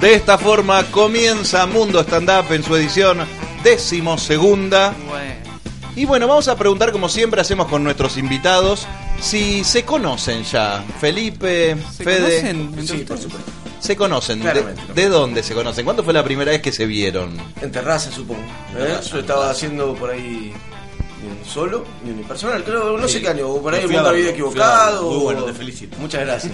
De esta forma comienza Mundo Stand Up en su edición 12ª. Bueno. Y bueno, vamos a preguntar, como siempre hacemos con nuestros invitados, si se conocen ya. Felipe, Fede. ¿Se conocen? Sí, por supuesto. Se conocen. ¿De dónde se conocen? ¿Cuándo fue la primera vez que se vieron? En terraza, supongo. Yo estaba haciendo por ahí solo, ni unipersonal, creo, no sé qué año, por ahí el mundo había equivocado. Muy bueno, te felicito. Muchas gracias.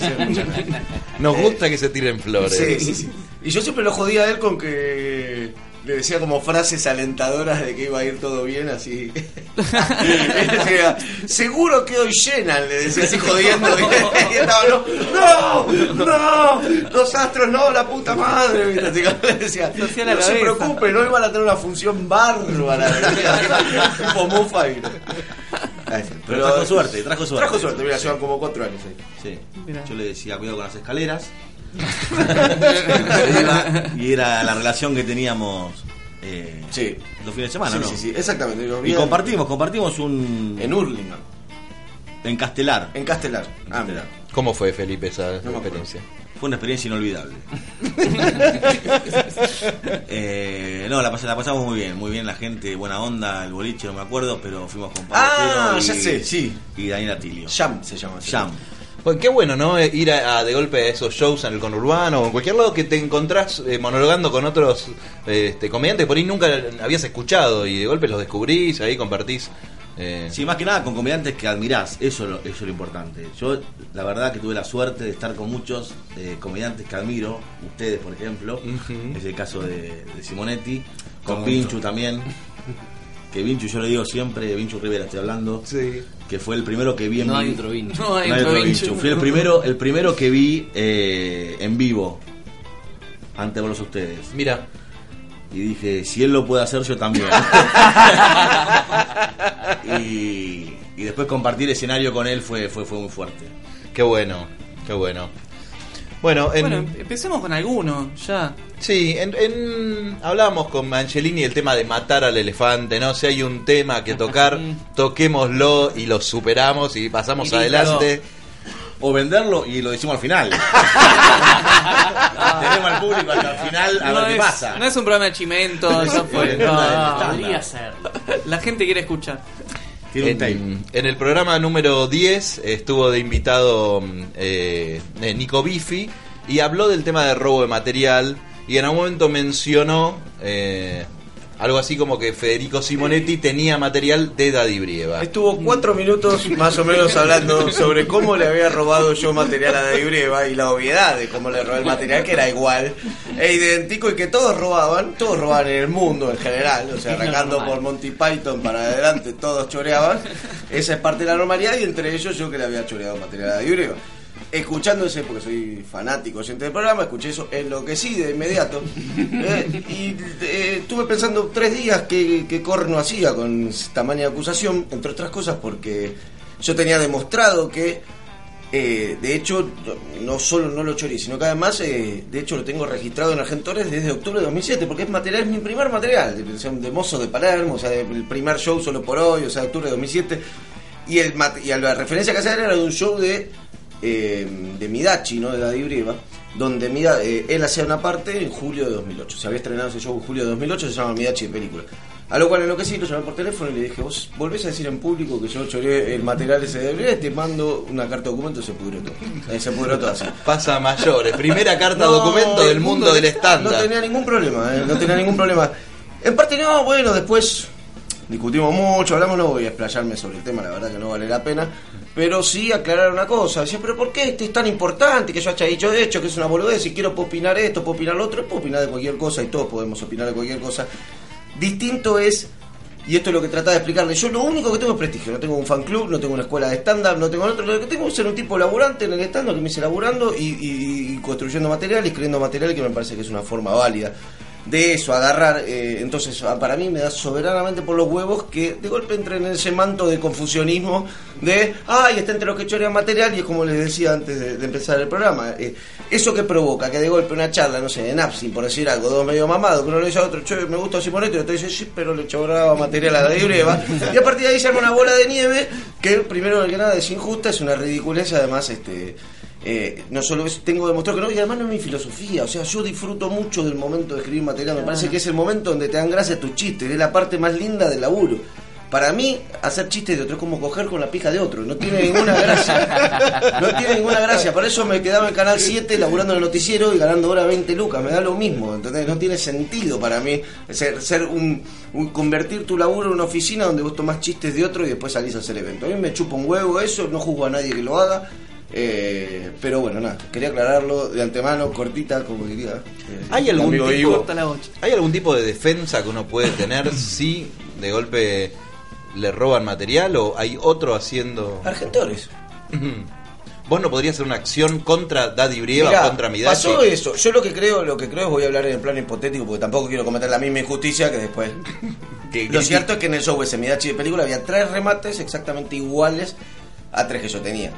Nos gusta que se tiren flores. Sí. Y yo siempre lo jodía a él con que le decía como frases alentadoras de que iba a ir todo bien, así. Decía, seguro que hoy llenan, le decía así jodiendo. Y estaba, no, los astros, no, la puta madre. Le decía, no se preocupe, no iban a tener una función bárbara. Tipo mufa. Pero trajo suerte. Trajo suerte, mira, llevan como 4 años ahí. Sí. Yo le decía, cuidado con las escaleras. Y era la relación que teníamos los fines de semana, ¿no? Sí, exactamente. Y compartimos un... En Hurlingham. En Castelar. Ah, mira. ¿Cómo fue, Felipe, esa experiencia? Fue una experiencia inolvidable. La pasamos muy bien, la gente, buena onda, el boliche, no me acuerdo, pero fuimos con Pablo Picotto, ya sé, sí. Y Daniel Atilio. Jam se llama. Jam. Bueno, qué bueno, ¿no? Ir a de golpe a esos shows en el conurbano o en cualquier lado que te encontrás monologando con otros comediantes que por ahí nunca habías escuchado y de golpe los descubrís, ahí compartís. Sí, más que nada con comediantes que admirás, eso es lo importante. Yo, la verdad, que tuve la suerte de estar con muchos comediantes que admiro, ustedes, por ejemplo, uh-huh. Es el caso de Simonetti, con Vinchu también. Que Vinchu, yo lo digo siempre, Vinchu Rivera estoy hablando, sí. Que fue el primero que vi en vivo. No hay otro Vinchu. Fui el primero que vi en vivo, ante verlos a ustedes. Mira. Y dije, si él lo puede hacer, yo también. y después compartir escenario con él fue muy fuerte. Qué bueno. Bueno, empecemos con alguno, ya. Sí, hablábamos con Angelini el tema de matar al elefante, ¿no? Si hay un tema que tocar, toquémoslo y lo superamos y pasamos adelante. O venderlo y lo decimos al final. Tenemos al público hasta el final a ver qué pasa. No es un programa de chimento, eso fue. No, podría ser. La gente quiere escuchar. En el programa número 10 estuvo de invitado Nico Biffi y habló del tema de robo de material y en algún momento mencionó algo así como que Federico Simonetti tenía material de Daddy Brieva. Estuvo 4 minutos más o menos hablando sobre cómo le había robado yo material a Daddy Brieva y la obviedad de cómo le robé el material, que era igual e idéntico y que todos robaban en el mundo en general, o sea, arrancando por Monty Python para adelante, todos choreaban. Esa es parte de la normalidad y entre ellos yo que le había choreado material a Daddy Brieva. Escuchándose, porque soy fanático oyente del programa, escuché eso, enloquecí de inmediato. Y estuve pensando 3 días qué corno hacía con tamaña acusación, entre otras cosas porque yo tenía demostrado que, de hecho, no solo no lo choré, sino que además, de hecho, lo tengo registrado en Argentores desde octubre de 2007, porque es mi primer material, de mozo de Palermo, o sea, el primer show solo por hoy, o sea, octubre de 2007. Y a la referencia que hacía era de un show de Midachi, ¿no? De Daddy Brieva, donde él hacía una parte en julio de 2008. Se había estrenado ese show en julio de 2008, se llama Midachi de Película. A lo cual en lo que sí, lo llamé por teléfono y le dije, vos volvés a decir en público que yo choré el material ese de Daddy Brieva, te mando una carta de documento, se pudrió todo así. Pasa a mayores, primera carta documento del mundo del stand-up. No tenía ningún problema. En parte no, bueno, después discutimos mucho, hablamos, no voy a explayarme sobre el tema, la verdad que no vale la pena. Pero sí aclarar una cosa, decía, pero ¿por qué este es tan importante que yo haya dicho de hecho que es una boludez y quiero opinar esto, puedo opinar lo otro, puedo opinar de cualquier cosa y todos podemos opinar de cualquier cosa? Distinto es, y esto es lo que trataba de explicarle, yo lo único que tengo es prestigio, no tengo un fan club, no tengo una escuela de stand-up, no tengo otro, lo que tengo es ser un tipo laburante en el stand-up que me hice laburando y construyendo material y escribiendo material que me parece que es una forma válida. De eso, agarrar, entonces para mí me da soberanamente por los huevos que de golpe entren en ese manto de confusionismo de, está entre los que chorean material y es como les decía antes de empezar el programa, eso que provoca que de golpe una charla, no sé, en Absin, por decir algo, dos medio mamados, que uno le dice a otro, me gusta Simonetti, y otro dice, sí, pero le choraba material a Daddy Brieva, y a partir de ahí se arma una bola de nieve que primero que nada es injusta, es una ridiculez, además No solo eso, tengo que demostrar que no, y además no es mi filosofía. O sea, yo disfruto mucho del momento de escribir material. Me parece que es el momento donde te dan gracia tus chistes, es la parte más linda del laburo. Para mí, hacer chistes de otro es como coger con la pija de otro. No tiene ninguna gracia. No tiene ninguna gracia. Para eso me quedaba en Canal 7 laburando en el noticiero y ganando ahora 20 lucas. Me da lo mismo, ¿entendés? No tiene sentido para mí ser convertir tu laburo en una oficina donde vos tomás chistes de otro y después salís a hacer eventos. A mí me chupa un huevo eso, no juzgo a nadie que lo haga. Pero bueno, nada, quería aclararlo de antemano, cortita, como diría. ¿Hay algún tipo de defensa que uno puede tener si de golpe le roban material o hay otro haciendo...? Argentores. ¿Vos no podrías hacer una acción contra Daddy Brieva, contra Midachi? Pasó eso. Yo lo que creo es, voy a hablar en el plano hipotético porque tampoco quiero cometer la misma injusticia que después. Lo cierto es que en el show ese Midachi de Película había 3 remates exactamente iguales a 3 que yo tenía.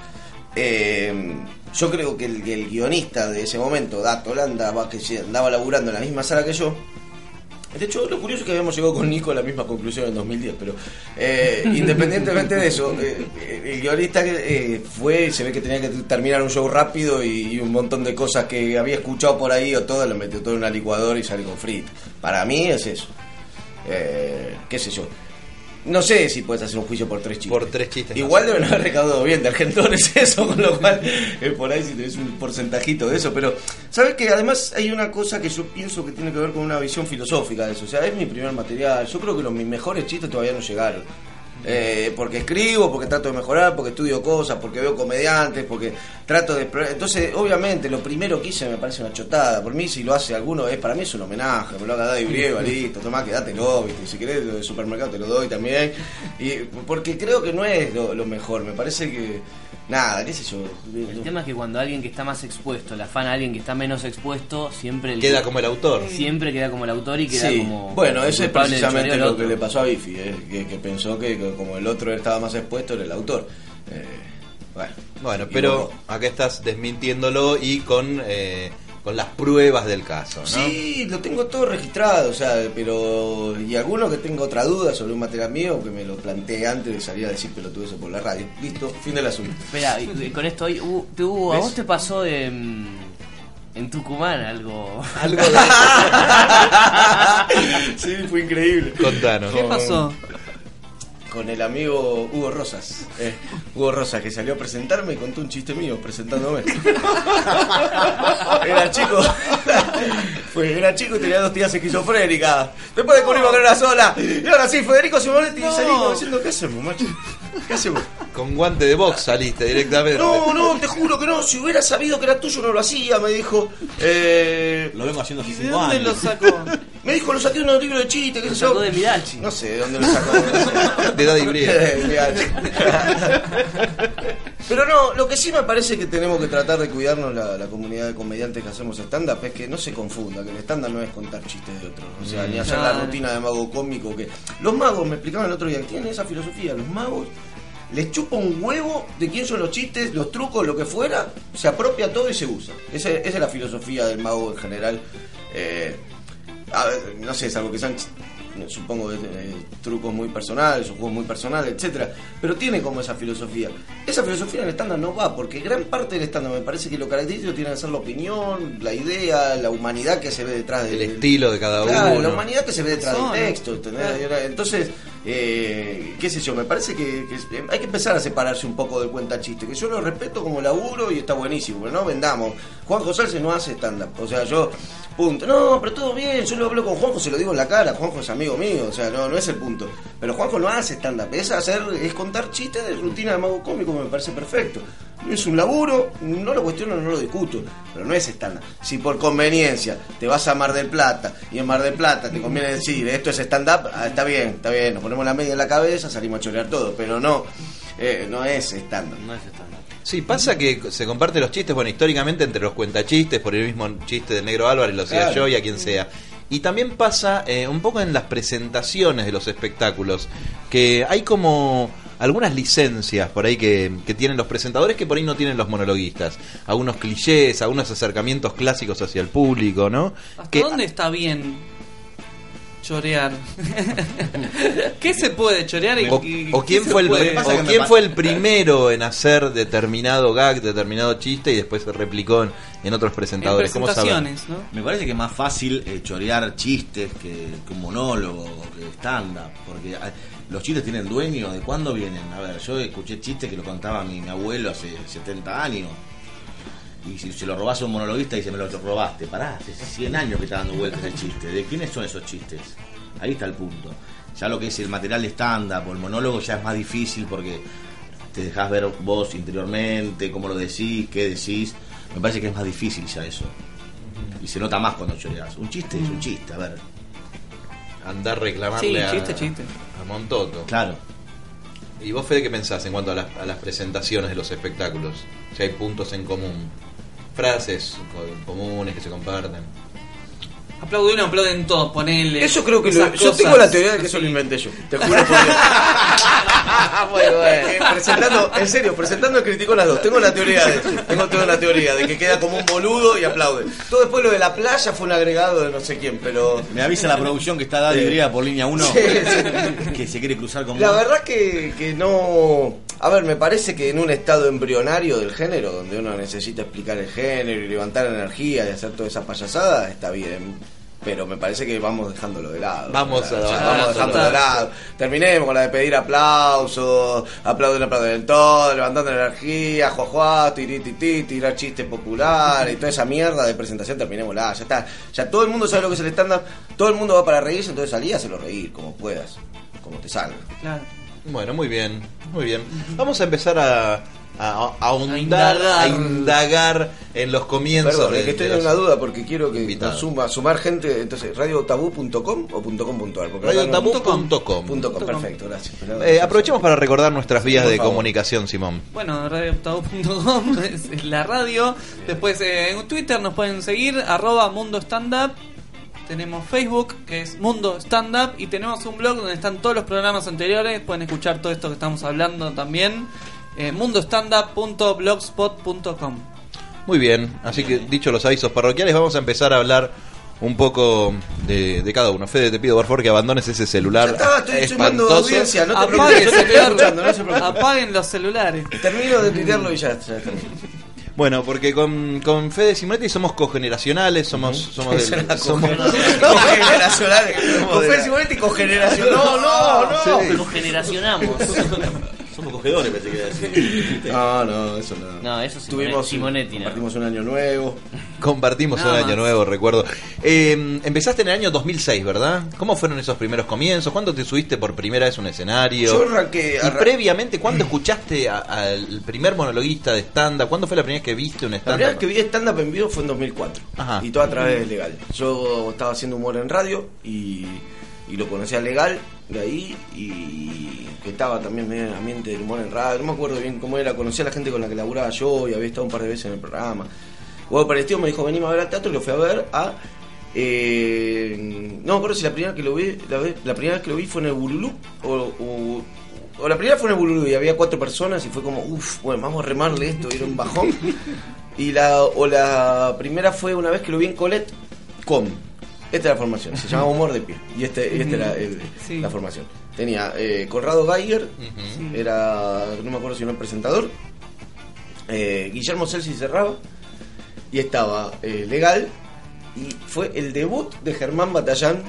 Yo creo que el guionista de ese momento, Dato Holanda, que andaba laburando en la misma sala que yo. De hecho, lo curioso es que habíamos llegado con Nico a la misma conclusión en 2010, pero independientemente de eso, el guionista fue, se ve que tenía que terminar un show rápido y un montón de cosas que había escuchado por ahí o todo, lo metió todo en una licuadora y salió con frito. Para mí es eso. Qué sé yo. No sé si puedes hacer un juicio por 3 chistes. Por 3 chistes. Igual no deben haber recaudado bien de Argentores eso, con lo cual por ahí si tenés un porcentajito de eso. Pero, ¿sabes qué? Además hay una cosa que yo pienso que tiene que ver con una visión filosófica de eso. O sea, es mi primer material. Yo creo que mis mejores chistes todavía no llegaron. Porque escribo, porque trato de mejorar, porque estudio cosas, porque veo comediantes, porque trato de... Entonces, obviamente, lo primero que hice me parece una chotada. Por mí, si lo hace alguno, para mí es un homenaje. Me lo haga Daddy Brieva, listo, tomá, quédatelo, ¿viste? Si querés, lo del supermercado te lo doy también. Y porque creo que no es lo mejor. Me parece que... Nada, qué sé yo. El tema es que cuando alguien que está más expuesto le afana a alguien que está menos expuesto, siempre queda como el autor. Siempre queda como el autor y queda como... Bueno, eso es precisamente lo que le pasó a Bifi, que pensó que como el otro estaba más expuesto era el autor. Bueno, pero acá estás desmintiéndolo y con las pruebas del caso, ¿no? Sí, lo tengo todo registrado, o sea, pero... Y alguno que tenga otra duda sobre un material mío, que me lo planteé antes de salir a decir pelotudeces por la radio. Listo, fin del asunto. Espera, con esto hoy, Hugo, ¿a vos te pasó de... en Tucumán algo de... Sí, fue increíble. Contanos. ¿Qué pasó? Con el amigo Hugo Rosas. Hugo Rosas, que salió a presentarme y contó un chiste mío presentándome. Era chico y tenía 2 tías esquizofrénicas. Después descubrimos que no era sola. Y ahora sí, Federico Simonetti salió diciendo, ¿qué hacemos, macho? ¿Qué hacemos? Con guante de box saliste directamente. No, te juro que no. Si hubiera sabido que era tuyo no lo hacía, me dijo. Lo vengo haciendo hace 5 años. ¿De dónde lo sacó? Me dijo, lo saqué en un libro de chiste. ¿Qué sacó de Midachi? No sé de dónde lo sacó. De Daddy Brieva. Pero no, lo que sí me parece que tenemos que tratar de cuidarnos la comunidad de comediantes que hacemos stand-up es que no se confunda, que el stand-up no es contar chistes de otros, o sea, ni hacer la rutina de mago cómico que... Los magos, me explicaban el otro día, tienen esa filosofía, los magos les chupa un huevo de quién son los chistes, los trucos, lo que fuera, se apropia todo y se usa. Esa es la filosofía del mago en general. A ver, no sé, salvo que sean... supongo que trucos muy personales o juegos muy personales, etcétera, pero tiene como esa filosofía en el estándar no va, porque gran parte del estándar me parece que lo característico tiene que ser la opinión, la idea, la humanidad que se ve detrás del estilo de cada uno, la humanidad que se ve detrás del texto, ¿entendés? Entonces qué sé yo, me parece que hay que empezar a separarse un poco del cuentachiste, que yo lo respeto como laburo y está buenísimo, pero no vendamos. Juan José se no hace stand-up, o sea, yo punto, no, pero todo bien, yo lo hablo con Juanjo, se lo digo en la cara, Juanjo es amigo mío, o sea, no es el punto, pero Juanjo no hace stand-up, es contar chistes de rutina de mago cómico, me parece perfecto. Es un laburo, no lo cuestiono, no lo discuto, pero no es estándar. Si por conveniencia te vas a Mar del Plata y en Mar del Plata te conviene decir esto es stand-up, está bien, nos ponemos la media en la cabeza, salimos a chorear todo, pero no es estándar. No es estándar. Sí, pasa que se comparten los chistes, bueno, históricamente entre los cuentachistes, por el mismo chiste del Negro Álvarez, lo hacía yo y a quien sea. Y también pasa un poco en las presentaciones de los espectáculos, que hay como... algunas licencias por ahí que tienen los presentadores que por ahí no tienen los monologuistas. Algunos clichés, algunos acercamientos clásicos hacia el público, ¿no? ¿Hasta dónde está bien? chorear? ¿Qué se puede chorear? ¿O quién fue el primero en hacer determinado gag, determinado chiste y después se replicó en otros presentadores? ¿Cómo sabes? ¿No? Me parece que es más fácil chorear chistes que un monólogo o que stand-up, porque los chistes tienen dueño. ¿De cuándo vienen? A ver, yo escuché chistes que lo contaba mi abuelo hace 70 años. Y si se lo robás a un monologuista y dice, me lo robaste, pará, hace 100 años que está dando vueltas el chiste. ¿De quiénes son esos chistes? Ahí está el punto. Ya lo que es el material de stand-up o el monólogo ya es más difícil porque te dejás ver vos interiormente, cómo lo decís, qué decís. Me parece que es más difícil ya eso. Y se nota más cuando choreás. Un chiste es un chiste, a ver. Andar reclamarle sí, chiste. A Montoto. Claro. ¿Y vos, Fede, qué pensás en cuanto a las presentaciones de los espectáculos? Si hay puntos en común. Frases comunes que se comparten. Aplaude uno, aplauden todos, ponele. Eso creo que yo tengo la teoría de que eso lo inventé yo. Te juro por Dios. Muy bueno. Presentando el Criticonas 2. Tengo la teoría de que queda como un boludo y aplaude. Todo después lo de la playa fue un agregado de no sé quién, pero me avisa la producción que está Daddy Brieva por línea 1. Sí. Que se quiere cruzar con la uno. Verdad que no. A ver, me parece que en un estado embrionario del género, donde uno necesita explicar el género y levantar energía y hacer toda esa payasada, está bien. Pero me parece que vamos dejándolo de lado. Vamos dejándolo de lado. Terminemos con la de pedir aplausos, aplauden del todo, levantando la energía, juajuá, tirar chistes populares y toda esa mierda de presentación, terminémosla, ya está. Ya todo el mundo sabe lo que es el stand-up, todo el mundo va para reírse, entonces salí a hacerlo reír, como puedas, como te salga. Claro. Bueno, muy bien. Vamos a empezar a indagar en los comienzos. Perdón, que estoy en una duda porque quiero que sumar gente. Entonces, radiotabú.com o .com.ar. Radiotabú.com. Perfecto, gracias. Aprovechemos para recordar nuestras vías de comunicación, Simón. Bueno, radiotabú.com es la radio. Después en Twitter nos pueden seguir @MundoStandUp. Tenemos Facebook, que es Mundo Stand Up, y tenemos un blog donde están todos los programas anteriores. Pueden escuchar todo esto que estamos hablando también. Mundostandup.blogspot.com. Muy bien, así que dicho los avisos parroquiales, vamos a empezar a hablar un poco de cada uno. Fede, te pido por favor que abandones ese celular. Estoy llamando a audiencia, no te preocupes. Apaguen los celulares. Termino de tuitearlo y ya termino. Bueno, porque con Fede Simonetti somos cogeneracionales, cogeneracionales. Con Fede Simonetti cogeneracional. No. Cogeneracionamos. Somos cogedores, pensé que iba a decir. No, eso no. No, eso sí. Simonetti, compartimos un año nuevo. Recuerdo. Empezaste en el año 2006, ¿verdad? ¿Cómo fueron esos primeros comienzos? ¿Cuándo te subiste por primera vez a un escenario? Yo arranqué. Y previamente, ¿cuándo escuchaste al primer monologuista de stand-up? ¿Cuándo fue la primera vez que viste un stand-up? La primera vez que vi stand-up en vivo fue en 2004. Ajá. Y todo a través de Legal. Yo estaba haciendo humor en radio y lo conocí a Legal de ahí, y que estaba también medio en el ambiente del humor en radio, no me acuerdo bien cómo era, conocía a la gente con la que laburaba yo y había estado un par de veces en el programa. Bueno, para el tío me dijo, venime a ver al teatro, y lo fui a ver a... no me acuerdo si la primera vez que lo vi fue en el Bululú, o la primera fue en el Bululú y había 4 personas y fue como, bueno, vamos a remarle esto, y era un bajón. Y la primera fue una vez que lo vi en Colette con... Esta es la formación, se llamaba Humor de Pie. Y esta era la formación. Tenía Conrado Geiger, era, no me acuerdo si era el presentador, Guillermo Celsi cerraba, y estaba Legal, y fue el debut de Germán Batallán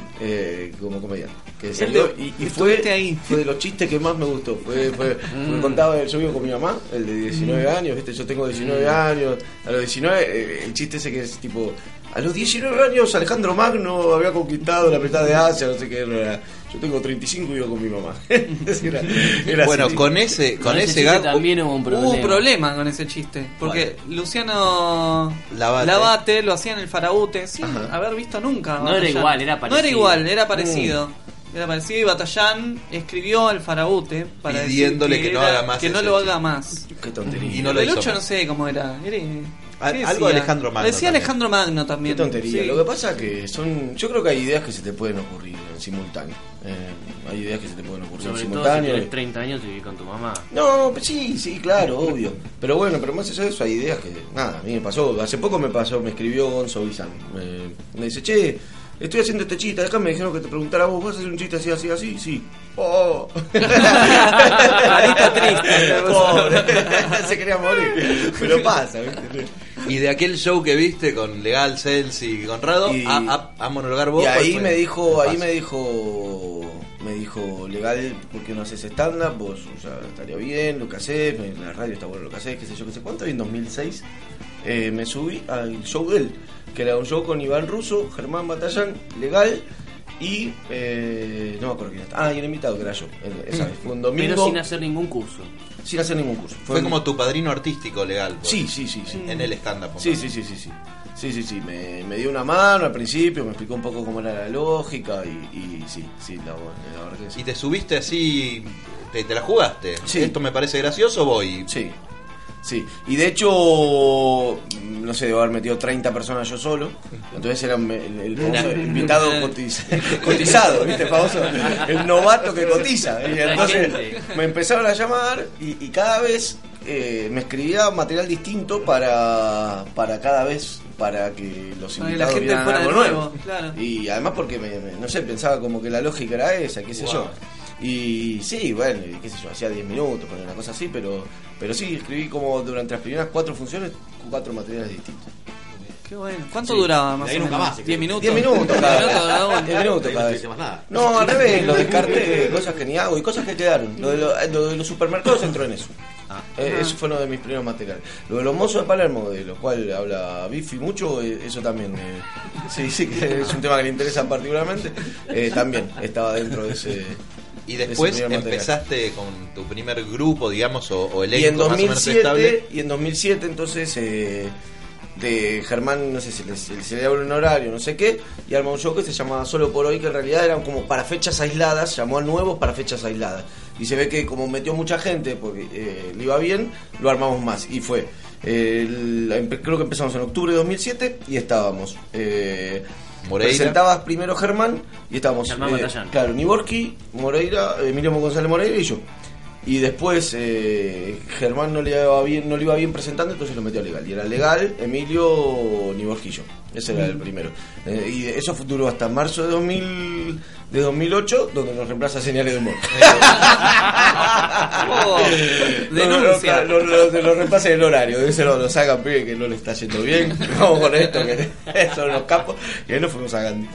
como comediante. Fue de los chistes que más me gustó. Me contaba, yo vivo con mi mamá, el de 19 años, ¿viste? Yo tengo 19 años, a los 19, el chiste ese que es tipo... A los 19 años Alejandro Magno había conquistado la mitad de Asia, no sé qué era. Yo tengo 35 y vivo con mi mamá. Era bueno, así. con ese gato también hubo un problema. Hubo un problema con ese chiste, porque Luciano Labate lo hacía en el Faraute sin haber visto nunca. No era igual, era parecido. Era parecido y Batallán escribió al Faraute para pidiéndole que no haga más. Que no lo haga más. Qué tontería. Y no lo hizo. El 8 no sé cómo era algo de Alejandro Magno. Decía también. Alejandro Magno también. Qué tontería. Sí. Lo que pasa que son... Yo creo que hay ideas que se te pueden ocurrir en simultáneo. Sobre todo si tienes 30 años y vivís con tu mamá. No, pues sí, claro, obvio. Pero bueno, pero más allá de eso hay ideas que... Nada, a mí me pasó. Hace poco me escribió Gonzo Bizán. Me dice, che... estoy haciendo este chiste, acá me dijeron que te preguntara vos, ¿vas a hacer un chiste así, así, así? Sí. ¡Oh! Carita triste. Pobre. Se quería morir. Pero pasa, ¿viste? Y de aquel show que viste con Legal, Cels y Conrado, y, a monologar vos. Y ahí me dijo, me dijo, Legal, ¿por qué no haces stand-up? Vos, o sea, estaría bien, lo que hacés, en la radio está bueno lo que hacés, qué sé yo, qué sé cuánto. Y en 2006 me subí al show de él, que era un show con Iván Russo, Germán Batallán, Legal y... no me acuerdo quién está. Ah, y el invitado, que era yo. Esa fue un domingo. Pero sin hacer ningún curso. Sin hacer ningún curso. Fue como tu padrino artístico, Legal. Sí, sí, sí, sí. En el stand-up. Sí, sí, sí, sí, sí. Sí, sí, sí, me dio una mano al principio, me explicó un poco cómo era la lógica y sí, sí, la verdad que sí. ¿Y te subiste así, te la jugaste? Sí. ¿Esto me parece gracioso, voy? Sí, sí. Y de hecho, no sé, debo haber metido 30 personas yo solo, entonces era el famoso invitado cotizado, ¿viste? Famoso, el novato que cotiza. Y entonces me empezaron a llamar y cada vez... me escribía material distinto para cada vez, para que los invitados vieran algo nuevo. Claro. Y además porque no sé, pensaba como que la lógica era esa, qué sé yo. Y sí, bueno, qué sé yo, hacía 10 minutos, una cosa así, pero sí, escribí como durante las primeras 4 funciones, 4 materiales distintos. Qué bueno. ¿Cuánto duraba más o menos? Más, 10 minutos. 10 minutos cada vez. 10 minutos cada vez. No, al revés, lo descarté, cosas que ni hago y cosas que quedaron. Lo de los supermercados entró en eso. Eso fue uno de mis primeros materiales. Lo de los mozos de Palermo, de lo cual habla Bifi mucho, eso también. Sí, sí, que es un tema que le interesa particularmente. También estaba dentro de ese. Y después empezaste con tu primer grupo, digamos, o elenco. Y en 2007, más o menos entonces. De Germán, no sé, se le abre un horario, no sé qué, y arma un show que se llamaba Solo por Hoy, que en realidad eran como para fechas aisladas, llamó a nuevos para fechas aisladas. Y se ve que como metió mucha gente, porque le iba bien, lo armamos más. Y fue, creo que empezamos en octubre de 2007 y estábamos... Moreira. Presentabas primero Germán y estábamos... Germán Batallán. Claro, Niborski, Moreira, Emilio González Moreira y yo. Y después Germán no le iba bien presentando, entonces lo metió a Legal. Y era Legal, Emilio, Niborquillo. Ese era el primero. Y eso duró hasta marzo de 2008, donde nos reemplaza Señales de Humor. Denuncia. Lo reemplaza el horario. Dice, lo sacan, pibe, que no le está yendo bien. Vamos con esto, que son los capos. Y ahí nos fuimos a Gandhi.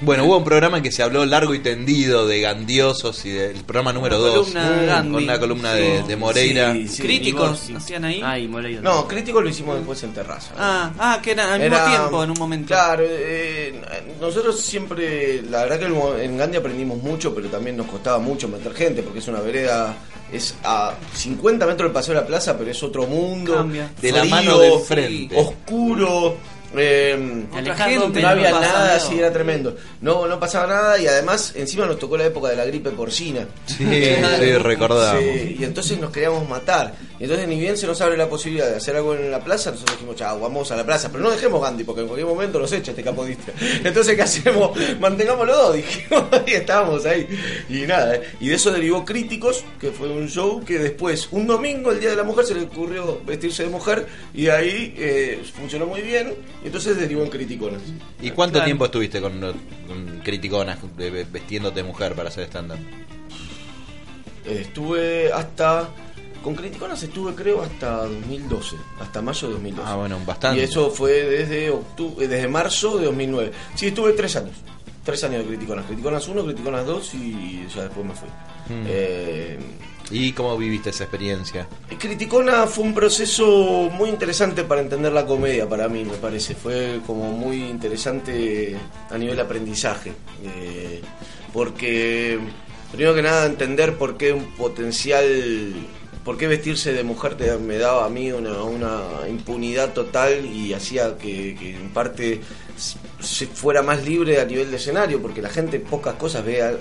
Bueno, hubo un programa en que se habló largo y tendido de gandiosos y del programa número 2 con la columna de Moreira. Sí, sí, ¿Críticos hacían ahí? Ah, y Moreira. No, Críticos lo hicimos después en terraza. Que era al mismo tiempo, en un momento. Claro, nosotros siempre, la verdad que en Gandhi aprendimos mucho, pero también nos costaba mucho meter gente, porque es una vereda, es a 50 metros del paseo de la plaza, pero es otro mundo. Cambia. De frío, la mano del frente. Oscuro. Gente, no había nada, así era tremendo. No pasaba nada y además encima nos tocó la época de la gripe porcina. Sí, sí, recordamos. Sí, y entonces nos queríamos matar. Y entonces ni bien se nos abre la posibilidad de hacer algo en la plaza, nosotros dijimos, chao, vamos a la plaza, pero no dejemos Gandhi porque en cualquier momento nos echa este capodistra. Entonces, ¿qué hacemos? Mantengámoslo dos, dijimos, y estábamos ahí. Y nada, y de eso derivó Críticos, que fue un show que después, un domingo, el Día de la Mujer, se le ocurrió vestirse de mujer y de ahí funcionó muy bien. Entonces derivó en Criticonas. ¿Y cuánto tiempo estuviste con Criticonas vestiéndote de mujer para hacer stand-up? Con Criticonas estuve creo hasta 2012, hasta mayo de 2012. Ah, bueno, bastante. Y eso fue desde marzo de 2009. Sí, estuve 3 años. 3 años de Criticonas. Criticonas 1, Criticonas 2 y ya después me fui. ¿Y cómo viviste esa experiencia? Criticona fue un proceso muy interesante para entender la comedia, para mí, me parece. Fue como muy interesante a nivel aprendizaje. Porque, primero que nada, entender por qué un potencial... ¿Por qué vestirse de mujer me daba a mí una impunidad total y hacía que en parte se fuera más libre a nivel de escenario? Porque la gente pocas cosas vea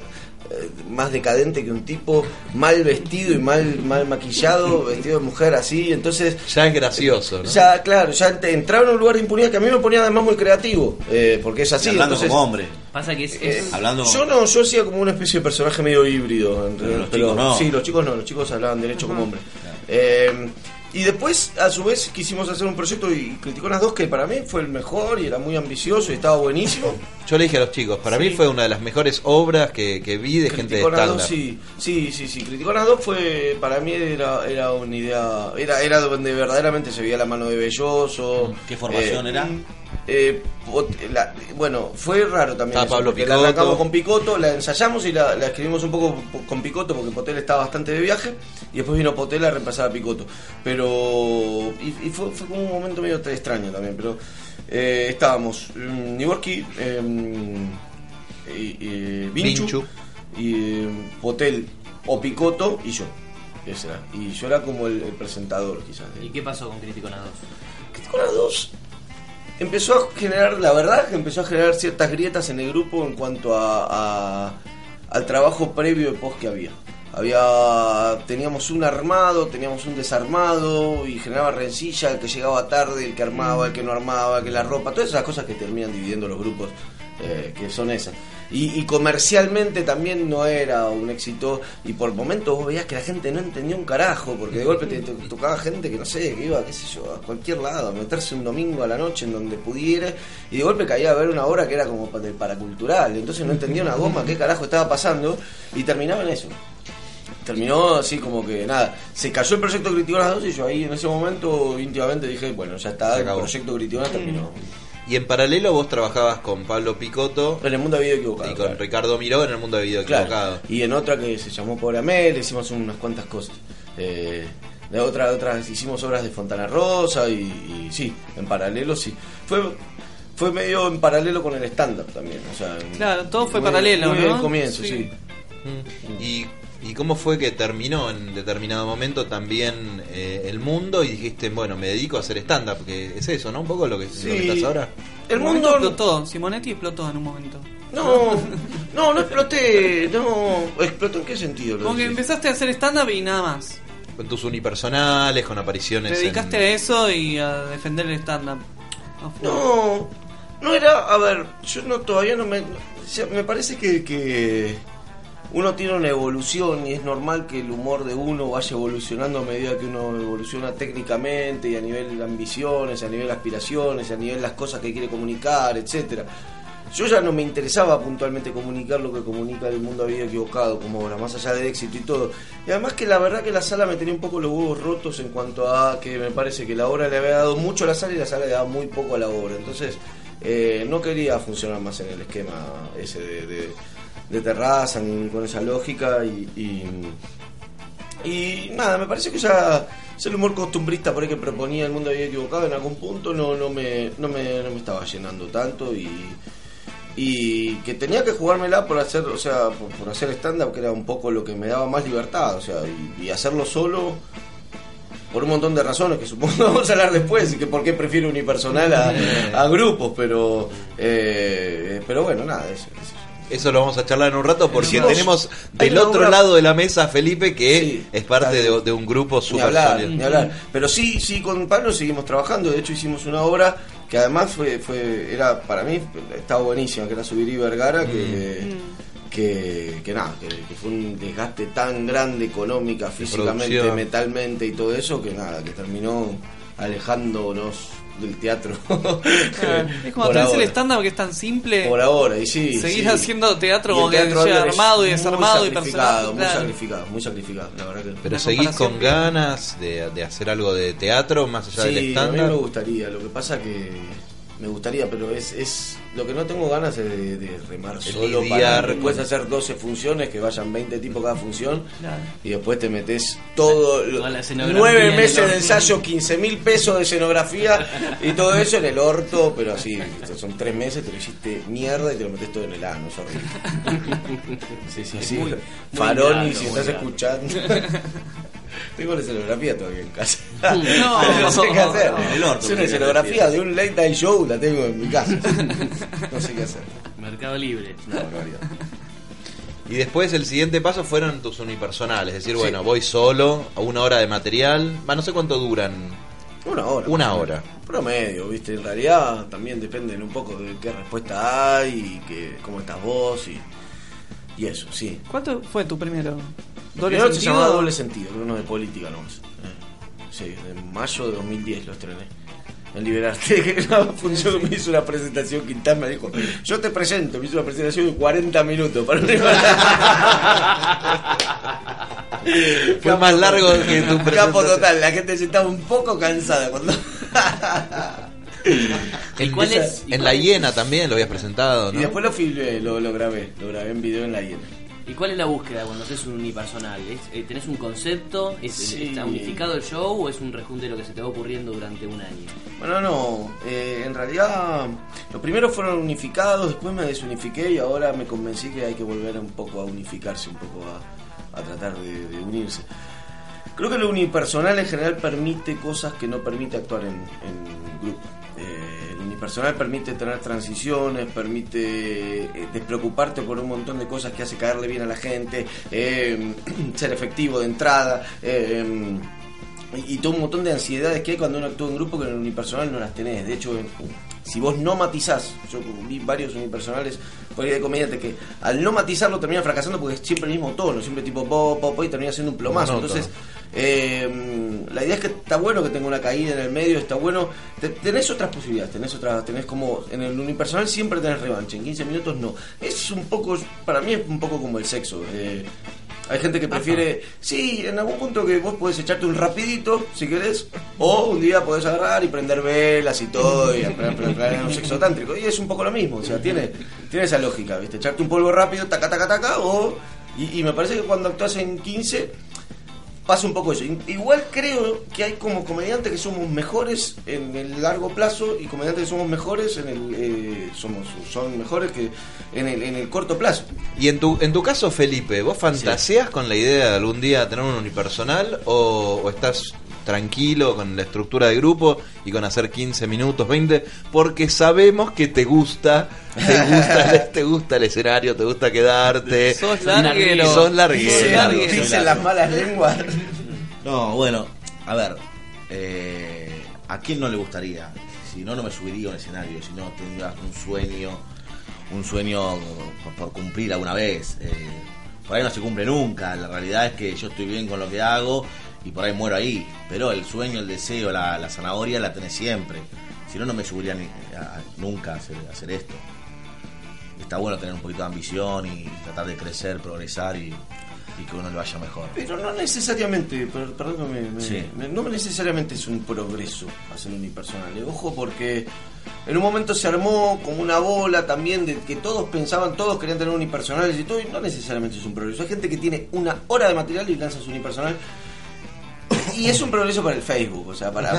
más decadente que un tipo mal vestido y mal maquillado, vestido de mujer así, entonces... Ya es gracioso, ¿no? Ya, claro, ya entraba en un lugar de impunidad que a mí me ponía además muy creativo, porque es así. Y hablando entonces, como hombre. Pasa que es hablando... Yo hacía como una especie de personaje medio híbrido. Pero los chicos no, los chicos hablaban derecho como hombre. Y después, a su vez, quisimos hacer un proyecto y Criticonas 2, que para mí fue el mejor y era muy ambicioso y estaba buenísimo. Yo le dije a los chicos, para mí fue una de las mejores obras que vi de gente de stand-up. Sí. Criticonas 2 fue, para mí era una idea, era donde verdaderamente se veía la mano de Belloso. ¿Qué formación era? Fue raro también. Eso, Pablo Picotto. La arrancamos con Picotto, la ensayamos y la escribimos un poco con Picotto porque Potel estaba bastante de viaje y después vino Potel a reemplazar a Picotto. Pero. Y fue como un momento medio extraño también, pero estábamos Niborski, Vinchu y Potel o Picotto y yo. Ese era. Y yo era como el presentador, quizás. ¿Y qué pasó con Criticonas 2? Criticonas 2 empezó a generar ciertas grietas en el grupo en cuanto al trabajo previo y post que había. Teníamos un armado, teníamos un desarmado y generaba rencilla, el que llegaba tarde, el que armaba, el que no armaba, el que la ropa, todas esas cosas que terminan dividiendo los grupos, que son esas. Y comercialmente también no era un éxito y por momentos vos veías que la gente no entendía un carajo porque de golpe te tocaba gente que no sé, que iba, qué sé yo, a cualquier lado a meterse un domingo a la noche en donde pudiera y de golpe caía a ver una obra que era como paracultural, entonces no entendía una goma qué carajo estaba pasando y terminaba en eso. Terminó así como que nada, se cayó el proyecto Criticonas 2 y yo ahí en ese momento íntimamente dije, bueno, ya está, el proyecto Criticonas terminó. Y en paralelo vos trabajabas con Pablo Picotto en el Mundo de Video Equivocado y con Ricardo Miró en el Mundo de Video Equivocado. Y en otra que se llamó Pobre Amel hicimos unas cuantas cosas. De otras hicimos obras de Fontana Rosa y sí, en paralelo sí. Fue medio en paralelo con el stand-up también. O sea, claro, todo fue paralelo, muy, ¿no? Al comienzo, sí. ¿Y cómo fue que terminó en determinado momento también el mundo y dijiste, bueno, me dedico a hacer stand-up? Que es eso, ¿no? Un poco lo que estás ahora. El mundo explotó, Simonetti explotó en un momento. No exploté. No, ¿explotó en qué sentido? Como que empezaste a hacer stand-up y nada más. Con tus unipersonales, con apariciones. Te dedicaste a eso y a defender el stand-up. No era, a ver, yo no todavía no me... O sea, me parece que uno tiene una evolución y es normal que el humor de uno vaya evolucionando a medida que uno evoluciona técnicamente y a nivel de ambiciones, a nivel de aspiraciones, a nivel de las cosas que quiere comunicar, etcétera. Yo ya no me interesaba puntualmente comunicar lo que comunica el Mundo Había Equivocado como obra, más allá del éxito y todo. Y además que la verdad que la sala me tenía un poco los huevos rotos en cuanto a que me parece que la obra le había dado mucho a la sala y la sala le daba muy poco a la obra. Entonces no quería funcionar más en el esquema ese de terraza, con esa lógica y nada, me parece que ya el humor costumbrista por ahí que proponía el Mundo Había Equivocado en algún punto no me estaba llenando tanto y que tenía que jugármela por hacer, o sea, por hacer stand-up, que era un poco lo que me daba más libertad, o sea, y hacerlo solo por un montón de razones que supongo vamos a hablar después, y que por qué prefiero unipersonal a grupos, pero bueno, nada, eso. Eso lo vamos a charlar en un rato porque tenemos del otro lado de la mesa a Felipe, que sí, es parte de un grupo super sólido. Ni hablar. Pero sí, con Pablo seguimos trabajando. De hecho hicimos una obra que además era para mí, estaba buenísima, que era Subir y Vergara, que fue un desgaste tan grande económica, físicamente, mentalmente y todo eso, que nada, que terminó alejándonos del teatro. Claro, es como atraerse el stand-up, que es tan simple por ahora, y sí, seguir haciendo teatro como que sea armado y desarmado y personalizado. Muy sacrificado, la verdad que... Pero seguís con ganas de hacer algo de teatro más allá del stand-up. A mí me gustaría, lo que pasa que me gustaría, pero es lo que no tengo ganas es de remar solo para después hacer 12 funciones, que vayan 20 tipos cada función, claro, y después te metes todo, 9 meses de ensayo, 15,000 pesos de escenografía y todo eso en el orto, pero así, son 3 meses, te lo hiciste mierda y te lo metes todo en el ano, es horrible. Sí. Faroni, si estás escuchando... Tengo la escenografía todavía en casa. No sé qué hacer. Es una escenografía de un late night show, la tengo en mi casa. No sé qué hacer. Mercado Libre. No, barbaridad. Y después el siguiente paso fueron tus unipersonales. Es decir, bueno, voy solo a una hora de material. No sé cuánto duran. Una hora. Promedio, ¿viste? En realidad también dependen un poco de qué respuesta hay y cómo estás vos y eso, sí. ¿Cuánto fue tu primero? Doble Sentido se llamaba Doble Sentido, pero no de política, no. sí, en mayo de 2010 lo estrené. En Liberarte, que no funcionó, me hizo una presentación, Quintana me dijo, yo te presento, me hizo una presentación de 40 minutos para fue capo, más largo que tu capo total, la gente se estaba un poco cansada cuando... ¿Y cuál es? En La Hiena también lo habías presentado, ¿no? Y después lo filmé, lo grabé en video en La Hiena. ¿Y cuál es la búsqueda cuando haces un unipersonal? ¿Tenés un concepto? ¿Está unificado el show o es un rejunte de lo que se te va ocurriendo durante un año? Bueno, no. En realidad, los primeros fueron unificados, después me desunifiqué y ahora me convencí que hay que volver un poco a unificarse, un poco a tratar de unirse. Creo que lo unipersonal en general permite cosas que no permite actuar en grupo. Personal permite tener transiciones, permite despreocuparte por un montón de cosas que hace caerle bien a la gente, ser efectivo de entrada, y todo un montón de ansiedades que hay cuando uno actúa en grupo que en el unipersonal no las tenés. De hecho, si vos no matizás, yo vi varios unipersonales por ahí de comediante que al no matizarlo termina fracasando porque es siempre el mismo tono, siempre tipo pop, pop, y termina siendo un plomazo. Entonces, la idea es que está bueno que tenga una caída en el medio, está bueno, tenés otras posibilidades, tenés como en el unipersonal siempre tenés revancha, en 15 minutos no. Es un poco, para mí es un poco como el sexo. Hay gente que prefiere, sí, en algún punto que vos podés echarte un rapidito, si querés, o un día podés agarrar y prender velas y todo, y en un sexo tántrico. Y es un poco lo mismo, o sea, tiene esa lógica, ¿viste? Echarte un polvo rápido, taca, taca, taca, y me parece que cuando actuás en 15 pasa un poco eso. Igual creo que hay como comediantes que somos mejores en el largo plazo y comediantes que somos mejores en el son mejores que en el corto plazo. Y en tu caso, Felipe, ¿vos fantaseás con la idea de algún día tener un unipersonal o estás tranquilo con la estructura de grupo y con hacer 15 minutos, 20, porque sabemos que te gusta el escenario, te gusta quedarte, sos larguero, dicen las malas lenguas? No, bueno, a ver, ¿a quién no le gustaría? Si no, no me subiría a un escenario, si no tendrías un sueño por cumplir alguna vez. Por ahí no se cumple nunca, la realidad es que yo estoy bien con lo que hago y por ahí muero ahí, pero el sueño, el deseo, la zanahoria la tenés siempre. Si no, no me subiría nunca a hacer esto. Está bueno tener un poquito de ambición y tratar de crecer, progresar y que uno le vaya mejor. Pero no necesariamente, perdón, no necesariamente es un progreso hacer un unipersonal. Ojo, porque en un momento se armó como una bola también de que todos pensaban, todos querían tener unipersonales y todo, y no necesariamente es un progreso. Hay gente que tiene una hora de material y lanza su unipersonal. Y es un progreso para el Facebook, o sea, para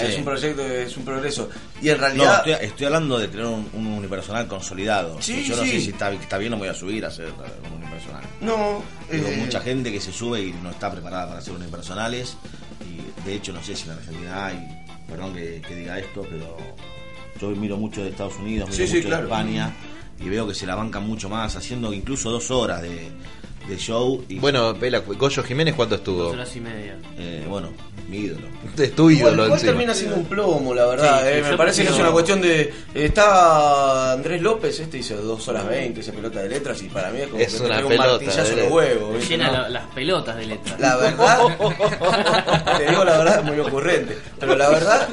sí. Es un proyecto, es un progreso. Y en realidad... No, estoy hablando de tener un unipersonal consolidado. Sí, yo no sé si está bien, no me voy a subir a hacer un unipersonal. No. Mucha gente que se sube y no está preparada para hacer unipersonales. Y de hecho, no sé si en Argentina hay, perdón que diga esto, pero yo miro mucho de Estados Unidos, miro mucho de España, y veo que se la bancan mucho más, haciendo incluso 2 horas de show. Y bueno, Goyo Jiménez, ¿cuánto estuvo? 2 horas y media. Bueno, mi ídolo. Es tu ídolo. Igual termina siendo un plomo, la verdad. Sí, me parece que es una cuestión de... Está Andrés López, hizo 2 horas 20, esa pelota de letras, y para mí es como es que una pelota, un martillazo de huevo. Llena las pelotas de letras. La verdad, te digo la verdad, es muy ocurrente. Pero la verdad,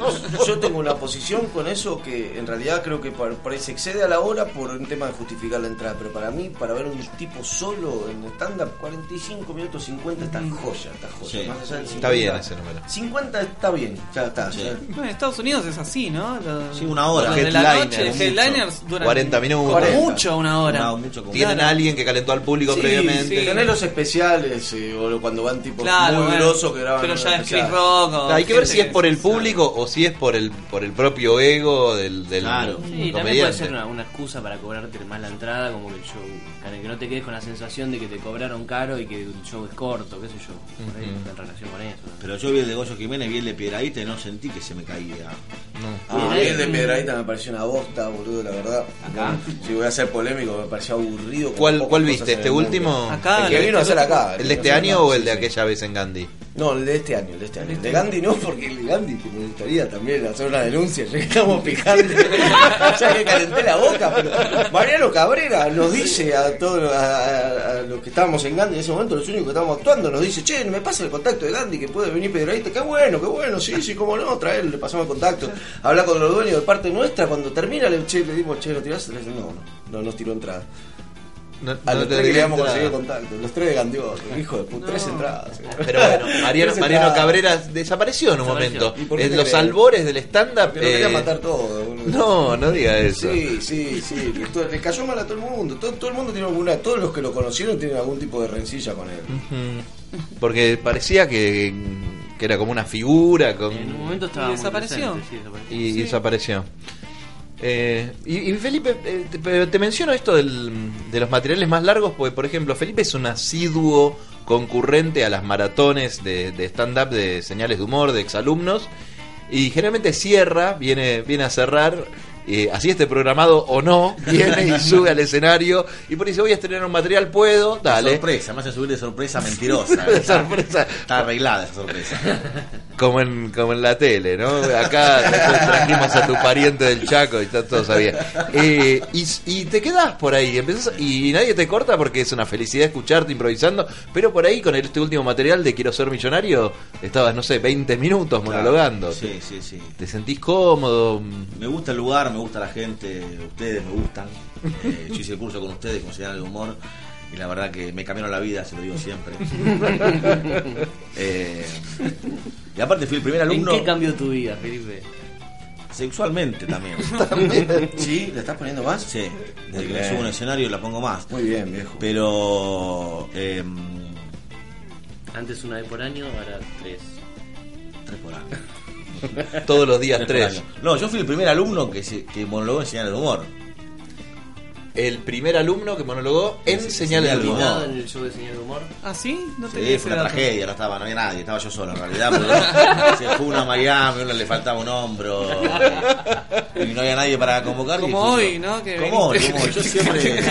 yo tengo una posición con eso que en realidad creo que por ahí se excede a la hora por un tema de justificar la entrada. Pero para mí, para ver un tipo solo en stand-up, 45 minutos, 50 está joya. Sí. Más allá del 50, está bien ese número. 50 está bien, ya está. Sí. En Estados Unidos es así, ¿no? Sí, una hora. De la noche, headliners duran 40 minutos. 40. Mucho, una hora. Tienen a alguien que calentó al público previamente. Sí. Tener los especiales, o cuando van tipo muy grosos que graban. Pero ya es Chris Rock. Hay que ver si es por el público o si es por el propio ego del comediante. También puede ser una excusa para cobrarte mal la entrada, como que el show, que no te quedes con la sensación de que te cobraron caro y que el show es corto, qué sé yo, por ahí en relación con eso. Pero yo vi el de Goyo Jiménez, vi el de Piedrahíta y no sentí que se me caía. El de Piedrahíta me pareció una bosta, boludo, la verdad. Acá, si voy a ser polémico, me pareció aburrido. ¿Cuál viste? ¿Este último? Acá, el que vino a hacer acá. ¿El de este año o el de aquella vez en Gandhi? No, el de este año, el de este año. El de Gandhi no, porque el de Gandhi te molestaría también hacer una denuncia, ya que estamos picando. Ya que calenté la boca, pero Mariano Cabrera nos dice a todos, a los que estábamos en Gandhi en ese momento, los únicos que estábamos actuando, nos dice, che, me pasa el contacto de Gandhi, que puede venir Piedrahíta, qué bueno, sí, sí, cómo no, traer, le pasamos el contacto. Habla con los dueños de parte nuestra, cuando termina le dimos, che, ¿lo tirás? Le dice, no nos tiró entrada. A los tres habíamos conseguido contacto, los tres de Gandioso, hijo de puta, tres entradas. Pero bueno, Mariano Cabrera desapareció en un momento. En los albores del stand-up. Lo quería matar todo. No diga eso. Sí. Le cayó mal a todo el mundo. Todo el mundo tiene alguna. Todos los que lo conocieron tienen algún tipo de rencilla con él. Porque parecía que era como una figura. En un momento estaba. Desapareció. Y Felipe, te menciono esto de los materiales más largos, porque por ejemplo Felipe es un asiduo concurrente a las maratones de stand-up, de Señales de Humor, de exalumnos, y generalmente cierra, viene a cerrar, así esté programado o no, viene y sube al escenario y por ahí dice, voy a estrenar un material, puedo, dale. De sorpresa, me hace subir de sorpresa mentirosa. De sorpresa. Está arreglada esa sorpresa. Como en la tele, ¿no? Acá trajimos a tu pariente del Chaco y todo sabía. Y te quedás por ahí, empezás, y nadie te corta porque es una felicidad escucharte improvisando, pero por ahí con este último material de Quiero Ser Millonario, estabas, no sé, 20 minutos monologando. Claro, sí. ¿Te sentís cómodo? Me gusta el lugar, me gusta la gente, ustedes me gustan. Yo hice el curso con ustedes, con Señales de Humor, y la verdad que me cambiaron la vida, se lo digo siempre. Y aparte fui el primer alumno. ¿En qué cambió tu vida, Felipe? Sexualmente también. ¿Sí? ¿Le estás poniendo más? Sí, desde que me subo a un escenario la pongo más. Muy bien, viejo. Pero antes una vez por año, ahora tres. Tres por año. Todos los días tres. No, yo fui el primer alumno que monologó en Señales de Humor. El primer alumno que monologó en Señales de Humor. En el show de Señales de Humor. ¿Ah, sí? No te dije. Sí, fue una tragedia, no había nadie, estaba yo solo en realidad. Porque se fue una a Miami, uno le faltaba un hombro. Y no había nadie para convocar. Como hoy, ¿no? Como hoy. Yo siempre.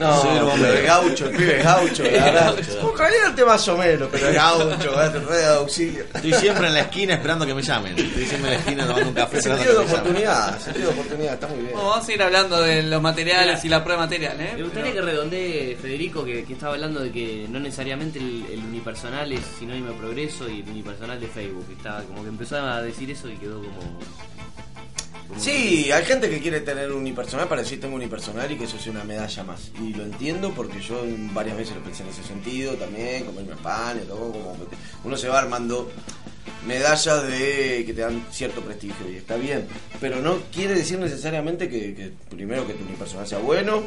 No, soy el hombre de gaucho, el pibe de gaucho, la verdad. Caliente más o menos, pero el gaucho, red de auxilio. Estoy siempre en la esquina esperando que me llamen. Estoy siempre en la esquina tomando un café. Sentido de oportunidad, está muy bien. Vamos a ir hablando de los materiales y la prueba de material, ¿eh? Me gustaría que redondee, Federico, que estaba hablando de que no necesariamente el unipersonal es sinónimo de progreso y el unipersonal de Facebook. Estaba como que empezó a decir eso y quedó como sí, hay gente que quiere tener unipersonal para decir tengo unipersonal y que eso sea una medalla más. Y lo entiendo porque yo varias veces lo pensé en ese sentido también, comerme pan y todo, como uno se va armando medallas de que te dan cierto prestigio y está bien, pero no quiere decir necesariamente que primero que tu unipersonal sea bueno,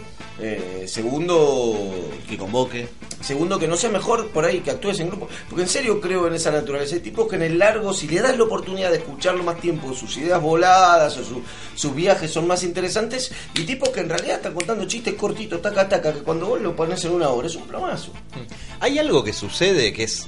segundo que convoque, segundo que no sea mejor por ahí, que actúes en grupo, porque en serio creo en esa naturaleza. Hay tipos que en el largo, si le das la oportunidad de escucharlo más tiempo, sus ideas voladas o sus viajes son más interesantes, y tipos que en realidad están contando chistes cortitos, taca, que cuando vos lo pones en una hora es un plomazo. Hay algo que sucede que es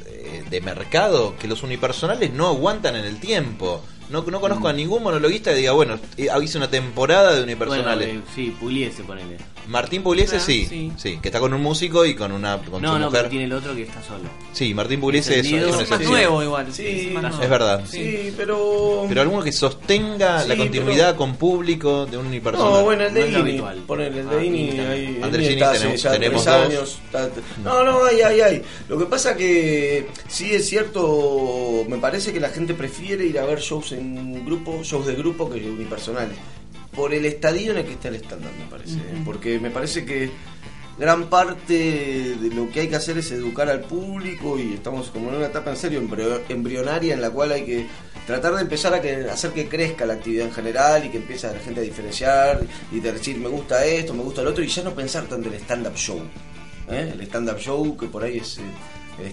de mercado, que los unipersonales no aguantan en el tiempo. No conozco a ningún monologuista que diga, bueno, hice una temporada de unipersonales. Bueno, sí, Pugliese, ponele. Martín Pugliese, sí, que está con un músico y con una con no, su no, mujer. Pero tiene el otro que está solo. Sí, Martín Pugliese es más nuevo igual. Sí, es verdad. Sí, pero alguno que sostenga la continuidad con público de un unipersonal. No, bueno, el de Ini, ponele, el de Ini, ahí. Andresini tenemos años. No, lo que pasa que sí es cierto, me parece que la gente prefiere ir a ver shows de grupo que unipersonales, por el estadio en el que está el estándar, me parece. Porque me parece que gran parte de lo que hay que hacer es educar al público, y estamos como en una etapa en serio embrionaria en la cual hay que tratar de empezar a hacer que crezca la actividad en general y que empiece la gente a diferenciar y de decir me gusta esto, me gusta lo otro, y ya no pensar tanto en el stand-up show. El stand-up show que por ahí es... el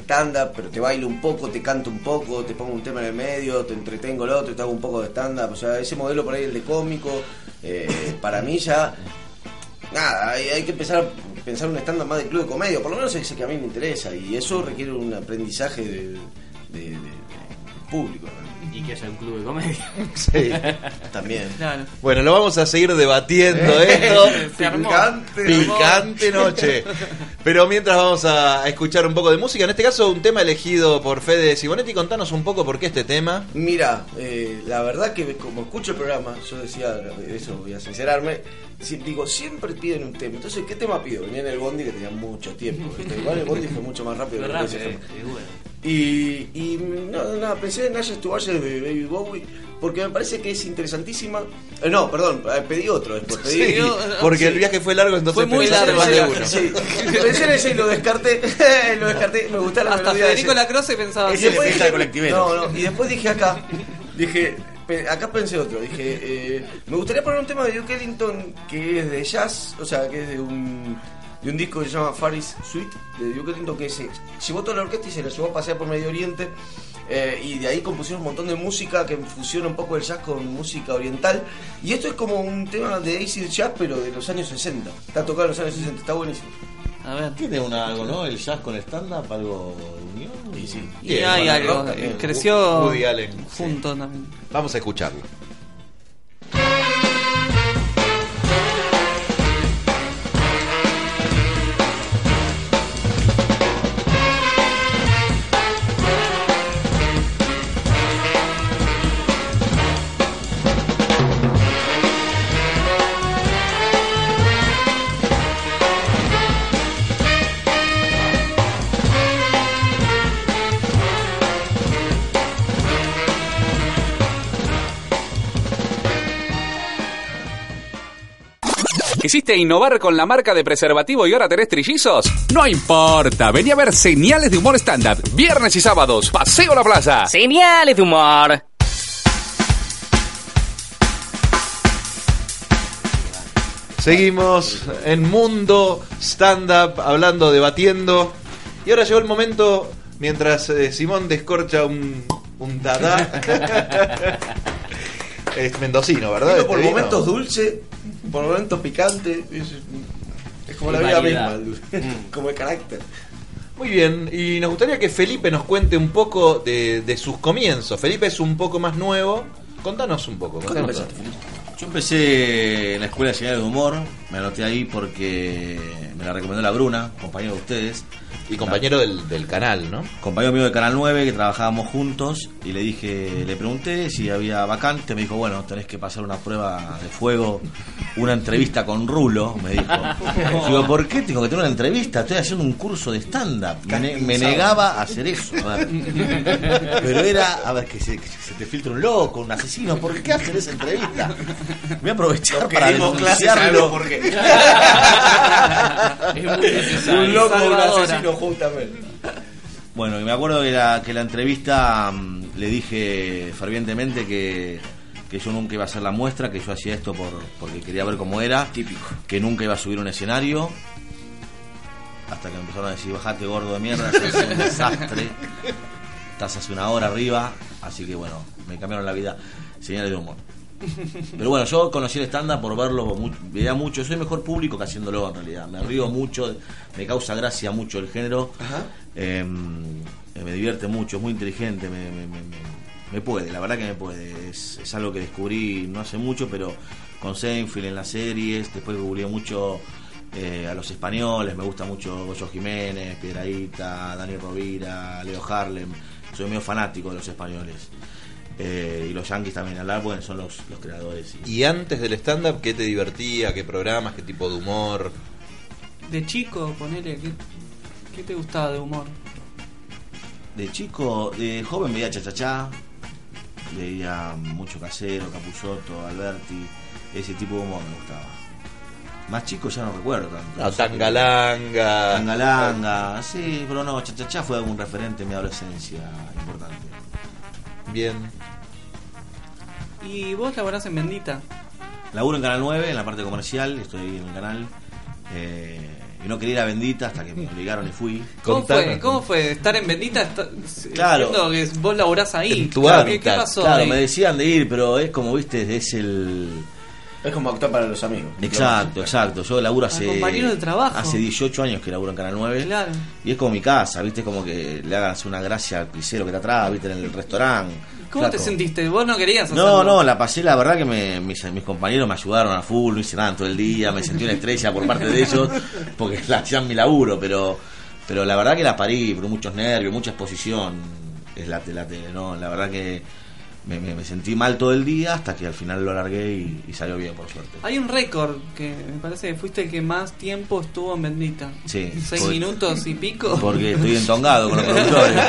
stand-up, pero te bailo un poco, te canto un poco, te pongo un tema en el medio, te entretengo el otro, te hago un poco de stand-up. O sea, ese modelo por ahí, el de cómico, para mí ya... Nada, hay que empezar a pensar un stand-up más de club de comedia, por lo menos es el que a mí me interesa, y eso requiere un aprendizaje de público, realmente. Y que haya un club de comedia. Sí, también. Claro. Bueno, lo vamos a seguir debatiendo esto. Picante noche. Pero mientras vamos a escuchar un poco de música. En este caso, un tema elegido por Fede Simonetti. Contanos un poco por qué este tema. Mira, la verdad que como escucho el programa, yo decía, eso voy a sincerarme, digo, siempre piden un tema. Entonces, ¿qué tema pido? Venía en el bondi que tenía mucho tiempo. Igual el bondi fue mucho más rápido. Y nada, pensé en Ashes to Ashes de Baby Bowie porque me parece que es interesantísima. No, perdón, pedí otro después. Pedí, sí, porque sí, el viaje fue largo, entonces fue muy largo. Más de uno. Sí. Pensé en ese y lo descarté. Lo descarté. Me gustaba la melodía. Hasta Federico Lacroze pensaba. Ese le dije, colectivero. No. Y después dije acá. Acá pensé otro. Dije, me gustaría poner un tema de Duke Ellington que es de jazz, o sea, que es de un disco que se llama Faris Suite de Duke Ellington, que se llevó toda la orquesta y se la llevó a pasear por Medio Oriente, y de ahí compusieron un montón de música que fusiona un poco el jazz con música oriental, y esto es como un tema de acid jazz pero de los años 60, está tocado en los años 60, está buenísimo. A ver, tiene algo, ¿no? El jazz con stand-up, algo unión. Sí, sí. Y hay algo, creció Woody Allen junto, sí, también. Vamos a escucharlo. ¿Quisiste innovar con la marca de preservativo y ahora tenés trillizos? No importa, vení a ver Señales de Humor Stand Up, viernes y sábados, Paseo a la Plaza. Señales de Humor. Seguimos en Mundo Stand Up, hablando, debatiendo. Y ahora llegó el momento, mientras Simón descorcha un dada. Es mendocino, ¿verdad? Pero por este momentos vino dulce, por momentos picante, es como la vida misma, como el carácter. Muy bien, y nos gustaría que Felipe nos cuente un poco de sus comienzos. Felipe es un poco más nuevo, contanos un poco. ¿Cómo empezaste? Yo empecé en la Escuela de Señales de Humor, me anoté ahí porque me la recomendó la Bruna, compañero de ustedes. Y compañero del canal, ¿no? Compañero mío de Canal 9, que trabajábamos juntos, y le pregunté si había vacante, me dijo, bueno, tenés que pasar una prueba de fuego, una entrevista con Rulo, me dijo. Digo, ¿por qué? Digo, que tengo una entrevista, estoy haciendo un curso de stand-up. Me negaba a hacer eso, a ver. Pero era, a ver, que se te filtre un loco, un asesino, ¿por qué hacer esa entrevista? Voy a aprovechar para denunciarlo. ¿Por qué? Un loco, un asesino. Justamente. Bueno, y me acuerdo que la entrevista le dije fervientemente que yo nunca iba a hacer la muestra, que yo hacía esto porque quería ver cómo era. Típico. Que nunca iba a subir un escenario. Hasta que me empezaron a decir, bajate gordo de mierda, es un desastre. Estás hace una hora arriba. Así que bueno, me cambiaron la vida. Señales de humor. Pero bueno, yo conocí el stand-up por verlo, veía mucho, soy mejor público que haciéndolo en realidad, me río mucho, me causa gracia mucho el género, me divierte mucho, es muy inteligente, me puede, la verdad que me puede, es algo que descubrí no hace mucho, pero con Seinfeld en las series, después googleé mucho a los españoles, me gusta mucho Goyo Jiménez, Piedrahíta, Daniel Rovira, Leo Harlem, soy medio fanático de los españoles. Y los yanquis también hablar, bueno, son los creadores. ¿Y antes del stand-up qué te divertía? ¿Qué programas? ¿Qué tipo de humor? De chico, ponele, ¿qué te gustaba de humor? De chico, de joven veía Chachachá, veía mucho Casero, Capusotto, Alberti, ese tipo de humor me gustaba. Más chico ya no recuerdo tanto. No, Tangalanga. Tangalanga, sí, pero no, Chachachá fue un referente en mi adolescencia importante. Bien. ¿Y vos laborás en Bendita? Laburo en Canal 9, en la parte comercial, estoy ahí en el canal. Y no quería ir a Bendita hasta que me obligaron y fui. ¿Cómo fue? ¿Estar en Bendita? Claro. Que vos laburás ahí. Claro, ¿qué pasó? Claro, ahí me decían de ir, pero es como, viste, es como actuar para los amigos. Exacto. Yo laburo compañeros de trabajo. Hace 18 años que laburo en Canal 9. Claro. Y es como mi casa, ¿viste? Es como que le hagas una gracia al pisero que te atrás, ¿viste? En el restaurante. ¿Cómo flaco. Te sentiste? ¿Vos no querías hacerlo? No, no, la pasé, la verdad que mis compañeros me ayudaron a full, no hice nada todo el día, me sentí una estrella por parte de ellos, porque hacían mi laburo, pero la verdad que la parí, por muchos nervios, mucha exposición, es la tele, no, la verdad que me sentí mal todo el día hasta que al final lo alargué y salió bien, por suerte. Hay un récord que me parece que fuiste el que más tiempo estuvo en Bendita. Sí. 6 minutos y pico. Porque estoy entongado con los productores.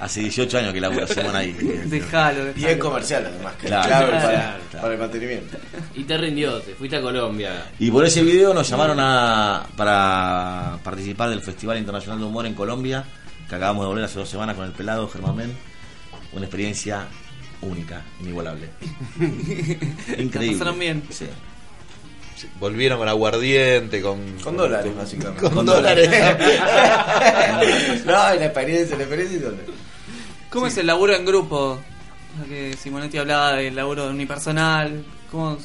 Hace 18 años que la hacemos ahí. Dejalo. Y es comercial, además, que claro, clave para el mantenimiento. Y te rindió, te fuiste a Colombia. Y por ese video nos llamaron para participar del Festival Internacional de Humor en Colombia, que acabamos de volver hace 2 semanas con el pelado Germán Men. Una experiencia única, inigualable. Increíble. ¿La pasaron bien? Sí. Volvieron con aguardiente, con dólares, básicamente. Con dólares. No, la experiencia. ¿Cómo es el laburo en grupo? O sea, que Simonetti hablaba del laburo unipersonal. ¿Cómo?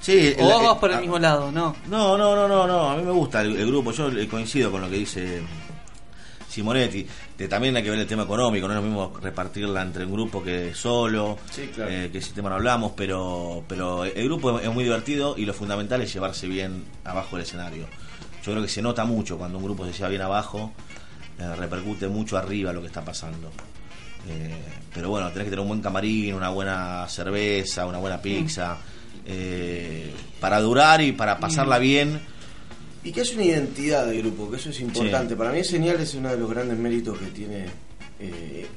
Sí, o vos vas por el mismo lado, ¿no? No. A mí me gusta el grupo. Yo coincido con lo que dice Simonetti. También hay que ver el tema económico, no es lo mismo repartirla entre un grupo que solo, sí, claro. Que ese tema no hablamos, pero el grupo es muy divertido y lo fundamental es llevarse bien abajo del escenario. Yo creo que se nota mucho cuando un grupo se lleva bien abajo, repercute mucho arriba lo que está pasando. Pero bueno, tenés que tener un buen camarín, una buena cerveza, una buena pizza, para durar y para pasarla bien. Y que es una identidad de grupo, que eso es importante. Sí. Para mí Señales es uno de los grandes méritos que tiene,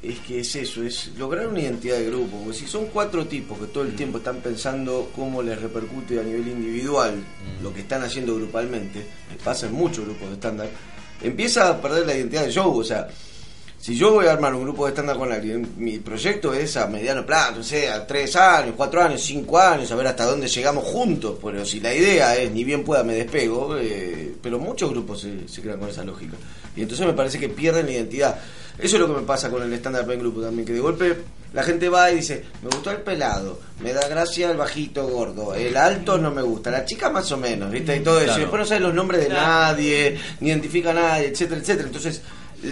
es que es eso, es lograr una identidad de grupo. Porque si son 4 tipos que todo el tiempo están pensando cómo les repercute a nivel individual lo que están haciendo grupalmente, pasa en muchos grupos de stand-up, empieza a perder la identidad del show. O sea, si yo voy a armar un grupo de stand-up con alguien, mi proyecto es a mediano plazo, o sea, 3 años, 4 años, 5 años, a ver hasta dónde llegamos juntos. Pero si la idea es, ni bien pueda me despego, pero muchos grupos se crean con esa lógica. Y entonces me parece que pierden la identidad. Eso es lo que me pasa con el stand-up en grupo también, que de golpe la gente va y dice, me gustó el pelado, me da gracia el bajito gordo, el alto no me gusta, la chica más o menos, ¿viste? Y todo eso. Claro. Y después no sabe los nombres de nadie, ni identifica a nadie, etcétera, etcétera. Entonces,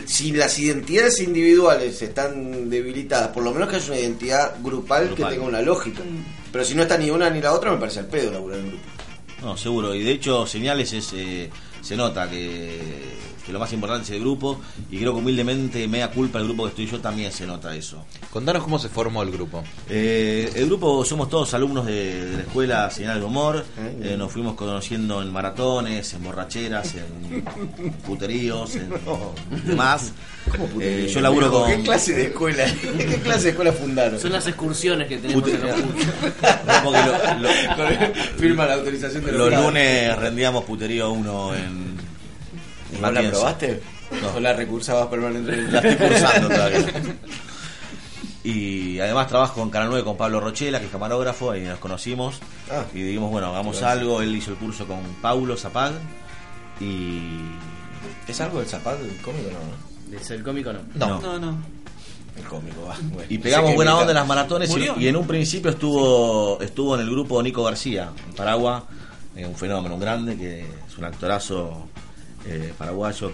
si las identidades individuales están debilitadas, por lo menos que haya una identidad grupal que tenga una lógica. Pero si no está ni una ni la otra, me parece el pedo laburar en grupo. No, seguro. Y de hecho, Señales es, se nota que lo más importante es el grupo. Y creo que humildemente, mea culpa, el grupo que estoy yo también se nota eso. Contanos cómo se formó el grupo. El grupo somos todos alumnos de la escuela Señales de Humor. Nos fuimos conociendo en maratones, en borracheras, en puteríos, en demás. ¿Cómo puterío? Yo laburo con... ¿Qué clase de escuela? ¿Qué clase de escuela fundaron? Son las excursiones que tenemos en los... Firma la autorización de los lunes rendíamos puterío 1 en ¿La probaste? No. ¿O la recursabas permanentemente? La estoy cursando todavía. Y además trabajo en Canal 9 con Pablo Rochela, que es camarógrafo, y nos conocimos. Y dijimos, bueno, hagamos algo. Él hizo el curso con Paulo Zapag. Y... ¿Es algo del Zapag, el cómico, no? ¿Es el cómico, no? No. El cómico, va. Bueno. Y pegamos buena onda en las maratones. Y en un principio estuvo en el grupo Nico García, en Paraguay. Un fenómeno, un grande, que es un actorazo... paraguayo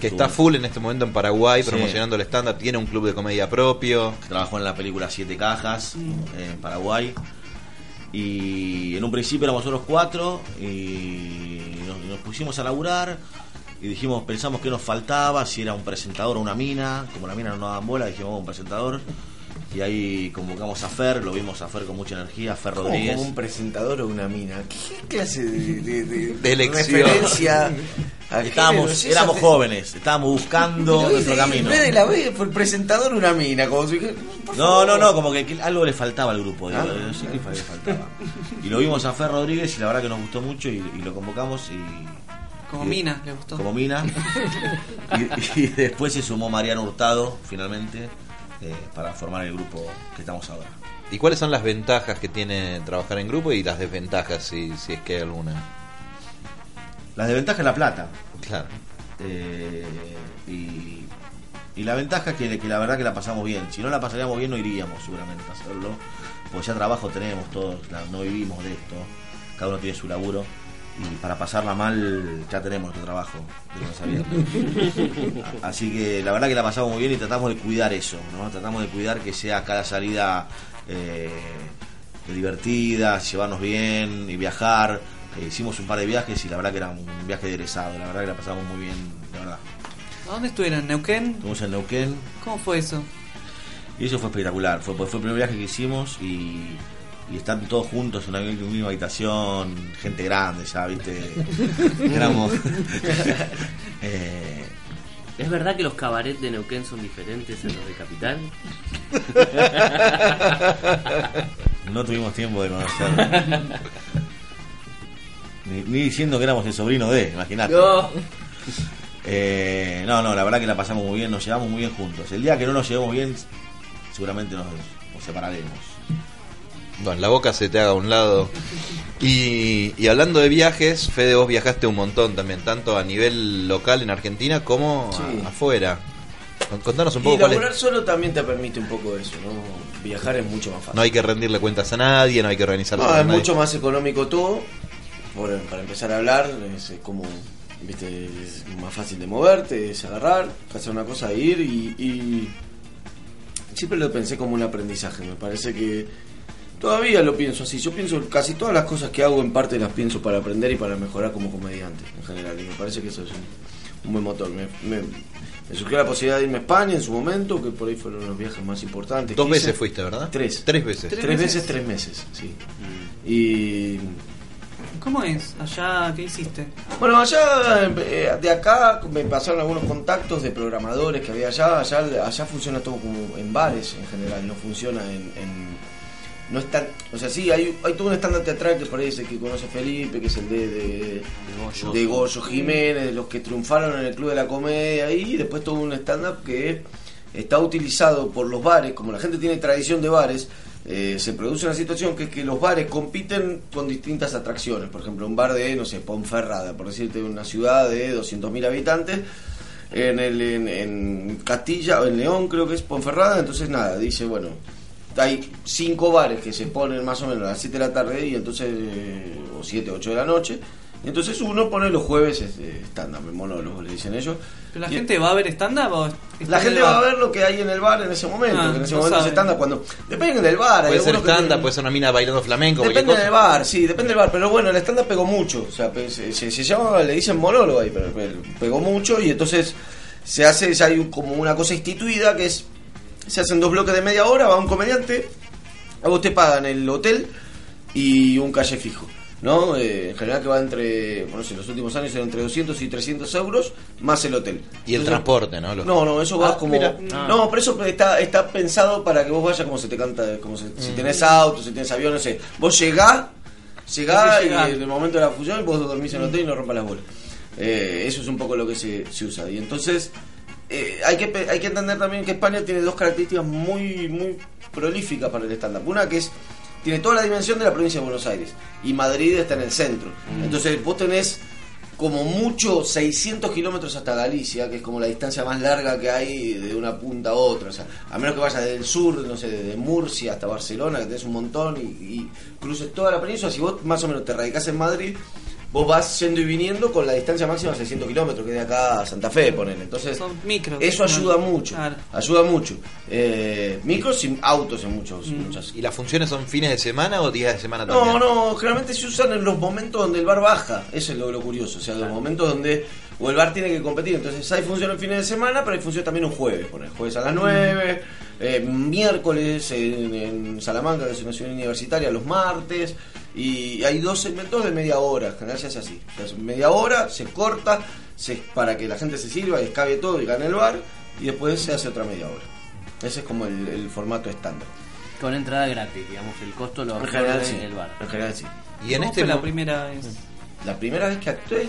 que está full en este momento en Paraguay, sí, promocionando el stand-up. Tiene un club de comedia propio, trabajó en la película 7 Cajas en Paraguay. Y en un principio éramos nosotros 4 y nos pusimos a laburar y pensamos que nos faltaba, si era un presentador o una mina. Como la mina no nos daban bola, dijimos un presentador. Y ahí convocamos a Fer, lo vimos a Fer con mucha energía, Fer Rodríguez. ¿Como un presentador o una mina? ¿Qué clase de elección? Referencia. Éramos jóvenes, estábamos buscando nuestro camino. En vez de la B, por presentador una mina. Como si, no, como que algo le faltaba al grupo. Le faltaba. Y lo vimos a Fer Rodríguez y la verdad que nos gustó mucho y lo convocamos como mina, le gustó. Como mina. Y después se sumó Mariano Hurtado, finalmente, para formar el grupo que estamos ahora. ¿Y cuáles son las ventajas que tiene trabajar en grupo y las desventajas, si es que hay alguna? La desventaja es la plata. Claro. Y la ventaja es que la verdad que la pasamos bien. Si no la pasaríamos bien, no iríamos seguramente a hacerlo. Porque ya trabajo tenemos todos, no vivimos de esto. Cada uno tiene su laburo. y para pasarla mal ya tenemos nuestro trabajo de lunes a viernes. Así que la verdad que la pasamos muy bien y tratamos de cuidar eso, ¿no? Tratamos de cuidar que sea cada salida divertida, llevarnos bien y viajar. Hicimos un par de viajes y la verdad que era un viaje de egresado, la verdad que la pasamos muy bien, la verdad. ¿Dónde estuvieron? ¿En Neuquén? Estuvimos en Neuquén. ¿Cómo fue eso? Y eso fue espectacular, fue el primer viaje que hicimos y están todos juntos en una misma habitación, gente grande ya, ¿viste? Éramos... ¿Es verdad que los cabarets de Neuquén son diferentes a los de Capital? No tuvimos tiempo de conocerlo. Ni diciendo que éramos el sobrino de, imagínate. No. No, la verdad que la pasamos muy bien, nos llevamos muy bien juntos. El día que no nos llevemos bien, seguramente nos separaremos. No, en la boca se te haga a un lado. Y hablando de viajes, Fede, vos viajaste un montón también, tanto a nivel local en Argentina como afuera. Contanos un poco cuál es. Y laburar solo también te permite un poco eso, ¿no? Viajar es mucho más fácil. No hay que rendirle cuentas a nadie, no hay que organizar nada. No, es mucho más económico todo. Bueno, para empezar a hablar, es como, viste, es más fácil de moverte, es agarrar, hacer una cosa, ir y... Siempre lo pensé como un aprendizaje, me parece que todavía lo pienso así. Yo pienso casi todas las cosas que hago, en parte las pienso para aprender y para mejorar como comediante en general. Y me parece que eso es un buen motor. Me surgió la posibilidad de irme a España en su momento, que por ahí fueron los viajes más importantes. Dos veces fuiste, ¿verdad? Tres veces. Tres veces, 3 meses, sí. Y... ¿Cómo es? ¿Allá qué hiciste? Bueno, allá de acá me pasaron algunos contactos de programadores que había allá. Allá funciona todo como en bares en general, no funciona no está, o sea, sí, hay todo un estándar teatral que parece que conoce Felipe, que es el de Goyo Jiménez, de los que triunfaron en el Club de la Comedia, y después todo un stand-up que está utilizado por los bares, como la gente tiene tradición de bares. Se produce una situación que es que los bares compiten con distintas atracciones. Por ejemplo, un bar de, no sé, Ponferrada, por decirte, una ciudad de 200.000 habitantes, en Castilla o en León, creo que es Ponferrada. Entonces nada, dice, bueno, hay 5 bares que se ponen más o menos a las 7 de la tarde, y entonces o 7, 8 de la noche. Entonces uno pone los jueves stand-up, monólogo le dicen ellos. ¿Pero la gente va a ver stand-up o stand-up? La gente va a ver lo que hay en el bar en ese momento, que en ese momento es stand-up. Cuando... Depende del bar. Puede ser stand-up, puede ser una mina bailando flamenco. Depende del bar, sí, depende del bar. Pero bueno, el stand-up pegó mucho. O sea, se llama, le dicen monólogo ahí, pero pegó mucho. Y entonces se hace, hay como una cosa instituida que es... Se hacen 2 bloques de media hora, va un comediante, a vos te pagan el hotel y un calle fijo, ¿no? En general que va entre, bueno, en los últimos años eran entre 200 y 300 euros más el hotel. Y entonces, el transporte, ¿no? No, eso va como... Mira, no, pero eso está pensado para que vos vayas como se te canta, como si tenés auto, si tenés avión, no sé. Vos llegás y en el momento de la fusión vos dormís en el hotel y no rompas las bolas. Eso es un poco lo que se usa. Y entonces... hay que entender también que España tiene 2 características muy, muy prolíficas para el stand-up. Una que es... Tiene toda la dimensión de la provincia de Buenos Aires, y Madrid está en el centro. Entonces vos tenés como mucho 600 kilómetros hasta Galicia, que es como la distancia más larga que hay de una punta a otra. O sea, a menos que vayas del sur, no sé, desde Murcia hasta Barcelona, que tenés un montón, y cruces toda la península. Si vos más o menos te radicás en Madrid, vos vas yendo y viniendo con la distancia máxima de 600 kilómetros, que es de acá a Santa Fe, ponen. Entonces, eso ayuda mucho. Claro. Ayuda mucho. Micros y autos en muchas. ¿Y las funciones son fines de semana o días de semana también? No, generalmente se usan en los momentos donde el bar baja. Eso es lo curioso. O sea, los momentos donde o el bar tiene que competir. Entonces, hay funciones fines de semana, pero hay funciones también un jueves. Ponen jueves a las 9, miércoles en Salamanca, que es una ciudad universitaria, los martes. Y hay 2 segmentos de media hora, en general se hace así. O sea, media hora, se corta, para que la gente se sirva, descabe todo y gane el bar, y después se hace otra media hora. Ese es como el formato estándar. Con entrada gratis, digamos, el costo lo absorbe el bar. En general sí. ¿Y en la primera vez? La primera vez que actué.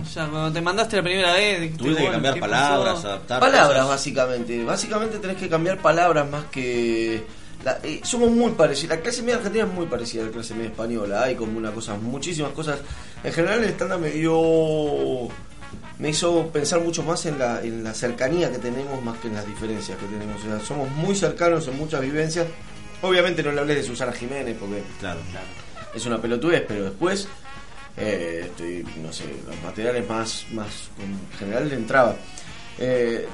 O sea, cuando te mandaste la primera vez, tuviste que cambiar palabras, adaptar palabras, básicamente. Básicamente tenés que cambiar palabras más que... somos muy parecidos. La clase media argentina es muy parecida a la clase media española. Hay como muchísimas cosas. En general el estándar me hizo pensar mucho más en la cercanía que tenemos, más que en las diferencias que tenemos. O sea, somos muy cercanos en muchas vivencias. Obviamente no le hablé de Susana Jiménez porque claro. Es una pelotudez, pero después no sé, los materiales más en general le entraba.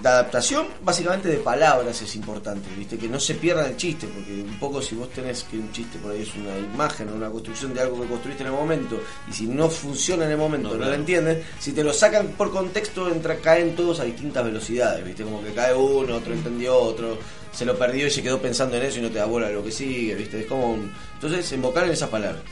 La adaptación básicamente de palabras es importante, viste, que no se pierda el chiste, porque un poco si vos tenés que un chiste por ahí es una imagen o una construcción de algo que construiste en el momento, y si no funciona en el momento, no, claro, lo entienden, si te lo sacan por contexto, caen todos a distintas velocidades, viste, como que cae uno, otro entendió, otro se lo perdió y se quedó pensando en eso y no te da bola lo que sigue, viste, es como un... Entonces enfocar en esas palabras.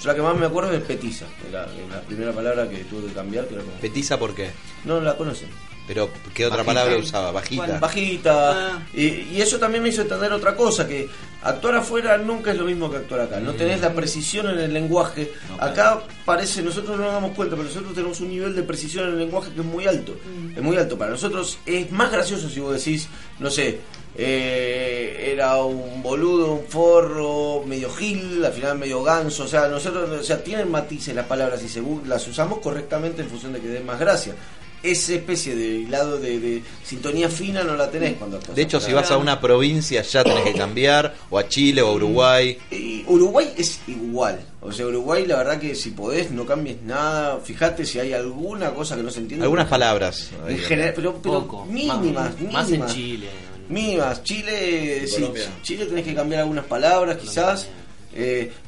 Yo la que más me acuerdo es petiza, la primera palabra que tuve que cambiar, que era como... ¿Petiza por qué? No la conocen. Pero, ¿qué otra bajita, palabra usaba? Bajita. Bueno, bajita. Ah. Y eso también me hizo entender otra cosa, que actuar afuera nunca es lo mismo que actuar acá. No tenés la precisión en el lenguaje. No, acá parece, nosotros no nos damos cuenta, pero nosotros tenemos un nivel de precisión en el lenguaje que es muy alto. Es muy alto. Para nosotros es más gracioso si vos decís, no sé, era un boludo, un forro, medio gil, al final medio ganso. O sea, nosotros, o sea, tienen matices las palabras y las usamos correctamente en función de que den más gracia. Esa especie de hilado de sintonía fina no la tenés cuando actúas. De hecho, si vas a una provincia ya tenés que cambiar, o a Chile o a Uruguay. Y Uruguay es igual. O sea, Uruguay, la verdad que si podés no cambies nada. Fíjate si hay alguna cosa que no se entiende. Algunas palabras. En general, pero poco, mínimas. Más en Chile. Mínimas. Chile, sí, Chile tenés que cambiar algunas palabras quizás.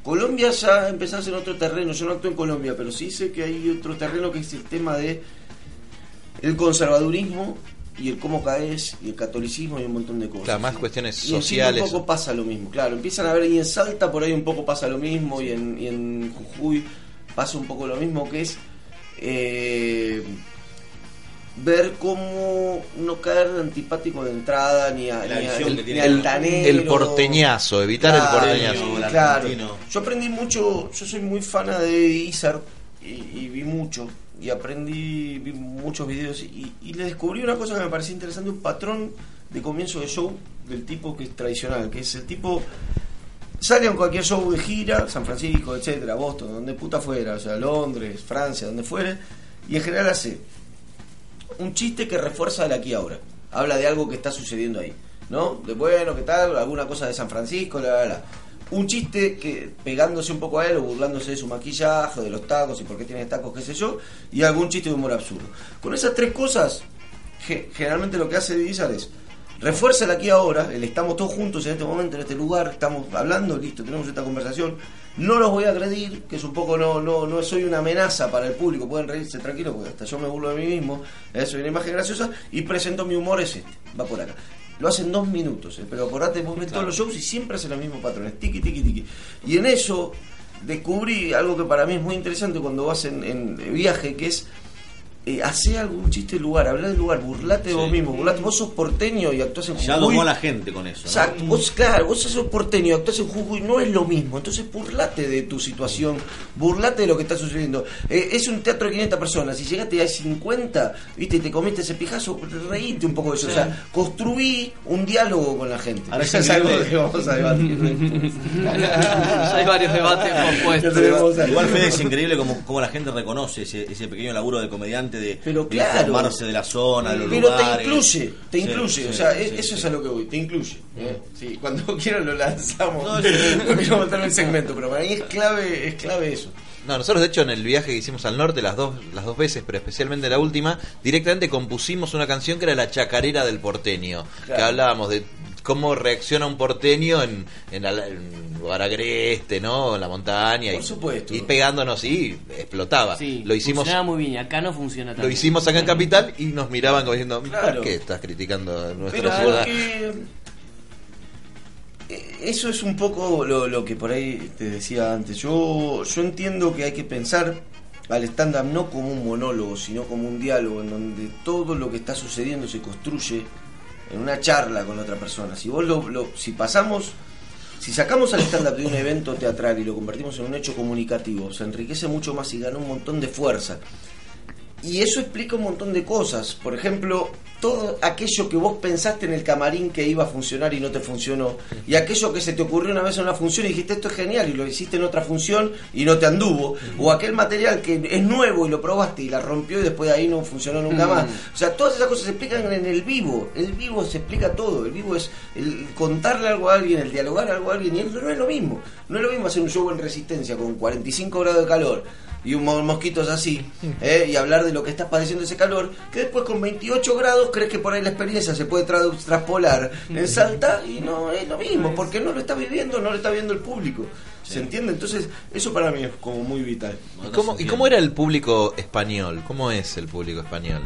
Colombia ya empezás en otro terreno. Yo no actúo en Colombia, pero sí sé que hay otro terreno que es el tema de... el conservadurismo y el cómo caes, y el catolicismo y un montón de cosas. Claro, más cuestiones sociales. Y un poco pasa lo mismo, claro. Empiezan a ver, y en Salta por ahí un poco pasa lo mismo, y en Jujuy pasa un poco lo mismo, que es ver cómo no caer antipático de entrada, ni altanero. El porteñazo, evitar el porteñazo. Claro. Yo aprendí mucho, yo soy muy fana de Izar, y vi mucho. Y aprendí, vi muchos videos y le descubrí una cosa que me parecía interesante, un patrón de comienzo de show del tipo que es tradicional, que es el tipo sale a cualquier show de gira, San Francisco, etcétera, Boston, donde puta fuera, o sea, Londres, Francia, donde fuere, y en general hace un chiste que refuerza el aquí ahora, habla de algo que está sucediendo ahí, ¿no? De bueno, ¿qué tal? Alguna cosa de San Francisco, la, la, la. Un chiste que pegándose un poco a él o burlándose de su maquillaje, de los tacos y por qué tiene tacos, qué sé yo, y algún chiste de humor absurdo. Con esas tres cosas, generalmente lo que hace Dizar es refuérzala aquí ahora, el estamos todos juntos en este momento, en este lugar, estamos hablando, listo, tenemos esta conversación, no los voy a agredir, que es un poco, no soy una amenaza para el público, pueden reírse tranquilo porque hasta yo me burlo de mí mismo, soy una imagen graciosa y presento mi humor, es este, va por acá. Lo hacen 2 minutos, pero acordate, vos ves todos los shows y siempre hacen los mismos patrones, tiqui, tiqui, tiqui. Y en eso descubrí algo que para mí es muy interesante cuando vas en viaje, que es hacer algún chiste del lugar, hablar del lugar, burlate de vos mismo, burlate. Vos sos porteño y actuás en Jujuy. Ya domó a la gente con eso, ¿no? Exacto, vos sos porteño y actuás en Jujuy, no es lo mismo. Entonces burlate de tu situación, burlate de lo que está sucediendo. Es un teatro de 500 personas, si llegaste a 50, viste, y te comiste ese pijazo, reíte un poco de eso. O sea, construí un diálogo con la gente. Ahora ya es algo que vamos a debatir. Ya hay varios debates compuestos. Igual, Fede, es increíble cómo la gente reconoce ese pequeño laburo de comediante. Pero claro, formarse de la zona, de los lugares. Pero te incluye, sí, o sea, eso es a lo que voy, te incluye. Sí, cuando quieran lo lanzamos. No quiero montarme el segmento, pero para mí es clave eso. No, nosotros de hecho en el viaje que hicimos al norte las dos veces, pero especialmente la última, directamente compusimos una canción que era la chacarera del porteño, que hablábamos de cómo reacciona un porteño en un lugar agreste, ¿no? En la montaña. Por supuesto. Y pegándonos y explotaba. Sí, lo hicimos, funcionaba muy bien, acá no funciona tanto. Lo hicimos acá en Capital y nos miraban como diciendo, ¿por qué estás criticando nuestra ciudad? Eso es un poco lo que por ahí te decía antes. Yo entiendo que hay que pensar al stand-up no como un monólogo, sino como un diálogo en donde todo lo que está sucediendo se construye en una charla con otra persona. Si vos si sacamos al stand-up de un evento teatral y lo convertimos en un hecho comunicativo, se enriquece mucho más y gana un montón de fuerza. Y eso explica un montón de cosas. Por ejemplo, todo aquello que vos pensaste en el camarín que iba a funcionar y no te funcionó, y aquello que se te ocurrió una vez en una función y dijiste esto es genial y lo hiciste en otra función y no te anduvo, o aquel material que es nuevo y lo probaste y la rompió y después de ahí no funcionó nunca más. O sea, todas esas cosas se explican en el vivo. El vivo se explica todo. El vivo es el contarle algo a alguien, el dialogar algo a alguien, y no es lo mismo hacer un show en Resistencia con 45 grados de calor y un mosquito es así, y hablar de lo que estás padeciendo ese calor, que después con 28 grados crees que por ahí la experiencia se puede traspolar en Salta y no es lo mismo, porque no lo está viviendo, no lo está viendo el público. ¿Se entiende? Entonces, eso para mí es como muy vital. ¿Y cómo era el público español? ¿Cómo es el público español?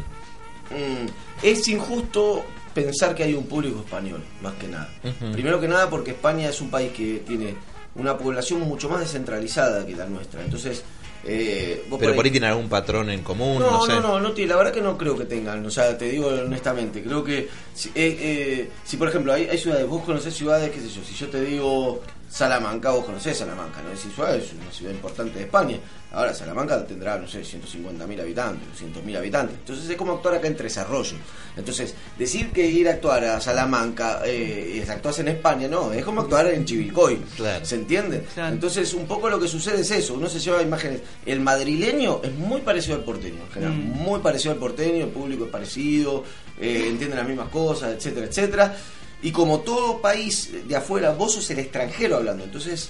Es injusto pensar que hay un público español, más que nada. Uh-huh. Primero que nada porque España es un país que tiene una población mucho más descentralizada que la nuestra. Entonces, pero por ahí tienen algún patrón en común. No, la verdad que no creo que tengan. O sea, te digo honestamente, creo que si por ejemplo hay ciudades, vos conocés ciudades, qué sé yo, si yo te digo Salamanca, vos conocés Salamanca, ¿no? Es una ciudad importante de España. Ahora Salamanca tendrá, no sé, 150.000 habitantes, 200.000 habitantes. Entonces es como actuar acá en Tres Arroyos. Entonces, decir que ir a actuar a Salamanca y actuarse en España, no, es como actuar en Chivilcoy. Claro. ¿Se entiende? Claro. Entonces, un poco lo que sucede es eso. Uno se lleva imágenes. El madrileño es muy parecido al porteño, en general. Muy parecido al porteño, el público es parecido, entienden las mismas cosas, etcétera, etcétera. Y como todo país de afuera, vos sos el extranjero hablando. Entonces,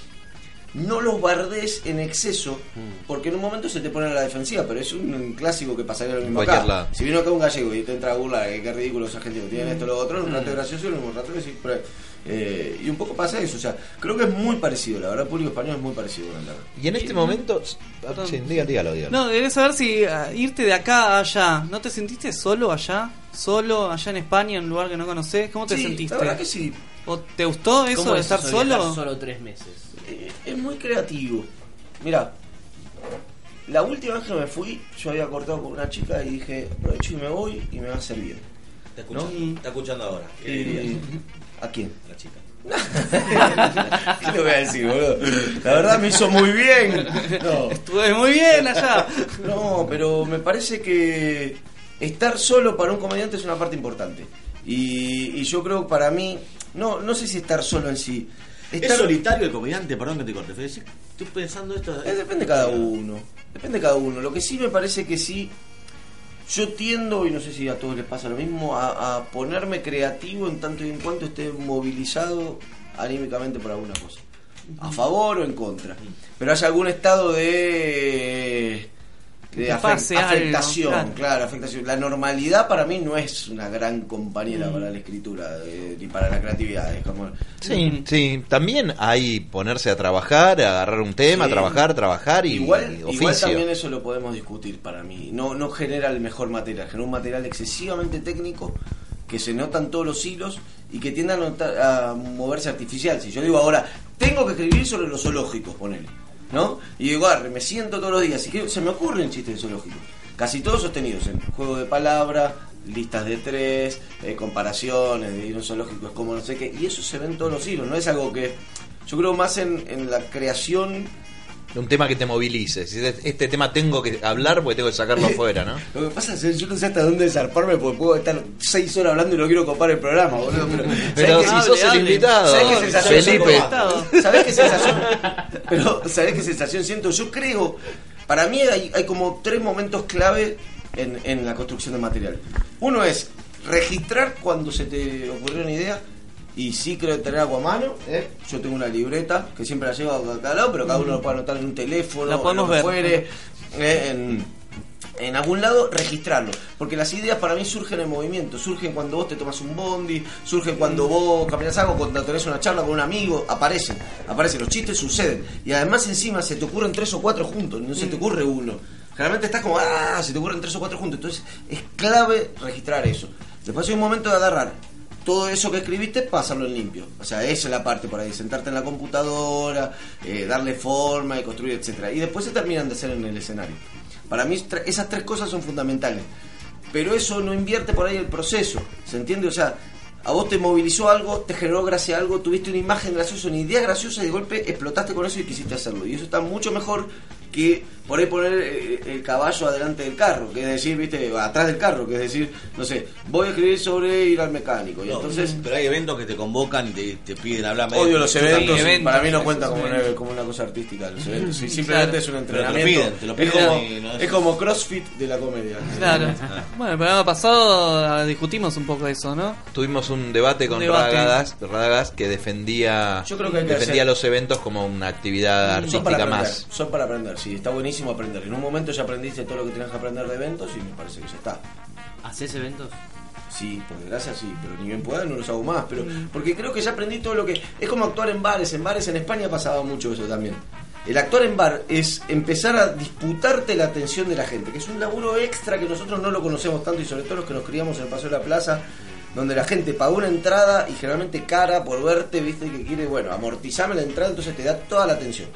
no los bardees en exceso, porque en un momento se te pone a la defensiva, pero es un clásico que pasaría lo mismo acá. Lado. Si vino acá un gallego y te entra a burlar, qué ridículo los argentinos, tienen esto, lo otro, un rato gracioso y un rato decís, pero, y un poco pasa eso, o sea, creo que es muy parecido, la verdad, el público español es muy parecido. Y en este momento, dígalo. No, debes saber si irte de acá a allá, ¿no te sentiste solo allá? ¿Solo allá en España, en un lugar que no conocés? ¿Cómo te sentiste? La verdad que sí. ¿O te gustó eso de estar solo? Estar solo 3 meses. Es muy creativo. Mirá, la última vez que me fui, yo había cortado con una chica y dije, aprovecho y me voy y me va a hacer bien. Te escucho, ¿no? Está escuchando ahora. ¿A quién? La chica. ¿Qué le voy a decir, boludo? La verdad me hizo muy bien. No. Estuve muy bien allá. No, pero me parece que estar solo para un comediante es una parte importante. Y yo creo que para mí, no sé si estar solo en sí. ¿Es solitario el comediante? Perdón que te corte, Fede. Estoy pensando esto. Depende de cada uno. Lo que sí me parece que sí. Yo tiendo, y no sé si a todos les pasa lo mismo, a ponerme creativo en tanto y en cuanto esté movilizado anímicamente por alguna cosa. A favor o en contra. Pero hay algún estado de afectación, algo, claro, afectación. La normalidad para mí no es una gran compañera para la escritura ni para la creatividad, es como... Sí, también hay ponerse a trabajar, a agarrar un tema, trabajar y oficio. Igual también eso lo podemos discutir para mí. No genera el mejor material, genera un material excesivamente técnico que se notan todos los hilos y que tiende a moverse artificial. Si yo digo ahora, tengo que escribir sobre los zoológicos, ponele, ¿no? Y igual, me siento todos los días, y se me ocurren chistes zoológicos. Casi todos sostenidos en juego de palabras, listas de tres, comparaciones de ir a un zoológico, es como no sé qué. Y eso se ven todos los hilos, ¿no? Es algo que yo creo más en la creación. Un tema que te movilice. Este tema tengo que hablar porque tengo que sacarlo afuera, ¿no? Lo que pasa es que yo no sé hasta dónde zarparme porque puedo estar 6 horas hablando y no quiero copar el programa, boludo. Pero si sos el invitado, Felipe. ¿Sabés qué sensación? Pero ¿sabés qué sensación siento? Yo creo, para mí hay como 3 momentos clave en la construcción de material. Uno es registrar cuando se te ocurrió una idea. Y sí creo tener agua a mano, Yo tengo una libreta que siempre la llevo a cada lado, pero cada uno lo puede anotar en un teléfono, la podemos ver, fuere, en algún lado, registrarlo. Porque las ideas para mí surgen en movimiento, surgen cuando vos te tomas un bondi, surgen cuando vos caminas algo, cuando tenés una charla con un amigo, aparecen, los chistes suceden. Y además encima se te ocurren 3 o 4 juntos, no se te ocurre uno. Generalmente estás como, se te ocurren 3 o 4 juntos, entonces es clave registrar eso. Después hay un momento de agarrar todo eso que escribiste, pasarlo en limpio. O sea, esa es la parte por ahí, sentarte en la computadora, darle forma y construir, etcétera. Y después se terminan de hacer en el escenario. Para mí esas 3 cosas son fundamentales. Pero eso no invierte por ahí el proceso, ¿se entiende? O sea, a vos te movilizó algo, te generó gracia algo, tuviste una imagen graciosa, una idea graciosa y de golpe explotaste con eso y quisiste hacerlo. Y eso está mucho mejor que por ahí poner el caballo adelante del carro, que es decir, atrás del carro, que es decir, no sé, voy a escribir sobre ir al mecánico. Y entonces, pero hay eventos que te convocan y te piden hablar. Odio los eventos, para mí no cuenta como una cosa artística los eventos. Simplemente es un entrenamiento. Es como CrossFit de la comedia. Claro. Bueno, el programa pasado discutimos un poco eso, ¿no? Tuvimos un debate con Radagas que defendía los eventos como una actividad artística más. Son para aprender. sí, está buenísimo aprender. En un momento ya aprendiste todo lo que tenías que aprender de eventos y me parece que ya está. ¿Haces eventos? Sí, por desgracia sí, pero ni bien pueda no los hago más, pero porque creo que ya aprendí todo lo que... Es como actuar en bares, en España pasaba mucho eso también. El actuar en bar es empezar a disputarte la atención de la gente, que es un laburo extra que nosotros no lo conocemos tanto, y sobre todo los que nos criamos en el Paseo de la Plaza, donde la gente pagó una entrada y generalmente cara por verte, viste que quiere, bueno, amortizame la entrada, entonces te da toda la atención.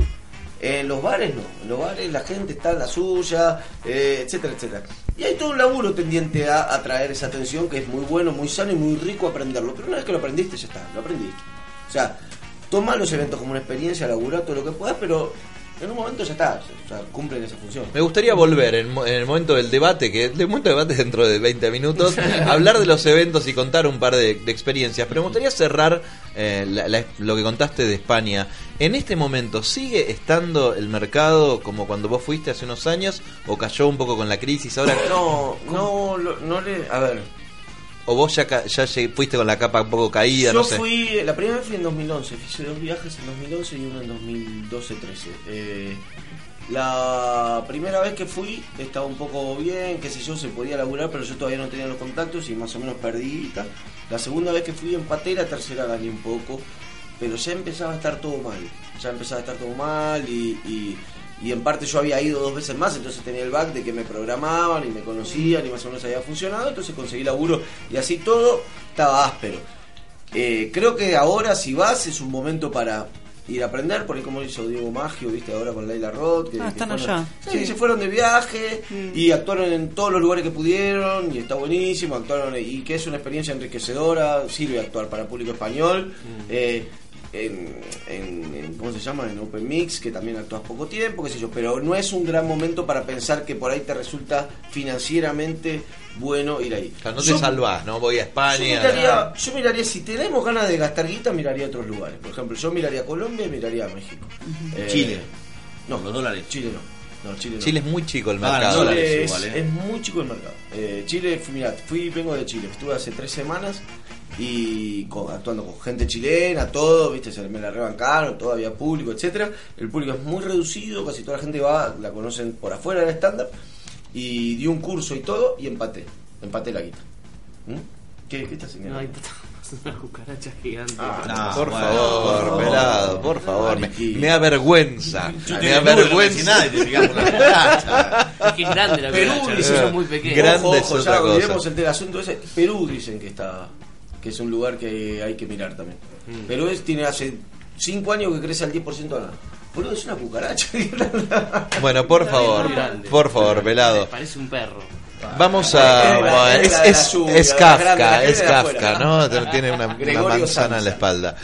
En los bares no, en los bares la gente está en la suya, etcétera, etcétera. Y hay todo un laburo tendiente a atraer esa atención, que es muy bueno, muy sano y muy rico aprenderlo. Pero una vez que lo aprendiste, ya está, lo aprendiste. O sea, toma los eventos como una experiencia, labura todo lo que puedas, pero en un momento ya está, o sea, cumplen esa función. Me gustaría volver en el momento del debate, que el momento del debate es dentro de 20 minutos, hablar de los eventos y contar un par de experiencias, pero me gustaría cerrar lo que contaste de España. ¿En este momento sigue estando el mercado como cuando vos fuiste hace unos años, o cayó un poco con la crisis ahora? No, a ver... ¿O vos ya fuiste con la capa un poco caída? Yo no sé. La primera vez fui en 2011, hice 2 viajes en 2011 y uno en 2012-13. La primera vez que fui estaba un poco bien, qué sé yo, se podía laburar, pero yo todavía no tenía los contactos y más o menos perdí y tal. La segunda vez que fui empaté, la tercera gané un poco, pero ya empezaba a estar todo mal. Y en parte yo había ido 2 veces más, entonces tenía el back de que me programaban y me conocían y más o menos había funcionado, entonces conseguí laburo y así todo estaba áspero. Creo que ahora si vas es un momento para ir a aprender, por ahí como hizo Diego Maggio, viste, ahora con Laila Roth, que están allá. Sí, se fueron de viaje y actuaron en todos los lugares que pudieron y está buenísimo, actuaron y que es una experiencia enriquecedora, sirve actuar para público español. ¿Cómo se llama? En Open Mix, que también actúas poco tiempo, qué sé yo, pero no es un gran momento para pensar que por ahí te resulta financieramente bueno ir ahí. O sea, no te salvás, ¿no? Voy a España. Yo miraría, si tenemos ganas de gastar guita, miraría otros lugares. Por ejemplo, yo miraría Colombia y miraría México. Chile. No, los dólares. Chile no. Chile es muy chico el mercado. Chile es muy chico el mercado. Chile, mirá, vengo de Chile, estuve hace 3 semanas. Y actuando con gente chilena, todo, viste, me la rebancaron, todo, había público, etcétera. El público es muy reducido, casi toda la gente va, la conocen por afuera del stand-up. Y di un curso y todo, y empaté la guita. ¿Qué estás haciendo? No, hay una cucaracha gigante. Por favor, pelado, por favor. Me da vergüenza. Me da vergüenza. Es que es grande la Perú, cucaracha. Perú dice son muy pequeños. Grande es otra cosa. Miremos el asunto ese. Perú dicen que está... que es un lugar que hay que mirar también. Perú tiene hace 5 años que crece al 10% anual. Boludo, es una cucaracha. Bueno, por favor, velado. Parece un perro. Vamos a... Es Kafka, ¿no? Tiene una manzana en la espalda.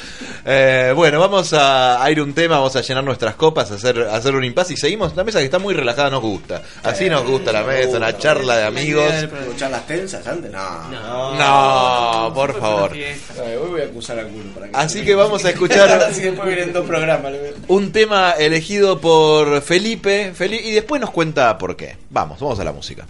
Bueno, vamos a ir un tema, vamos a llenar nuestras copas, hacer un impasse y seguimos. La mesa que está muy relajada nos gusta. Así nos gusta la mesa, una charla de amigos. ¿Charlas tensas antes? No, por favor. Hoy voy a acusar a Culo. Así que vamos a escuchar un tema elegido por Felipe y después nos cuenta por qué. Vamos a la música.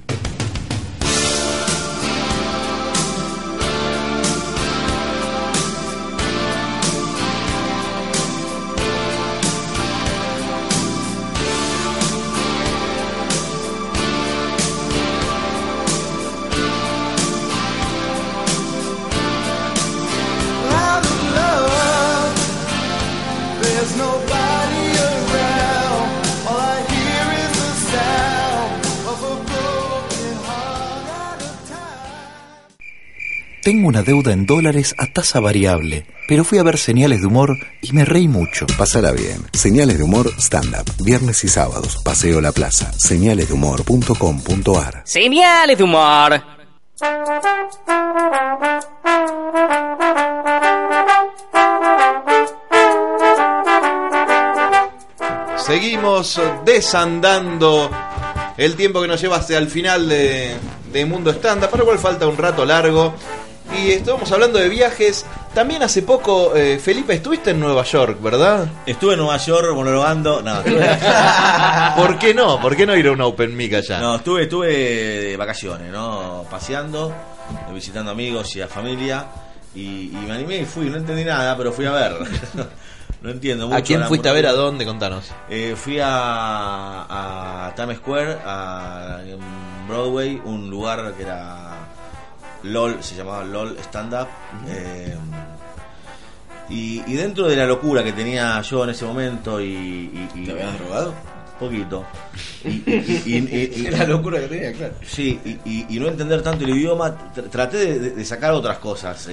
Tengo una deuda en dólares a tasa variable, pero fui a ver Señales de Humor y me reí mucho. Pásala bien. Señales de Humor stand-up. Viernes y sábados. Paseo La Plaza. Señalesdehumor.com.ar. Señales de Humor. Seguimos desandando el tiempo que nos lleva hasta el final de Mundo Stand Up, para el cual falta un rato largo. Y estábamos hablando de viajes. También hace poco, Felipe, estuviste en Nueva York, ¿verdad? Estuve en Nueva York monologando. No. ¿Por qué no? ¿Por qué no ir a una open mic allá? No, estuve de vacaciones, ¿no? Paseando, visitando amigos y a familia. Y me animé y fui. No entendí nada, pero fui a ver. No entiendo mucho. ¿A quién fuiste a ver? ¿A dónde? Contanos. Fui a Times Square, a Broadway, un lugar que era LOL, se llamaba LOL Stand Up. Y dentro de la locura que tenía yo en ese momento y ¿te habías drogado? Poquito. Y la locura que tenía, claro. Sí, y no entender tanto el idioma, traté de sacar otras cosas.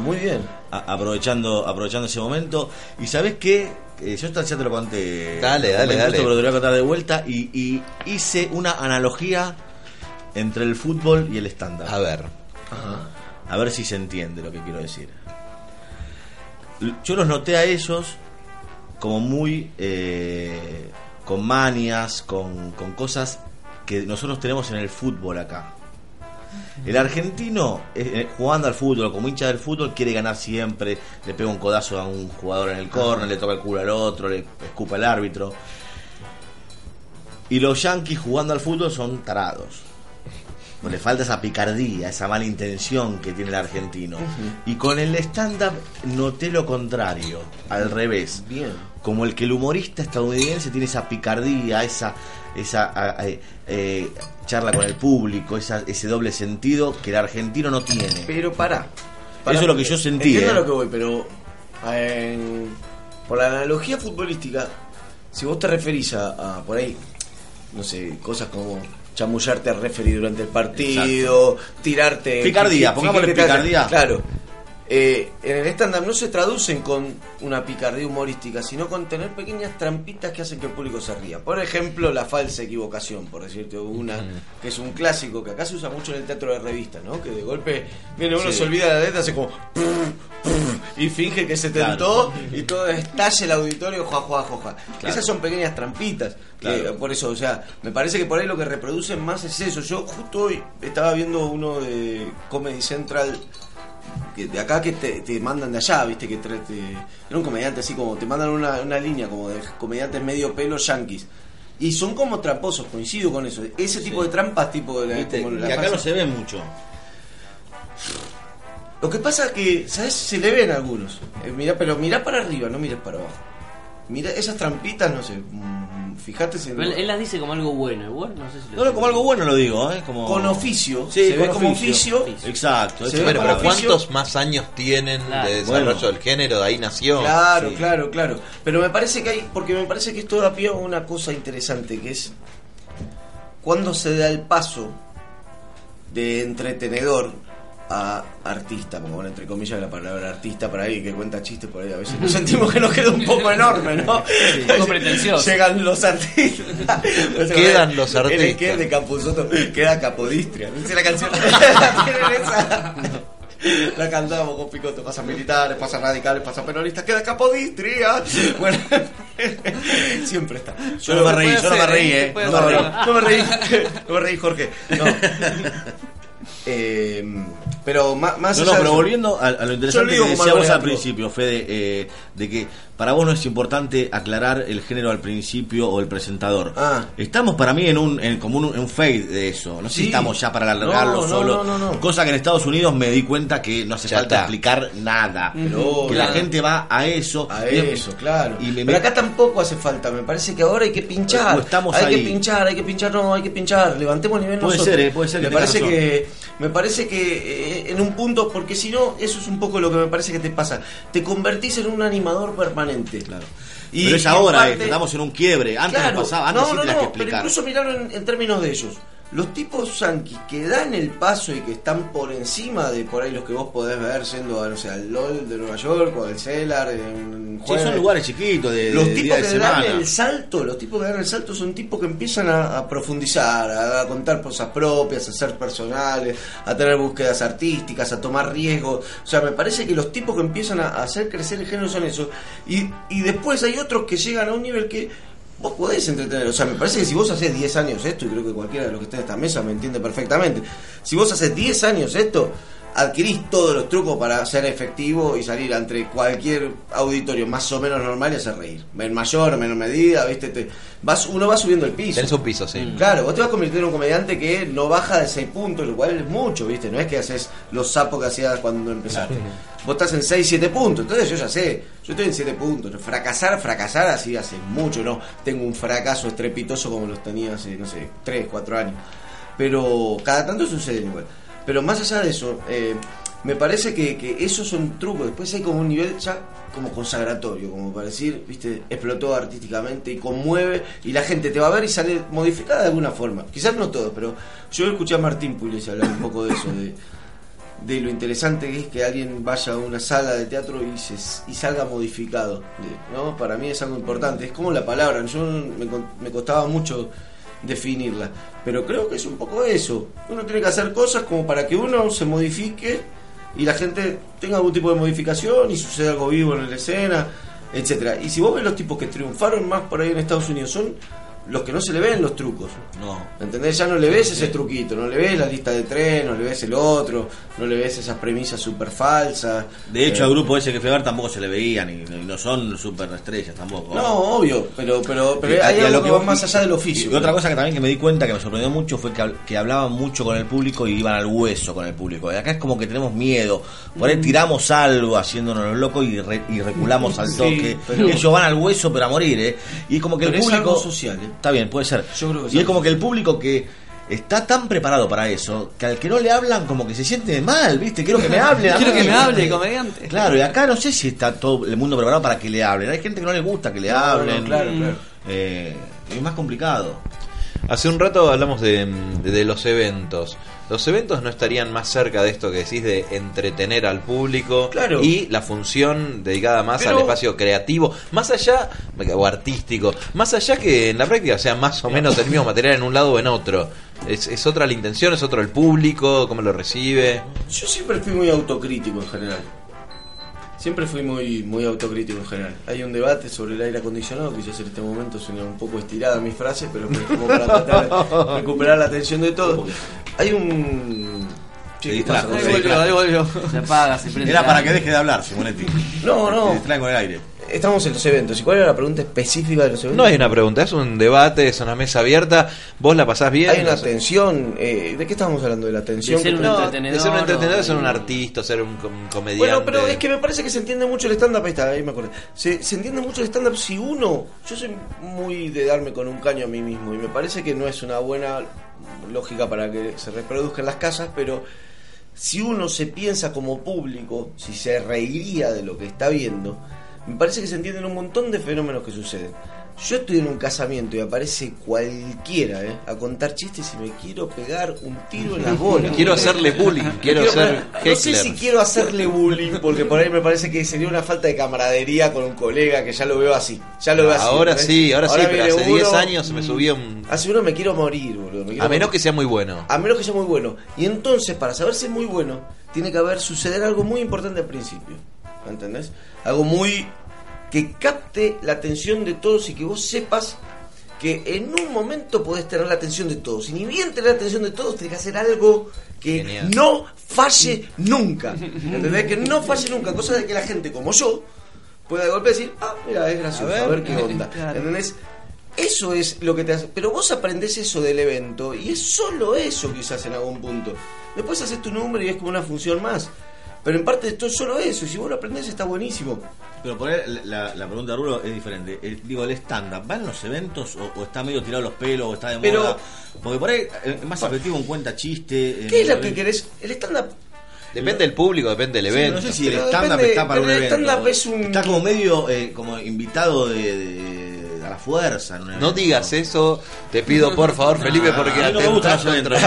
Muy bien. Aprovechando ese momento. Y ¿sabés qué? Yo ya te lo conté. Dale. Pero te lo voy a contar de vuelta. Y hice una analogía entre el fútbol y el stand-up. A ver. Ajá. A ver si se entiende lo que quiero decir. Yo los noté a ellos como muy... con manias, con cosas que nosotros tenemos en el fútbol acá. El argentino, jugando al fútbol, como hincha del fútbol, quiere ganar siempre, le pega un codazo a un jugador en el córner, le toca el culo al otro, le escupa al árbitro. Y los yanquis jugando al fútbol son tarados. No le falta esa picardía, esa mala intención que tiene el argentino. Y con el stand-up noté lo contrario, al revés. Bien. Como el que el humorista estadounidense tiene esa picardía, esa charla con el público, ese doble sentido que el argentino no tiene. Pero pará. Eso es lo que yo sentí. Entiendo lo que voy, pero por la analogía futbolística, si vos te referís a por ahí, no sé, cosas como... chamullarte al referee durante el partido. Exacto. Tirarte... picardía, pongámosle picardía. Claro. En el stand-up no se traducen con una picardía humorística, sino con tener pequeñas trampitas que hacen que el público se ría. Por ejemplo, la falsa equivocación, por decirte una, que es un clásico que acá se usa mucho en el teatro de revista, ¿no? Que de golpe viene uno, se olvida de la letra, hace como... y finge que se tentó, claro. Y todo estalle el auditorio, joa. Claro. Esas son pequeñas trampitas. Claro. Por eso, o sea, me parece que por ahí lo que reproducen más es eso. Yo justo hoy estaba viendo uno de Comedy Central... de acá que te mandan de allá, viste que era un comediante así como te mandan una línea como de comediantes medio pelo yanquis y son como tramposos, coincido con eso, ese tipo de trampas tipo de la, viste, como la que acá no se ve mucho. Lo que pasa es que, ¿sabes? Se le ven algunos, mirá para arriba, no mires para abajo, mira esas trampitas, no sé, fijate si él las dice como algo bueno, igual no sé si lo no, como algo bueno lo digo, como con oficio, sí, se ve como oficio. Exacto, se ve como oficio. ¿Cuántos más años tienen de desarrollo del género? De ahí nació. Claro, sí. Claro. Pero me parece que hay, porque me parece que esto da pie a una cosa interesante, que es cuando se da el paso de entretenedor a artista, como bueno, entre comillas la palabra artista para ahí, que cuenta chistes por ahí, a veces nos sentimos que nos queda un poco enorme, ¿no? Sí, un poco pretencioso. Llegan los artistas. Quedan los artistas. El que de Capusotto queda Capodistria. ¿Viste la canción? La cantábamos con Picotto, pasan militares, pasan radicales, pasan peronistas, queda Capodistria. Bueno, siempre está. Yo no me reí, No me reí, Jorge. No. Pero más allá, pero volviendo a lo interesante que decíamos al principio, Fede, de que para vos no es importante aclarar el género al principio o el presentador. Estamos para mí en un fade de eso. No sé si estamos ya para alargarlo solo. No. Cosa que en Estados Unidos me di cuenta que no hace falta explicar nada. Pero que la gente va a eso. Claro. Pero acá tampoco hace falta. Me parece que ahora hay que pinchar. Hay que pinchar. Levantemos el nivel nosotros. Puede ser. Me parece que en un punto, porque si no, eso es un poco lo que me parece que te pasa. Te convertís en un animador permanente. Claro. Pero es ahora, estamos en un quiebre. Antes no pasaba, antes sí tenías que explicar. Pero incluso miraron en términos de ellos. Los tipos yanquis que dan el paso y que están por encima de por ahí los que vos podés ver yendo al LOL de Nueva York o al Cellar en jueves. Sí, son lugares chiquitos los tipos que dan el salto son tipos que empiezan a profundizar, a contar cosas propias, a ser personales, a tener búsquedas artísticas, a tomar riesgos. O sea, me parece que los tipos que empiezan a hacer crecer el género son esos. Y después hay otros que llegan a un nivel que... vos podés entretener, o sea, me parece que si vos haces 10 años esto, y creo que cualquiera de los que está en esta mesa me entiende perfectamente, si vos haces 10 años esto, adquirís todos los trucos para ser efectivo y salir ante cualquier auditorio más o menos normal y hacer reír, en mayor o menor medida, viste, uno va subiendo el piso. Tenés un piso, sí. Claro, vos te vas a convertir en un comediante que no baja de 6 puntos, lo cual es mucho, ¿viste? No es que haces los sapos que hacías cuando empezaste. Claro. Vos estás en 6, 7 puntos, entonces yo ya sé, yo estoy en 7 puntos. Fracasar así hace mucho, no tengo un fracaso estrepitoso como los tenía hace, no sé, 3, 4 años. Pero cada tanto sucede igual. Pero más allá de eso, me parece que esos son trucos. Después hay como un nivel ya como consagratorio, como para decir, viste, explotó artísticamente y conmueve, y la gente te va a ver y sale modificada de alguna forma. Quizás no todos, pero yo escuché a Martín Pugliese hablar un poco de eso, de lo interesante que es que alguien vaya a una sala de teatro y salga modificado, ¿no? Para mí es algo importante. Es como la palabra, yo me costaba mucho definirla, pero creo que es un poco eso. Uno tiene que hacer cosas como para que uno se modifique y la gente tenga algún tipo de modificación y sucede algo vivo en la escena, etcétera. Y si vos ves los tipos que triunfaron más por ahí en Estados Unidos, son los que no se le ven los trucos. No. ¿Entendés? Ya no le ves ese truquito, no le ves la lista de tres, no le ves el otro, no le ves esas premisas super falsas. De hecho, al grupo ese que fue a ver tampoco se le veían, y no son super estrellas tampoco. No, obvio, pero hay algo que va más allá del oficio. Y otra cosa que también que me di cuenta que me sorprendió mucho fue que hablaban mucho con el público y iban al hueso con el público. Y acá es como que tenemos miedo, por ahí tiramos algo haciéndonos los locos y reculamos al toque. Sí, pero... Ellos van al hueso pero a morir, ¿eh? Y es como que pero el público... Es algo social, ¿eh? Está bien, puede ser. Yo creo que y sí. Es como que el público que está tan preparado para eso, que al que no le hablan como que se siente mal, ¿viste? Quiero que me hablen. Quiero que me hable, comediante. Claro, y acá no sé si está todo el mundo preparado para que le hablen. Hay gente que no le gusta que le hablen. Claro. Es más complicado. Hace un rato hablamos de los eventos. Los eventos no estarían más cerca de esto que decís de entretener al público, claro, y la función dedicada más pero al espacio creativo, más allá, o artístico, más allá que en la práctica sea más o menos el mismo material en un lado o en otro. Es otra la intención, es otro el público, cómo lo recibe. Yo siempre fui muy autocrítico en general. Hay un debate sobre el aire acondicionado, quizás en este momento suena un poco estirada mis frases, pero es como para tratar de recuperar la atención de todos. Hay un... Se apaga, se prende. Era para que deje de hablar, Simonetti. No. Se distrae con el aire. Estamos en los eventos. ¿Y cuál era la pregunta específica de los eventos? No hay una pregunta, es un debate, es una mesa abierta. Vos la pasás bien. Hay una tensión. ¿De qué estábamos hablando? ¿De la tensión? De ser un entretenedor. De ser un entretenedor, ser un artista, ser un comediante. Bueno, pero es que me parece que se entiende mucho el stand-up. Ahí está, ahí me acordé. Se entiende mucho el stand-up si uno... Yo soy muy de darme con un caño a mí mismo. Y me parece que no es una buena lógica para que se reproduzcan las casas, pero... Si uno se piensa como público, si se reiría de lo que está viendo, me parece que se entienden un montón de fenómenos que suceden. Yo estoy en un casamiento y aparece cualquiera a contar chistes y me quiero pegar un tiro en las bolas. Quiero hacerle bullying, no sé si quiero hacerle bullying, porque por ahí me parece que sería una falta de camaradería con un colega que ya lo veo así. Ahora ¿sabes? ahora sí, pero hace 10 años me subí un... Hace uno me quiero morir, boludo. A menos que sea muy bueno. Y entonces, para saber si es muy bueno, tiene que suceder algo muy importante al principio. ¿Entendés? Algo muy... que capte la atención de todos y que vos sepas que en un momento podés tener la atención de todos. Y ni bien tener la atención de todos, tenés que hacer algo que no falle nunca. ¿Entendés? Que no falle nunca. Cosa de que la gente como yo pueda de golpe decir, mira, es gracioso, a ver qué onda. Claro. ¿Entendés? Eso es lo que te hace. Pero vos aprendés eso del evento y es solo eso quizás en algún punto. Después haces tu número y es como una función más. Pero en parte esto es solo eso, y si vos lo aprendés está buenísimo. Pero poner la pregunta de Rulo es diferente. El stand-up, ¿van los eventos o está medio tirado los pelos o está de moda? Porque por ahí es más efectivo un cuenta chiste. ¿Qué es lo que querés? El stand-up. Depende del público, depende del evento. No sé si el stand-up está para un evento. El stand-up es un... Está como medio como invitado a la fuerza. No digas eso, te pido por favor, Felipe, porque no me gustan los eventos.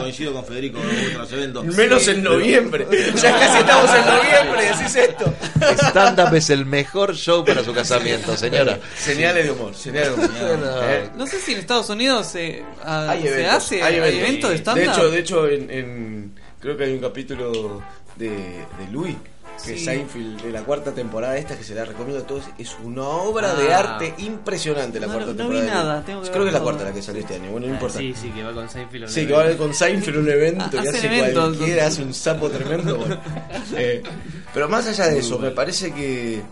Coincido con Federico, no me gustan los eventos. Menos en noviembre. Ya casi estamos en noviembre, decís esto. Stand-up es el mejor show para su casamiento, señora. Señales de humor. No sé si en Estados Unidos hay eventos de stand-up. De hecho, creo que hay un capítulo de Louis. Que sí. Seinfeld, de la cuarta temporada esta, que se la recomiendo a todos, es una obra de arte impresionante. La cuarta temporada. No vi nada, tengo que ver. Creo que es la cuarta la que salió este año, bueno, no importa. Sí, que va con Seinfeld. Sí, que va con Seinfeld un evento, que hace cualquiera, hace un sapo tremendo. Pero más allá de eso, me parece que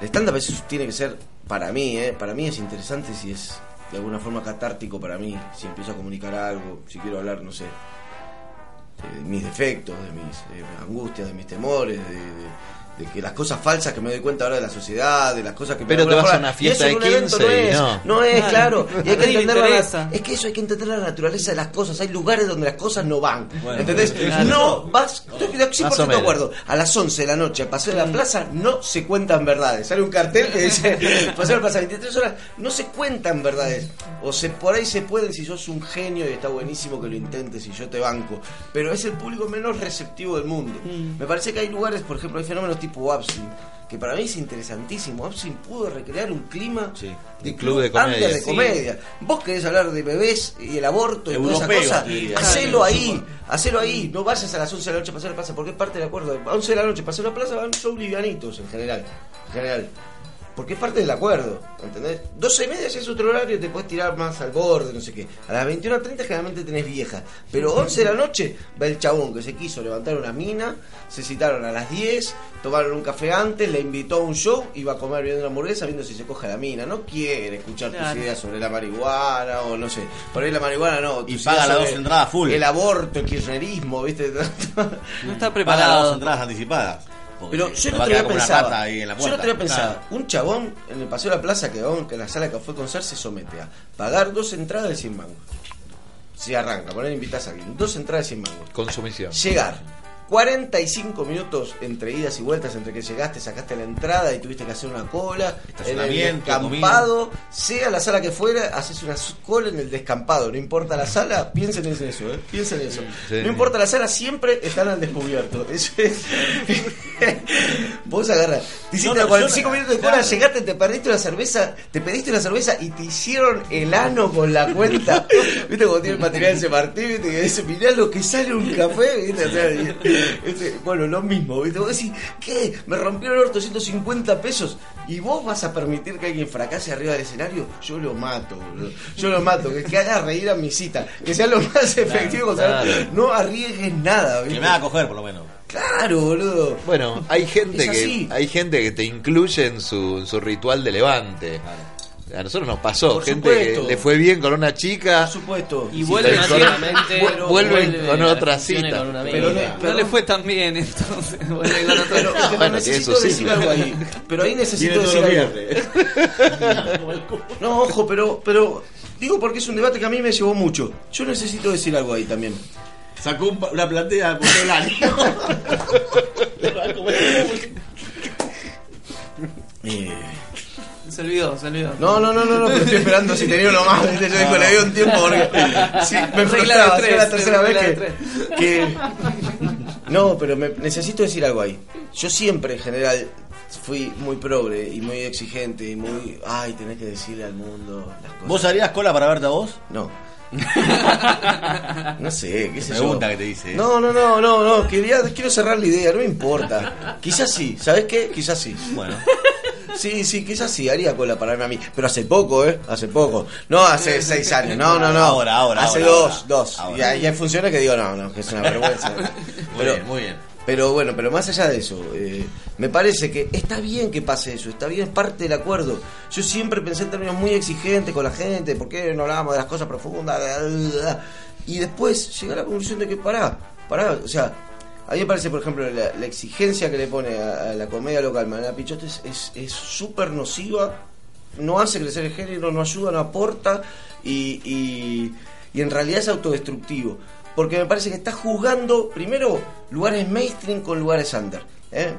El stand-up tiene que ser, para mí, para mí es interesante si es de alguna forma catártico para mí, si empiezo a comunicar algo, si quiero hablar, no sé, de mis defectos, de mis angustias, de mis temores, de que las cosas falsas que me doy cuenta ahora de la sociedad, de las cosas que... Pero te vas a una fiesta de 15 no es claro. Y hay que entender es que eso, hay que entender la naturaleza de las cosas. Hay lugares donde las cosas no van, bueno, ¿entendés? Claro. No vas, sí, por cierto, de acuerdo, a las 11 de la noche paseo de la plaza, no se cuentan verdades. Sale un cartel que dice paseo de la plaza 23 horas, no se cuentan verdades. O se, por ahí se pueden si sos un genio y está buenísimo que lo intentes y yo te banco, pero es el público menos receptivo del mundo. Me parece que hay lugares, por ejemplo, hay fenómenos tipo Absin, que para mí es interesantísimo. Absin pudo recrear un clima de club de comedia. De comedia. Sí. Vos querés hablar de bebés y el aborto y europeo, toda esa cosa, hacelo ahí, hacelo ahí. No vayas a las 11 de la noche a pasar la plaza, porque es parte del acuerdo. A 11 de la noche pasar la plaza van, son livianitos en general, porque es parte del acuerdo, ¿entendés? 12 y media es otro horario, te puedes tirar más al borde, no sé qué. A las 21:30 generalmente tenés vieja, pero 11 de la noche va el chabón que se quiso levantar una mina, se citaron a las 10, tomaron un café antes, le invitó a un show, iba a comer viendo una hamburguesa viendo si se coge la mina. No quiere escuchar tus ideas sobre la marihuana o no sé, por ahí la marihuana no. Y paga las dos entradas full. El aborto, el kirchnerismo, ¿viste? No está preparado. Paga las dos entradas anticipadas. Pero yo no te había pensado, un chabón en el paseo de la plaza que va en la sala que fue con Sar se somete a pagar 2 entradas de 100 mangos. Se arranca, poner invitas a alguien, 2 entradas de 100 mangos. Consumición. Llegar. 45 minutos entre idas y vueltas, entre que llegaste, sacaste la entrada y tuviste que hacer una cola en el descampado, sea la sala que fuera, haces una cola en el descampado, no importa la sala, piensen en eso, piensen en eso, no importa la sala, siempre están al descubierto. Eso es. Vos agarras, te hiciste 45 minutos de cola, llegaste, te perdiste una cerveza, y te hicieron el ano con la cuenta. ¿Viste cómo tiene el material ese Martín? ¿Viste? Que dice, mirá lo que sale un café, ¿viste? O sea, bueno, lo mismo, ¿viste? Vos decís, ¿qué? Me rompieron el orto 150 pesos y vos vas a permitir que alguien fracase arriba del escenario. Yo lo mato, bro. Yo lo mato, que haga reír a mi cita, que sea lo más efectivo, claro. No arriesgues nada, ¿viste? Que me va a coger por lo menos. Claro, boludo. Bueno, hay gente que te incluye en su ritual de levante. Claro. A nosotros nos pasó, por gente supuesto. Que le fue bien con una chica, por supuesto, y vuelven con otra cita, pero no le fue tan bien, entonces bueno, necesito decir algo ahí, pero ahí necesito decir algo. No, ojo, pero digo, porque es un debate que a mí me llevó mucho. Yo necesito decir algo ahí también. Sacó una platea de Potel Se olvidó. No, pero estoy esperando si tenía uno más. Yo digo, le dio un tiempo porque sí, me frustraba, hacer la tercera vez que... No, pero necesito decir algo ahí. Yo siempre, en general, fui muy progre y muy exigente y muy... Ay, tenés que decirle al mundo las cosas. ¿Vos harías cola para verte a vos? No. No sé, qué sé yo. Pregunta que te dice. No, quiero cerrar la idea, no me importa. Quizás sí, ¿sabés qué? Quizás sí. Bueno. Sí, quizás sí, haría cola para mí. Pero hace poco, No, hace 6 años. No. Ahora. Hace dos. Ahora. Y hay funciones que digo, no, que es una vergüenza. Muy bien. Pero bueno, pero más allá de eso, me parece que está bien que pase eso, está bien, es parte del acuerdo. Yo siempre pensé en términos muy exigentes con la gente, ¿por qué no hablábamos de las cosas profundas? Y después llegué a la conclusión de que pará, o sea... A mí me parece, por ejemplo, la exigencia que le pone a la comedia local Mariano Picotto es súper nociva, no hace crecer el género, no ayuda, no aporta y en realidad es autodestructivo. Porque me parece que está juzgando, primero, lugares mainstream con lugares under.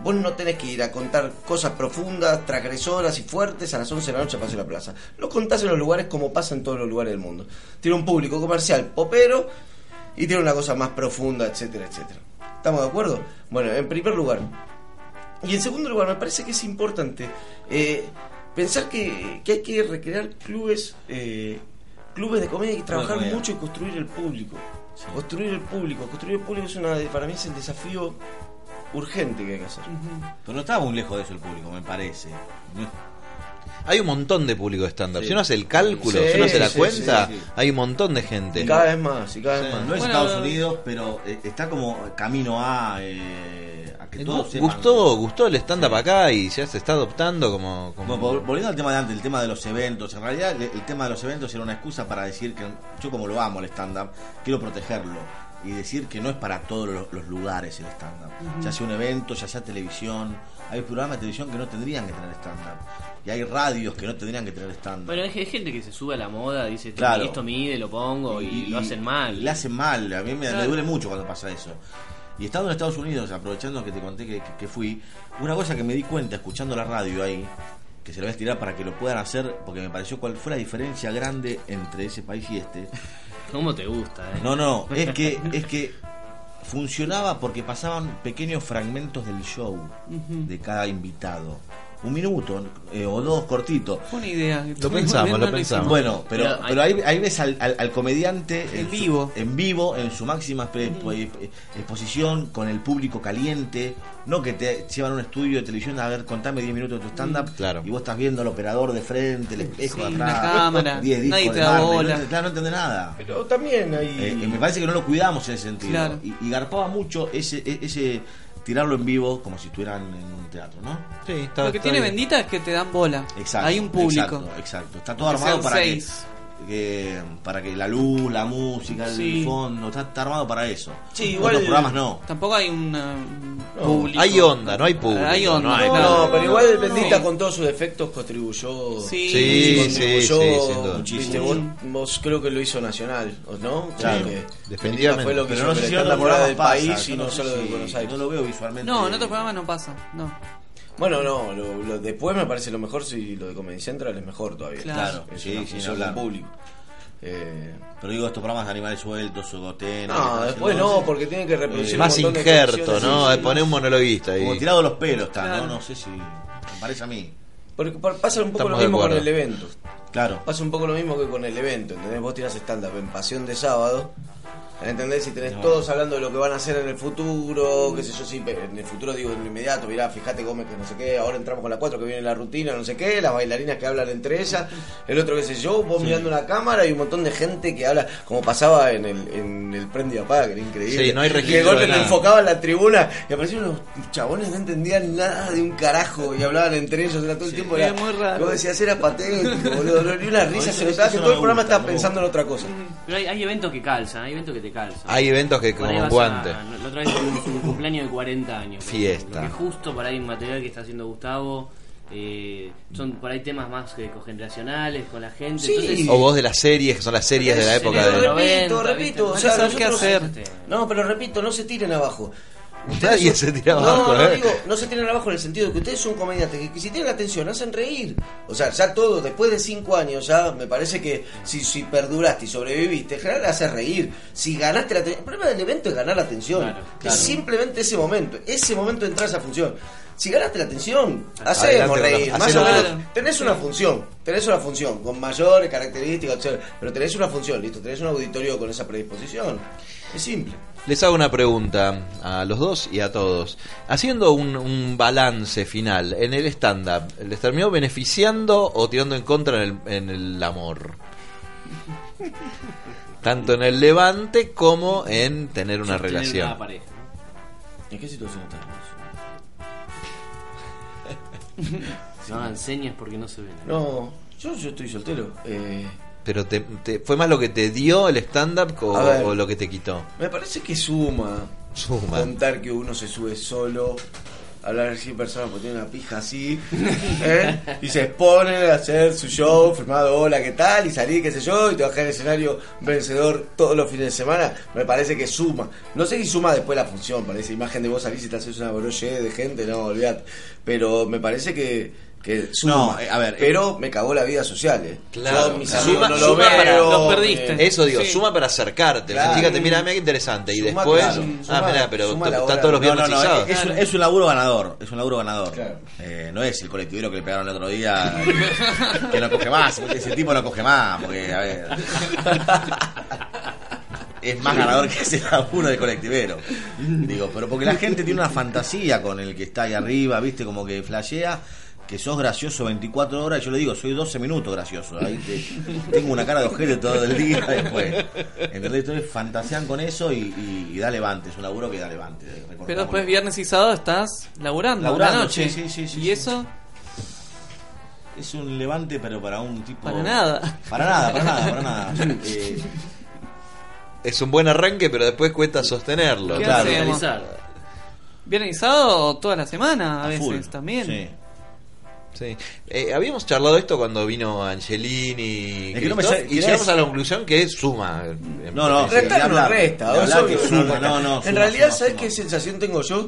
Vos no tenés que ir a contar cosas profundas, transgresoras y fuertes a las 11 de la noche a pasar la plaza. Lo contás en los lugares como pasa en todos los lugares del mundo. Tiene un público comercial, popero, y tiene una cosa más profunda, etcétera, etcétera. ¿Estamos de acuerdo? Bueno, en primer lugar. Y en segundo lugar, me parece que es importante pensar que hay que recrear clubes de comedia y trabajar mucho en construir el público. Sí. Construir el público es para mí es el desafío urgente que hay que hacer. Pero no está muy lejos de eso el público, me parece. Hay un montón de público de stand-up. Sí. Si uno hace el cálculo, si uno hace la cuenta, hay un montón de gente. Y cada vez más, y cada vez más. No es Estados Unidos, pero está como camino a que todos sepan. Gustó el stand-up acá y ya se está adoptando como... Bueno, volviendo al tema de antes, el tema de los eventos. En realidad, el tema de los eventos era una excusa para decir que yo, como lo amo el stand-up, quiero protegerlo. Y decir que no es para todos los lugares el stand-up. Ya sea un evento, ya sea televisión. Hay programas de televisión que no tendrían que tener stand-up. Y hay radios que no tendrían que tener stand-up. Bueno, hay gente que se sube a la moda, dice, claro, esto mide, lo pongo y lo hacen mal. Le hacen mal, a mí me duele mucho cuando pasa eso. Y estando en Estados Unidos, aprovechando que te conté que fui, una cosa que me di cuenta escuchando la radio ahí, que se lo voy a estirar para que lo puedan hacer, porque me pareció cuál fue la diferencia grande entre ese país y este. ¿Cómo te gusta, eh? No, es que funcionaba porque pasaban pequeños fragmentos del show de cada invitado. Un minuto o dos, cortito. Buena idea. Lo pensamos. Bueno, pero ahí ves al comediante en vivo, en su máxima exposición, con el público caliente. No que te llevan a un estudio de televisión a ver, contame 10 minutos de tu stand-up. Claro. Y vos estás viendo al operador de frente, el espejo de atrás, la cámara, 10 discos, nadie te da bola. No entendés nada. Pero también hay... me parece que no lo cuidamos en ese sentido. Claro. Y garpaba mucho ese tirarlo en vivo como si estuvieran en un teatro, ¿no? Sí, está, lo que tiene bien. Bendita es que te dan bola. Exacto. Hay un público. Exacto. Está todo armado para que la luz, la música, el fondo, está armado para eso. Sí, igual los programas no. Tampoco hay un público. Hay onda, no hay público. Hay onda. No, pero igual Bendita con todos sus defectos contribuyó. Sí, muchísimo. Vos creo que lo hizo nacional, ¿no? Claro. Definitivamente. Fue lo que pero no sé si la morada del país y no solo de Buenos Aires. No lo veo visualmente. No, en otros programas no pasa. No. Bueno, no, después me parece lo mejor, si lo de Comedy Central es mejor todavía. Claro, eso es público. Pero digo, estos programas de animales sueltos, o gotenos... No, después no, porque tienen que reproducir más un injerto, ¿no? Poner un monologuista ahí. Como tirado los pelos, está, claro. ¿No? No sé si... Me parece a mí. Porque pasa un poco lo mismo con el evento. Claro. Pasa un poco lo mismo que con el evento, ¿entendés? Vos tirás stand-up en Pasión de Sábado... ¿Entendés? Si tenés todos hablando de lo que van a hacer en el futuro, qué sé yo, sí, en el futuro digo en lo inmediato, mirá, fíjate Gómez que no sé qué, ahora entramos con las 4 que viene la rutina, no sé qué, las bailarinas que hablan entre ellas, el otro qué sé yo, vos mirando una cámara y un montón de gente que habla, como pasaba en el Prendi Apá, que era increíble. Sí, no hay registro. Que Gómez le enfocaba en la tribuna y aparecían unos chabones que no entendían nada de un carajo y hablaban entre ellos, era todo el tiempo. Era muy raro. Vos decías, era patético, boludo, ni una risa se notaba, que todo el programa estaba pensando en otra cosa. Pero hay eventos que calzan, hay eventos que te calza. Hay eventos que como guante. La otra vez un cumpleaños de 40 años. Fiesta. Que justo por ahí un material que está haciendo Gustavo. Son por ahí temas más cogeneracionales con la gente. Sí. Entonces, o vos de las series, que son las series de la época de... Repito, o sea, no sabes qué hacer. No, pero repito, no se tiren abajo. Nadie se tira abajo. No, digo, no se tiran abajo en el sentido de que ustedes son comediantes que si tienen atención hacen reír. O sea, ya todo, después de 5 años, ya me parece que si perduraste y sobreviviste, en general haces reír. Si ganaste la atención, el problema del evento es ganar la atención. Claro. Es simplemente ese momento de entrar a esa función. Si ganaste la atención, hacemos reír. Más o menos, tenés una función, con mayores características, pero tenés una función, listo, tenés un auditorio con esa predisposición. Es simple. Les hago una pregunta a los dos y a todos. Haciendo un balance final, en el stand-up, ¿les terminó beneficiando o tirando en contra en el amor? Tanto en el levante como en tener una relación. Una pareja, ¿no? ¿En qué situación estamos? No hagan señas porque no se ven. No, yo estoy soltero. Pero te fue más lo que te dio el stand-up o lo que te quitó. Me parece que suma. Contar que uno se sube solo, hablar así personas porque tiene una pija así, y se exponen a hacer su show, firmado, hola, ¿qué tal? Y salir, qué sé yo, y te bajar el escenario vencedor todos los fines de semana. Me parece que suma. No sé si suma después la función, parece imagen de vos salís y te haces una broche de gente, no, olvidate. Pero me parece que suma. No, a ver, pero me cagó la vida social, Claro, mis amigos no lo veo, para, los perdiste. Eso digo, sí. Suma para acercarte. Claro. Fíjate, mira qué interesante. Y suma, después, claro. Mirá, pero están todos los viernes no, es un laburo ganador. Es un laburo ganador. Claro. No es el colectivero que le pegaron el otro día que no coge más. Ese tipo no coge más. Porque, a ver. Es más ganador que ese laburo de colectivero. Digo, pero porque la gente tiene una fantasía con el que está ahí arriba, ¿viste? Como que flashea. que sos gracioso 24 horas, y yo le digo, soy 12 minutos gracioso. Ahí tengo una cara de ojete todo el día después. ¿Entendés? Entonces fantasean con eso y da levante, es un laburo que da levante. Pero después viernes y sábado estás laburando una noche. Sí, sí, sí, y sí, eso... Es un levante, pero para un tipo... Para nada. Para nada, para nada, para nada. Es un buen arranque, pero después cuesta sostenerlo. Claro. Viernes y sábado, toda la semana, a veces full, también. Sí. Sí. Habíamos charlado esto cuando vino Angelini y llegamos a la conclusión que suma. No, restar no resta. En realidad, ¿sabes qué sensación tengo yo?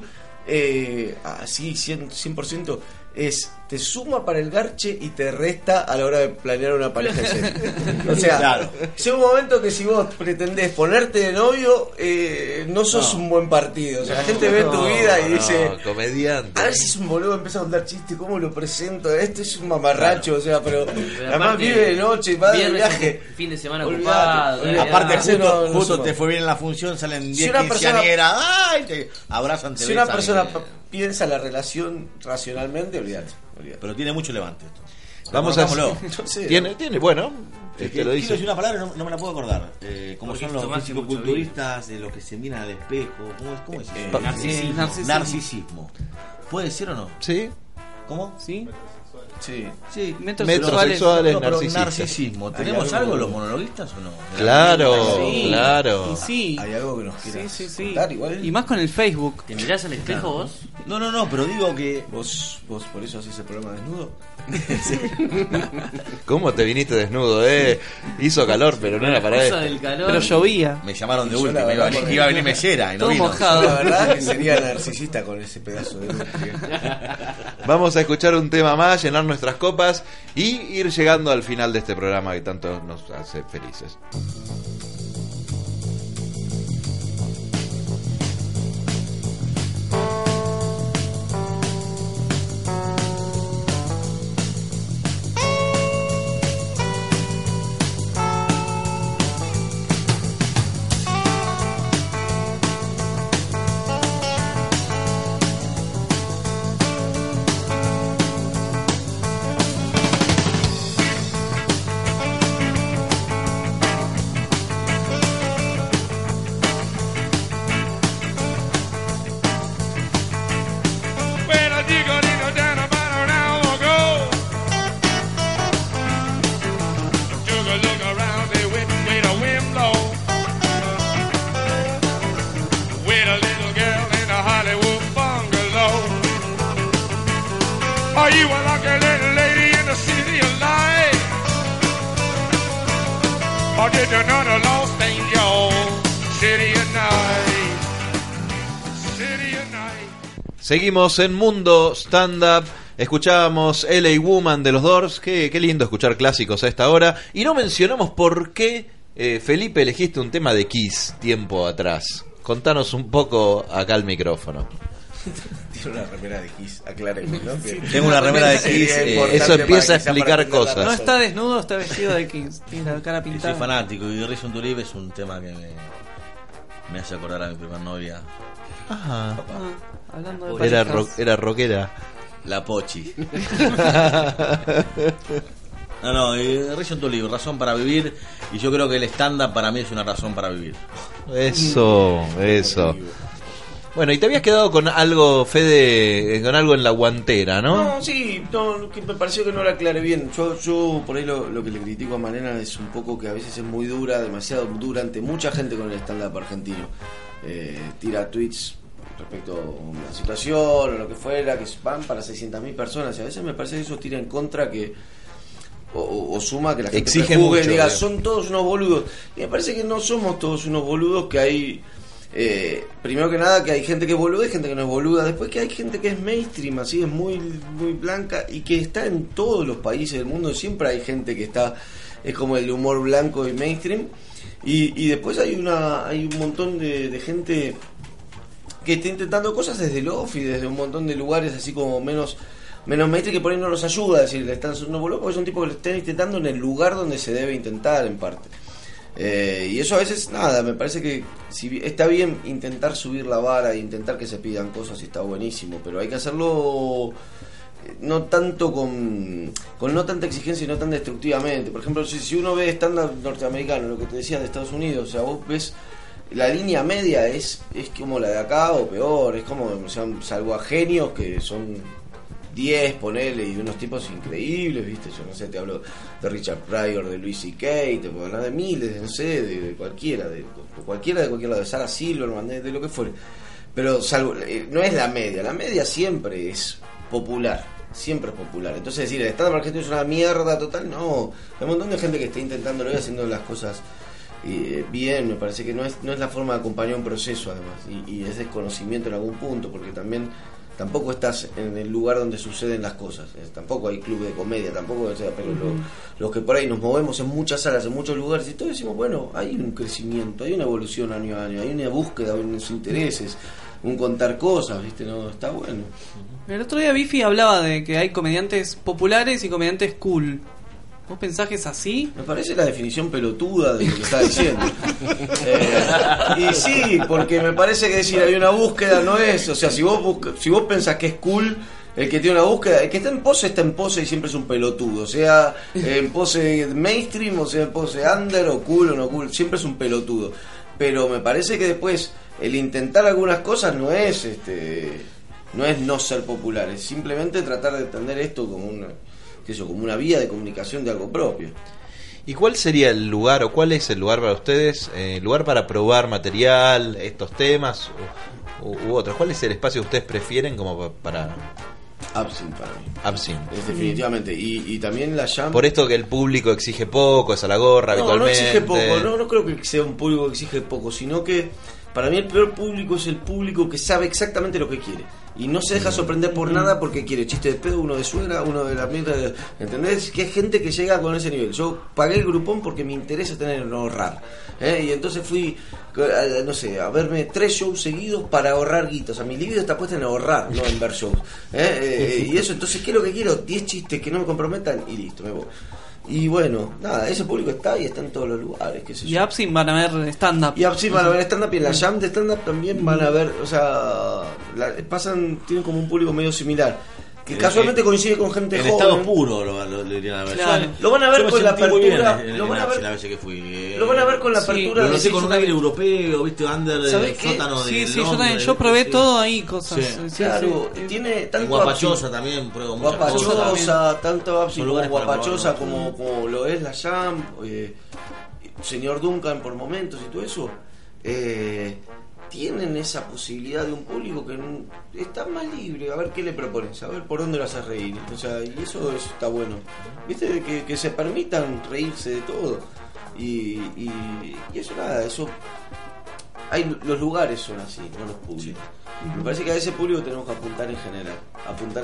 Así, 100%. Es, te suma para el garche y te resta a la hora de planear una pareja. O sea, claro, llega un momento que si vos pretendés ponerte de novio, no sos un buen partido. O sea, la gente ve tu vida y dice, comediante, a ver si es un boludo, empieza a contar chistes, ¿cómo lo presento? Este es un mamarracho, o sea, pero además vive de noche, va de viaje, fin de semana ocupado. Aparte, justo te fue bien en la función, salen 10 quinceañeras, ¡ay! Te abrazan. Si una persona piensa la relación racionalmente, olvidate. Pero tiene mucho levante esto. Vamos a hacerlo. Tiene, bueno, te lo dice. Quiero decir una palabra, no me la puedo acordar. Como son los físico-culturistas, los que se miran al espejo, ¿cómo es eso? Narcisismo. ¿Puede ser o no? Sí. ¿Cómo? Sí. Sí, metrosexuales, narcisismo. ¿Tenemos algo los monologuistas o no? Claro, claro. Sí. Hay algo que nos quieras contar igual. Y más con el Facebook. ¿Te mirás al espejo vos? No, pero digo que... ¿Vos por eso haces el programa desnudo? ¿Cómo te viniste desnudo, Hizo calor, pero no era para eso. Pero llovía. Me llamaron de última, iba a venir mellera y no vino. Mojado. La verdad que sería narcisista con ese pedazo de... Vamos a escuchar un tema más, llenarnos nuestras copas y ir llegando al final de este programa que tanto nos hace felices. Seguimos en Mundo Stand Up. Escuchábamos LA Woman de los Doors. Qué lindo escuchar clásicos a esta hora. Y no mencionamos por qué, Felipe, elegiste un tema de Kiss tiempo atrás. Contanos un poco acá al micrófono. Tiene una remera de Kiss, aclaremos, ¿no? Sí, tengo una remera de Kiss, eso empieza a explicar cosas. No está desnudo, está vestido de Kiss. Tiene la cara pintada. Soy fanático y Reason to Live es un tema que me hace acordar a mi primer novia. Ajá. Hablando de era rockera. La Pochi. Reason to Live, razón para vivir. Y yo creo que el stand-up para mí es una razón para vivir. Eso. Bueno, y te habías quedado con algo, Fede, con algo en la guantera, ¿no? No, que me pareció que no lo aclaré bien. Yo por ahí lo que le critico a Manena es un poco que a veces es muy dura, demasiado dura ante mucha gente con el stand-up argentino. Tira tweets respecto a la situación o lo que fuera, que van para 600.000 personas. Y a veces me parece que eso tira en contra que... O suma que la gente exige mucho, diga, son todos unos boludos. Y me parece que no somos todos unos boludos, que hay... primero que nada que hay gente que es boluda y gente que no es boluda, después que hay gente que es mainstream, así es muy, muy blanca y que está en todos los países del mundo, siempre hay gente que está, es como el humor blanco y mainstream, y después hay un montón de gente que está intentando cosas desde el off y desde un montón de lugares así como menos mainstream, que por ahí no los ayuda a decir que están siendo boludos, porque son tipos que lo están intentando en el lugar donde se debe intentar en parte. Y eso a veces, nada, me parece que está bien intentar subir la vara, intentar que se pidan cosas, y está buenísimo, pero hay que hacerlo no tanto con no tanta exigencia y no tan destructivamente. Por ejemplo, si uno ve stand-up norteamericano, lo que te decía de Estados Unidos, o sea, vos ves la línea media es como la de acá o peor, es como, o sea, salvo a genios que son 10, ponele, y unos tipos increíbles, viste, yo no sé, te hablo de Richard Pryor, de Louis C.K., te puedo hablar de miles, de, no sé, de cualquiera, de cualquier lado, de Sarah Silverman, de lo que fuere, pero salvo, no es la media siempre es popular, siempre es popular. Entonces decir, el stand-up argentino es una mierda total, no, hay un montón de gente que está intentándolo y haciendo las cosas bien, me parece que no es la forma de acompañar un proceso, además, y es desconocimiento en algún punto, porque también tampoco estás en el lugar donde suceden las cosas, tampoco hay club de comedia, tampoco, o sea, pero los que por ahí nos movemos en muchas salas, en muchos lugares, y todos decimos, bueno, hay un crecimiento, hay una evolución año a año, hay una búsqueda, unos intereses, un contar cosas, ¿viste? No, está bueno. El otro día Bifi hablaba de que hay comediantes populares y comediantes cool. ¿Vos pensás que es así? Me parece la definición pelotuda de lo que está diciendo. Y sí, porque me parece que decir hay una búsqueda no es... O sea, si vos pensás que es cool el que tiene una búsqueda... El que está en pose y siempre es un pelotudo. O sea, en pose mainstream, o sea, en pose under, o cool o no cool. Siempre es un pelotudo. Pero me parece que después el intentar algunas cosas no es... no es no ser popular. Es simplemente tratar de entender esto como una... que eso, como una vía de comunicación de algo propio. ¿Y cuál sería el lugar, o cuál es el lugar para ustedes, lugar para probar material, estos temas u otros? ¿Cuál es el espacio que ustedes prefieren como para...? Absin, para mí. Absin. Es definitivamente. Y también la Jam. Por esto que el público exige poco, es a la gorra habitualmente. No exige poco, no creo que sea un público que exige poco, sino que para mí el peor público es el público que sabe exactamente lo que quiere y no se deja sorprender por nada porque quiere chiste de pedo, uno de suegra, uno de la mierda, ¿entendés? Que hay gente que llega con ese nivel. Yo pagué el grupón porque me interesa tener no ahorrar, y entonces fui, no sé, a verme 3 shows seguidos para ahorrar guitos. O sea, mi libido está puesta en ahorrar, no en ver shows, y eso, entonces, ¿qué es lo que quiero? 10 chistes que no me comprometan y listo, me voy. Y bueno, nada, ese público está y está en todos los lugares, qué sé yo. Y Absin van a ver stand-up. Y Absin van a ver stand-up, y en la Jam de stand-up también van a ver, o sea, tienen como un público medio similar. Que casualmente coincide con gente joven. En estado puro lo dirían a ver. Claro. Lo van a ver con la apertura. Lo van a ver con la apertura. Lo sé con un aire europeo, viste, under, sótano de... Sí, yo también, yo probé todo ahí, cosas. Claro, tiene tanto... Guapachosa también, pruebo muchas cosas. Guapachosa, tanto Absin como Guapachosa como lo es la Jam, Señor Duncan por momentos y todo eso. Tienen esa posibilidad de un público que está más libre, a ver qué le propones, a ver por dónde lo haces reír, o sea, y eso está bueno, viste, que se permitan reírse de todo, y eso, nada, eso hay, los lugares son así, no los públicos. Sí. Me parece que a ese público tenemos que apuntar en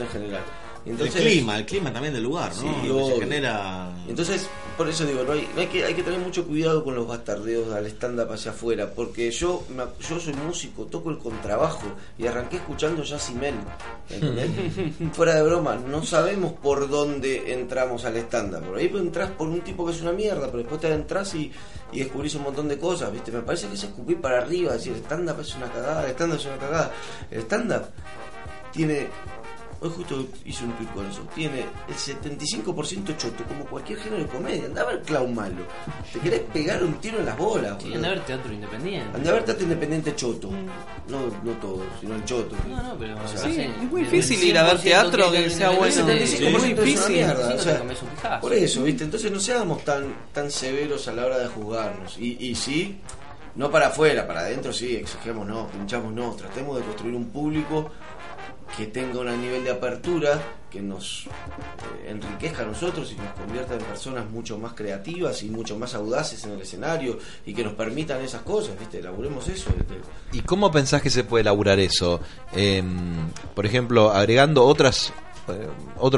general. Entonces, el clima también del lugar, ¿no? Sí, lo que genera... Entonces, por eso digo, hay que tener mucho cuidado con los bastardeos al stand-up hacia afuera, porque yo soy músico, toco el contrabajo y arranqué escuchando jazz y mel, ¿entendés? Fuera de broma, no sabemos por dónde entramos al stand-up. Por ahí entras por un tipo que es una mierda, pero después te entras y descubrís un montón de cosas, ¿viste? Me parece que es escupir para arriba, decir, el stand-up es una cagada, el stand-up es una cagada. El stand-up tiene... Hoy justo hice un clip con eso. Tiene el 75% choto, como cualquier género de comedia. Andá a ver clown malo. Te querés pegar un tiro en las bolas. Sí, andá a ver teatro independiente. Andá a ver teatro independiente choto. No todo, sino el choto. No, pero... O sea, sí, es muy difícil ir a ver teatro que sea bueno. Es muy difícil. O sea, por eso, ¿viste? Entonces no seamos tan severos a la hora de juzgarnos. Y sí, no para afuera, para adentro sí, exigémonos, pinchámonos. Tratemos de construir un público que tenga un nivel de apertura que nos enriquezca a nosotros y nos convierta en personas mucho más creativas y mucho más audaces en el escenario y que nos permitan esas cosas, ¿viste? Laburemos eso. ¿Y cómo pensás que se puede laburar eso? Por ejemplo, agregando otros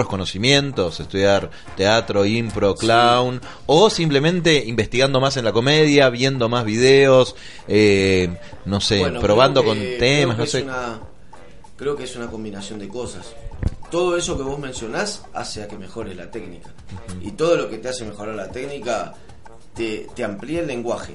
conocimientos, estudiar teatro, impro, clown, sí, o simplemente investigando más en la comedia, viendo más videos, no sé, bueno, probando con temas, no sé. Creo que es una combinación de cosas. Todo eso que vos mencionás hace a que mejores la técnica. Y todo lo que te hace mejorar la técnica te amplía el lenguaje.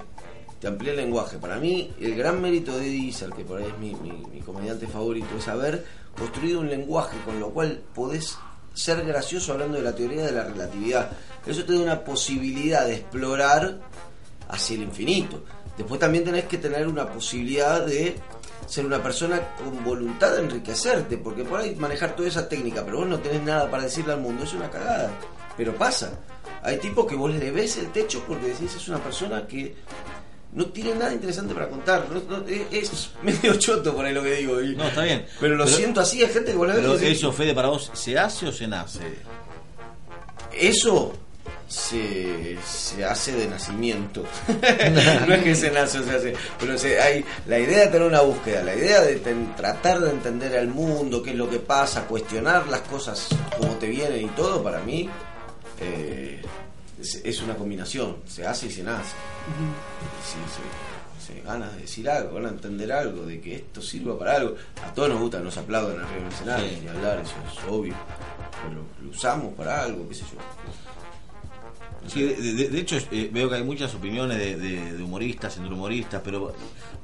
Te amplía el lenguaje. Para mí, el gran mérito de Dizar, que por ahí es mi comediante favorito, es haber construido un lenguaje con lo cual podés ser gracioso hablando de la teoría de la relatividad. Eso te da una posibilidad de explorar hacia el infinito. Después también tenés que tener una posibilidad de ser una persona con voluntad de enriquecerte, porque por ahí manejar toda esa técnica, pero vos no tenés nada para decirle al mundo, es una cagada. Pero pasa. Hay tipos que vos le ves el techo porque decís, es una persona que no tiene nada interesante para contar. Es medio choto por ahí lo que digo. Y, no, está bien. Pero lo siento así, hay gente que vos le ves. ¿Eso, Fede, para vos se hace o se nace? Eso se hace de nacimiento. No es que se nace o se hace, pero hay la idea de tener una búsqueda, la idea de tratar de entender al mundo, qué es lo que pasa, cuestionar las cosas como te vienen y todo, para mí es una combinación, se hace y se nace. Sí, ganas de decir algo, ganas de entender algo, de que esto sirva para algo. A todos nos gusta, nos aplauden arriba del escenario, sí, y hablar, eso es obvio, pero lo usamos para algo, qué sé yo. Sí, de hecho, veo que hay muchas opiniones de humoristas, entre humoristas, pero voy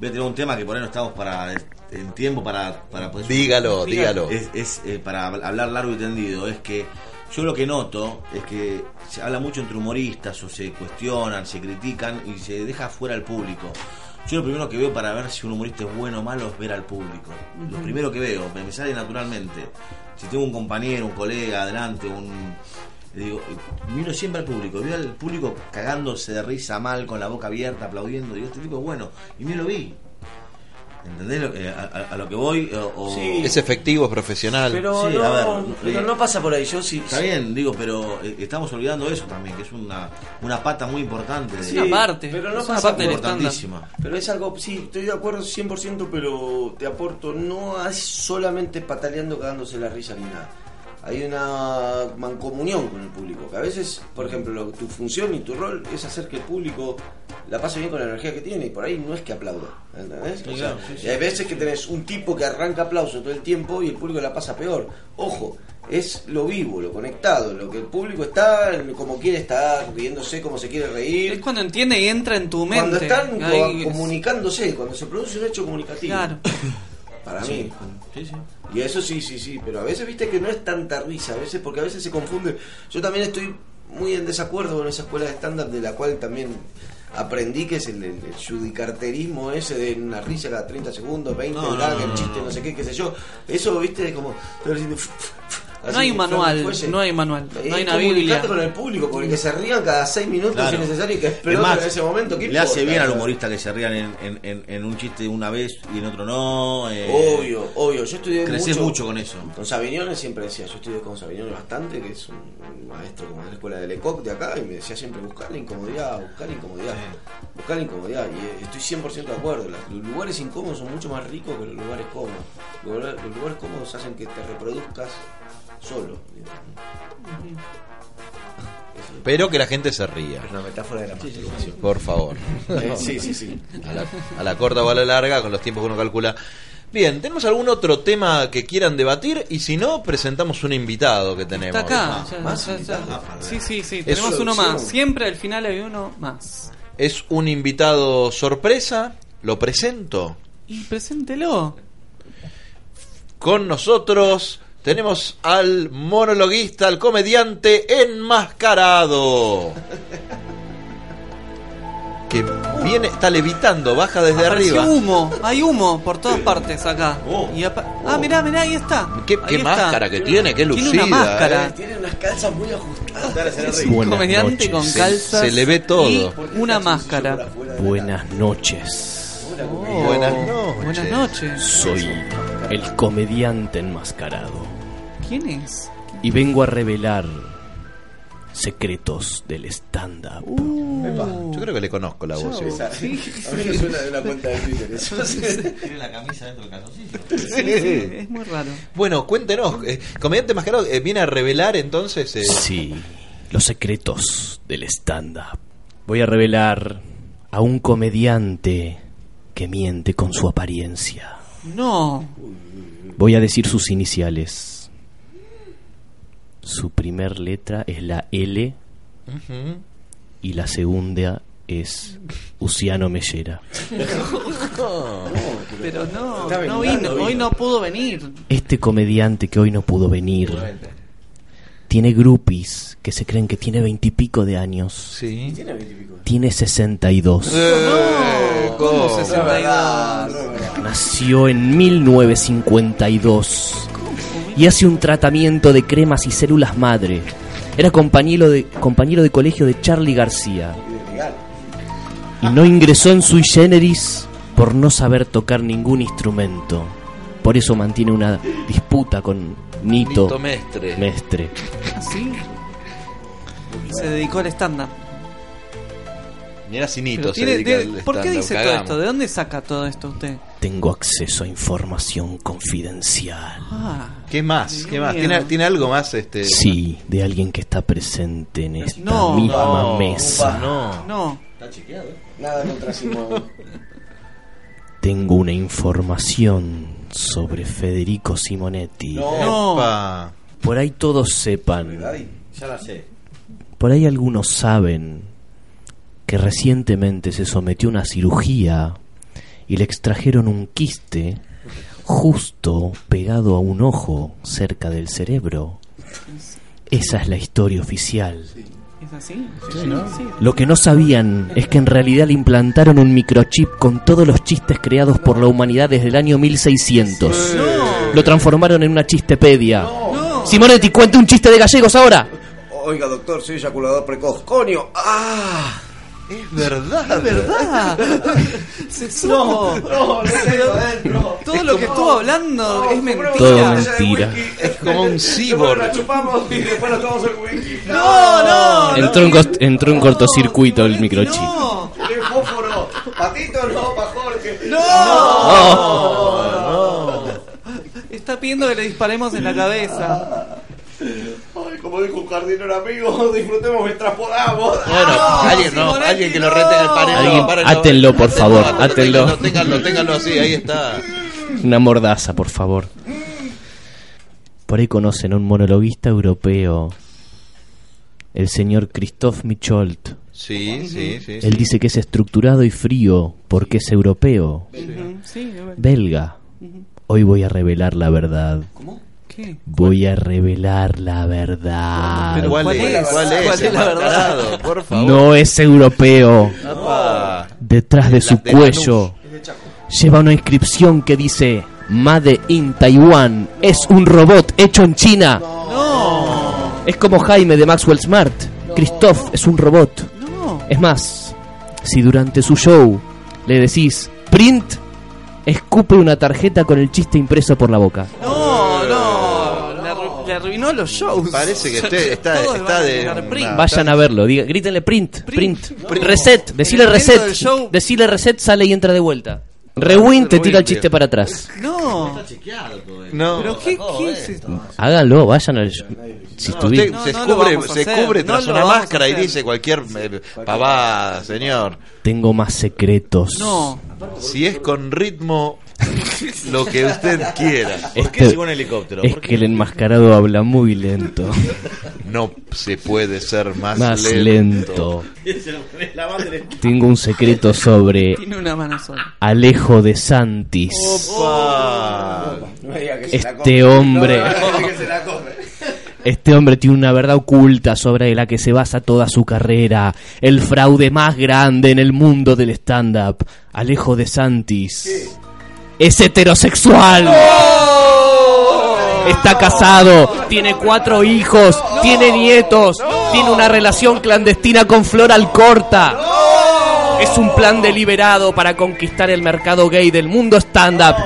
a tener un tema que por ahí no estamos para en tiempo para poder... Dígalo. Es para hablar largo y tendido, es que yo lo que noto es que se habla mucho entre humoristas, o se cuestionan, se critican y se deja fuera al público. Yo lo primero que veo para ver si un humorista es bueno o malo es ver al público. Uh-huh. Lo primero que veo, me sale naturalmente. Si tengo un compañero, un colega, adelante, digo, miro siempre al público, veo al público cagándose de risa mal, con la boca abierta, aplaudiendo, digo, este tipo es bueno, y me lo vi. ¿Entendés a lo que voy? Sí. Es efectivo, es profesional. Pero, sí, no, a ver, pero no pasa por ahí. Yo sí. Está sí. Bien, digo, pero estamos olvidando eso también, que es una pata muy importante. Es una parte. Pero no es pasa por importantísima. Pero es algo, sí, estoy de acuerdo 100%, pero te aporto, no es solamente pataleando, cagándose la risa ni nada. Hay una mancomunión con el público, que a veces, por ejemplo, tu función y tu rol es hacer que el público la pase bien con la energía que tiene, y por ahí no es que aplauda, ¿entendés? Sí, o sea, sí, sí, y hay veces que tenés un tipo que arranca aplauso todo el tiempo y el público la pasa peor. Ojo, es lo vivo, lo conectado, lo que el público está, como quiere estar, riéndose, como se quiere reír. Es cuando entiende y entra en tu mente. Cuando están comunicándose, cuando se produce un hecho comunicativo. Claro. Para mí. Sí. Y eso sí, pero a veces viste que no es tanta risa, a veces porque a veces se confunde. Yo también estoy muy en desacuerdo con esa escuela de stand-up, de la cual también aprendí, que es el judicarterismo ese de una risa cada 30 segundos, 20, el chiste, no sé qué sé yo. Eso, viste, es como... Así, no hay manual, no hay una biblia con el público, porque que se rían cada 6 minutos es necesario, y que exploten en ese momento. Le hace bien al humorista que se rían en un chiste una vez y en otro no. Obvio, yo estudié mucho con eso. Con Sabiñones siempre decía, yo estudié con Sabiñones bastante, que es un maestro como de la escuela de Lecoq de acá, y me decía siempre buscar la incomodidad, y estoy 100% de acuerdo. Los lugares incómodos son mucho más ricos que los lugares cómodos. Los lugares cómodos hacen que te reproduzcas solo. Pero que la gente se ría. Es una metáfora de la masturbación. Por favor. Sí. A la corta o a la larga, con los tiempos que uno calcula. Bien, ¿tenemos algún otro tema que quieran debatir? Y si no, presentamos un invitado que tenemos. Está acá. ¿Más invitados? Sí. Tenemos uno más. Siempre al final hay uno más. Es un invitado sorpresa. Lo presento. Y preséntelo. Con nosotros... tenemos al monologuista, al comediante enmascarado. Que viene, está levitando, baja desde arriba. Hay humo por todas partes acá. Mirá, ahí está. Qué máscara que tiene, qué lucida. Tiene una máscara. Tiene unas calzas muy ajustadas. Es un comediante con calzas. Se le ve todo. Y una máscara. Buenas noches. Buenas noches. Soy el comediante enmascarado. ¿Quién es? Y vengo a revelar secretos del stand-up. Yo creo que le conozco la voz. A mí me suena de una cuenta de Twitter. Tiene la camisa dentro del calzoncillo. Sí, es muy raro. Bueno, cuéntenos. Comediante enmascarado viene a revelar entonces... Sí, los secretos del stand-up. Voy a revelar a un comediante que miente con su apariencia. No. Voy a decir sus iniciales. Su primer letra es la L. Uh-huh. Y la segunda es Luciano Mellera. Pero no, hoy no pudo venir. Este comediante que hoy no pudo venir tiene groupies que se creen que tiene 20 y pico de años. Sí. ¿Tiene 20 y pico? Tiene 62. ¡No! ¿Cómo 62? Nació en 1952. Y hace un tratamiento de cremas y células madre. Era compañero de colegio de Charly García. Y no ingresó en Sui Generis por no saber tocar ningún instrumento. Por eso mantiene una disputa con Nito Mestre. ¿Sí? Se dedicó al stand-up. Mira, si Nito se dedica al stand-up. ¿Por qué dice todo esto? ¿De dónde saca todo esto usted? Tengo acceso a información confidencial. ¿Qué más? ¿Qué más? ¿Tiene algo más? Sí, de alguien que está presente en esta misma mesa. No. ¿Está chequeado? Nada contra Simón. Tengo una información sobre Federico Simonetti. No. Por ahí todos sepan. Ya la sé. Por ahí algunos saben que recientemente se sometió a una cirugía y le extrajeron un quiste justo pegado a un ojo cerca del cerebro. Esa es la historia oficial. Sí. ¿Es así? Sí, ¿no? Sí. Lo que no sabían es que en realidad le implantaron un microchip con todos los chistes creados por la humanidad desde el año 1600. Sí. Lo transformaron en una chistepedia. No. Simonetti, cuente un chiste de gallegos ahora. Oiga, doctor, soy eyaculador precoz. ¡Coño! ¡Ah! Es verdad, es verdad. No. Todo es lo que estuvo hablando es mentira. Todo mentira. Es como un cyborg. La chupamos y después la tomamos el wiki. No. Entró un cortocircuito el microchip. No. El fósforo. Patito no, pa' Jorge. No. Está pidiendo que le disparemos en la cabeza. Ay, como dijo un jardinero amigo, disfrutemos mientras podamos. Bueno, alguien que lo rete en el pared. Átenlo, por favor, átenlo. Ténganlo así, ahí está. Una mordaza, por favor. Por ahí conocen a un monologuista europeo, el señor Christoph Micholt. Sí. Él dice que es estructurado y frío porque es europeo. Belga. Hoy voy a revelar la verdad. ¿Cómo? ¿Qué? Voy a revelar la verdad. ¿Pero ¿Cuál es la verdad? Por favor. No es europeo. No. Detrás de su cuello lleva una inscripción que dice Made in Taiwan. No. Es un robot hecho en China. No. Es como Jaime de Maxwell Smart. No. Christoph es un robot. No. Es más, si durante su show le decís print, escupe una tarjeta con el chiste impreso por la boca. Arruinó los shows. Parece que usted está de print. Vayan a verlo, grítenle print. Reset, decile reset. Decile reset, sale y entra de vuelta. Rewind, te tira el chiste para atrás. No. Está chequeado todo esto. No. Pero ¿qué es esto? Háganlo, vayan al show. Si usted se cubre tras una máscara y dice cualquier pavada, señor. Tengo más secretos. No. Si es con ritmo, lo que usted quiera. ¿Por qué llegó un helicóptero? Es que el enmascarado habla muy lento. No se puede ser más lento. Tengo un secreto sobre Alejo de Santis. Opa. Este hombre tiene una verdad oculta sobre la que se basa toda su carrera. El fraude más grande en el mundo del stand-up. Alejo de Santis. ¿Qué? Es heterosexual. ¡No! Está casado, tiene 4 hijos, tiene nietos, tiene una relación clandestina con Flor Alcorta. Es un plan deliberado para conquistar el mercado gay del mundo stand-up.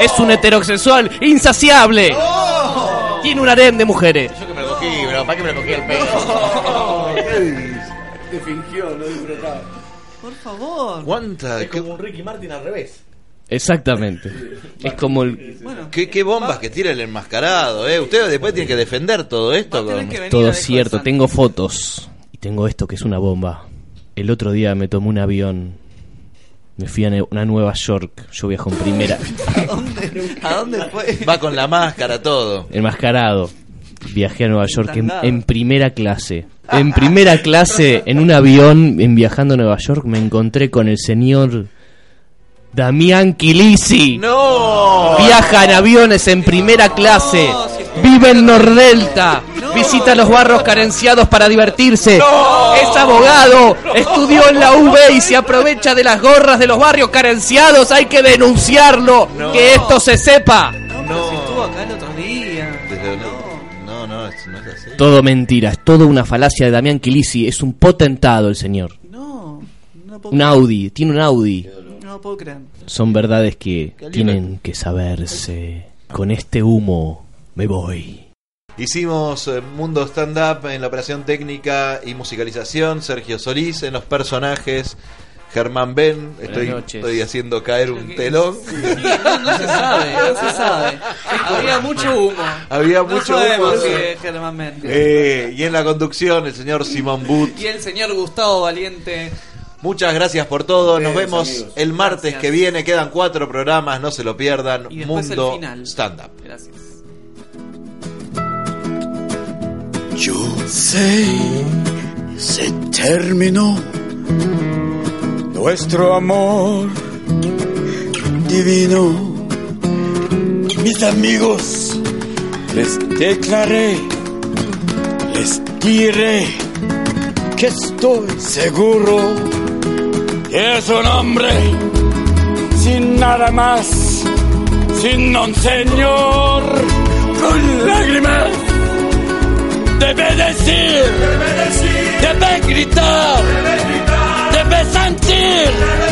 Es un heterosexual insaciable. Tiene un harem de mujeres. Yo que me lo cogí, bro, para que me lo cogí el pelo. Te fingió, no disfrutaba. Por favor. ¿Cuánta? Es como un Ricky Martin al revés. Exactamente. Es como el... Bueno, ¿Qué bombas que tira el enmascarado, ¿eh? Ustedes después tienen que defender todo esto. Todo cierto. Tengo fotos. Y tengo esto que es una bomba. El otro día me tomé un avión. Me fui a Nueva York. Yo viajo en primera. ¿A dónde fue? Va con la máscara todo. Enmascarado. Viajé a Nueva York en primera clase. En primera clase, en un avión, viajando a Nueva York, me encontré con el señor... Damián Kilisi. No. Viaja en aviones en primera clase. Vive el Nordelta. Visita los barrios carenciados para divertirse. Es abogado. Estudió en la UB y se aprovecha de las gorras de los barrios carenciados. Hay que denunciarlo. Que esto se sepa. No, si estuvo acá el otro día. No, eso no es así. Todo mentira. Es toda una falacia de Damián Kilisi. Es un potentado el señor. Un Audi. Tiene un Audi. No puedo creer. Son verdades que tienen que saberse. Con este humo me voy. Hicimos Mundo Stand Up en la operación técnica y musicalización. Sergio Solís en los personajes. Germán Ben, estoy haciendo caer un telón. No se sabe. Había mucho humo. Germán Ben. Y en la conducción el señor Simón But. Y el señor Gustavo Valiente. Muchas gracias por todo. Nos vemos el martes que viene. Quedan 4 programas, no se lo pierdan. Y Mundo Stand Up. Gracias. Yo sé, se terminó nuestro amor divino. Mis amigos, les declaré, les diré que estoy seguro. Es un hombre sin nada más, sin un señor, con lágrimas. Debe decir, debe gritar, debe sentir.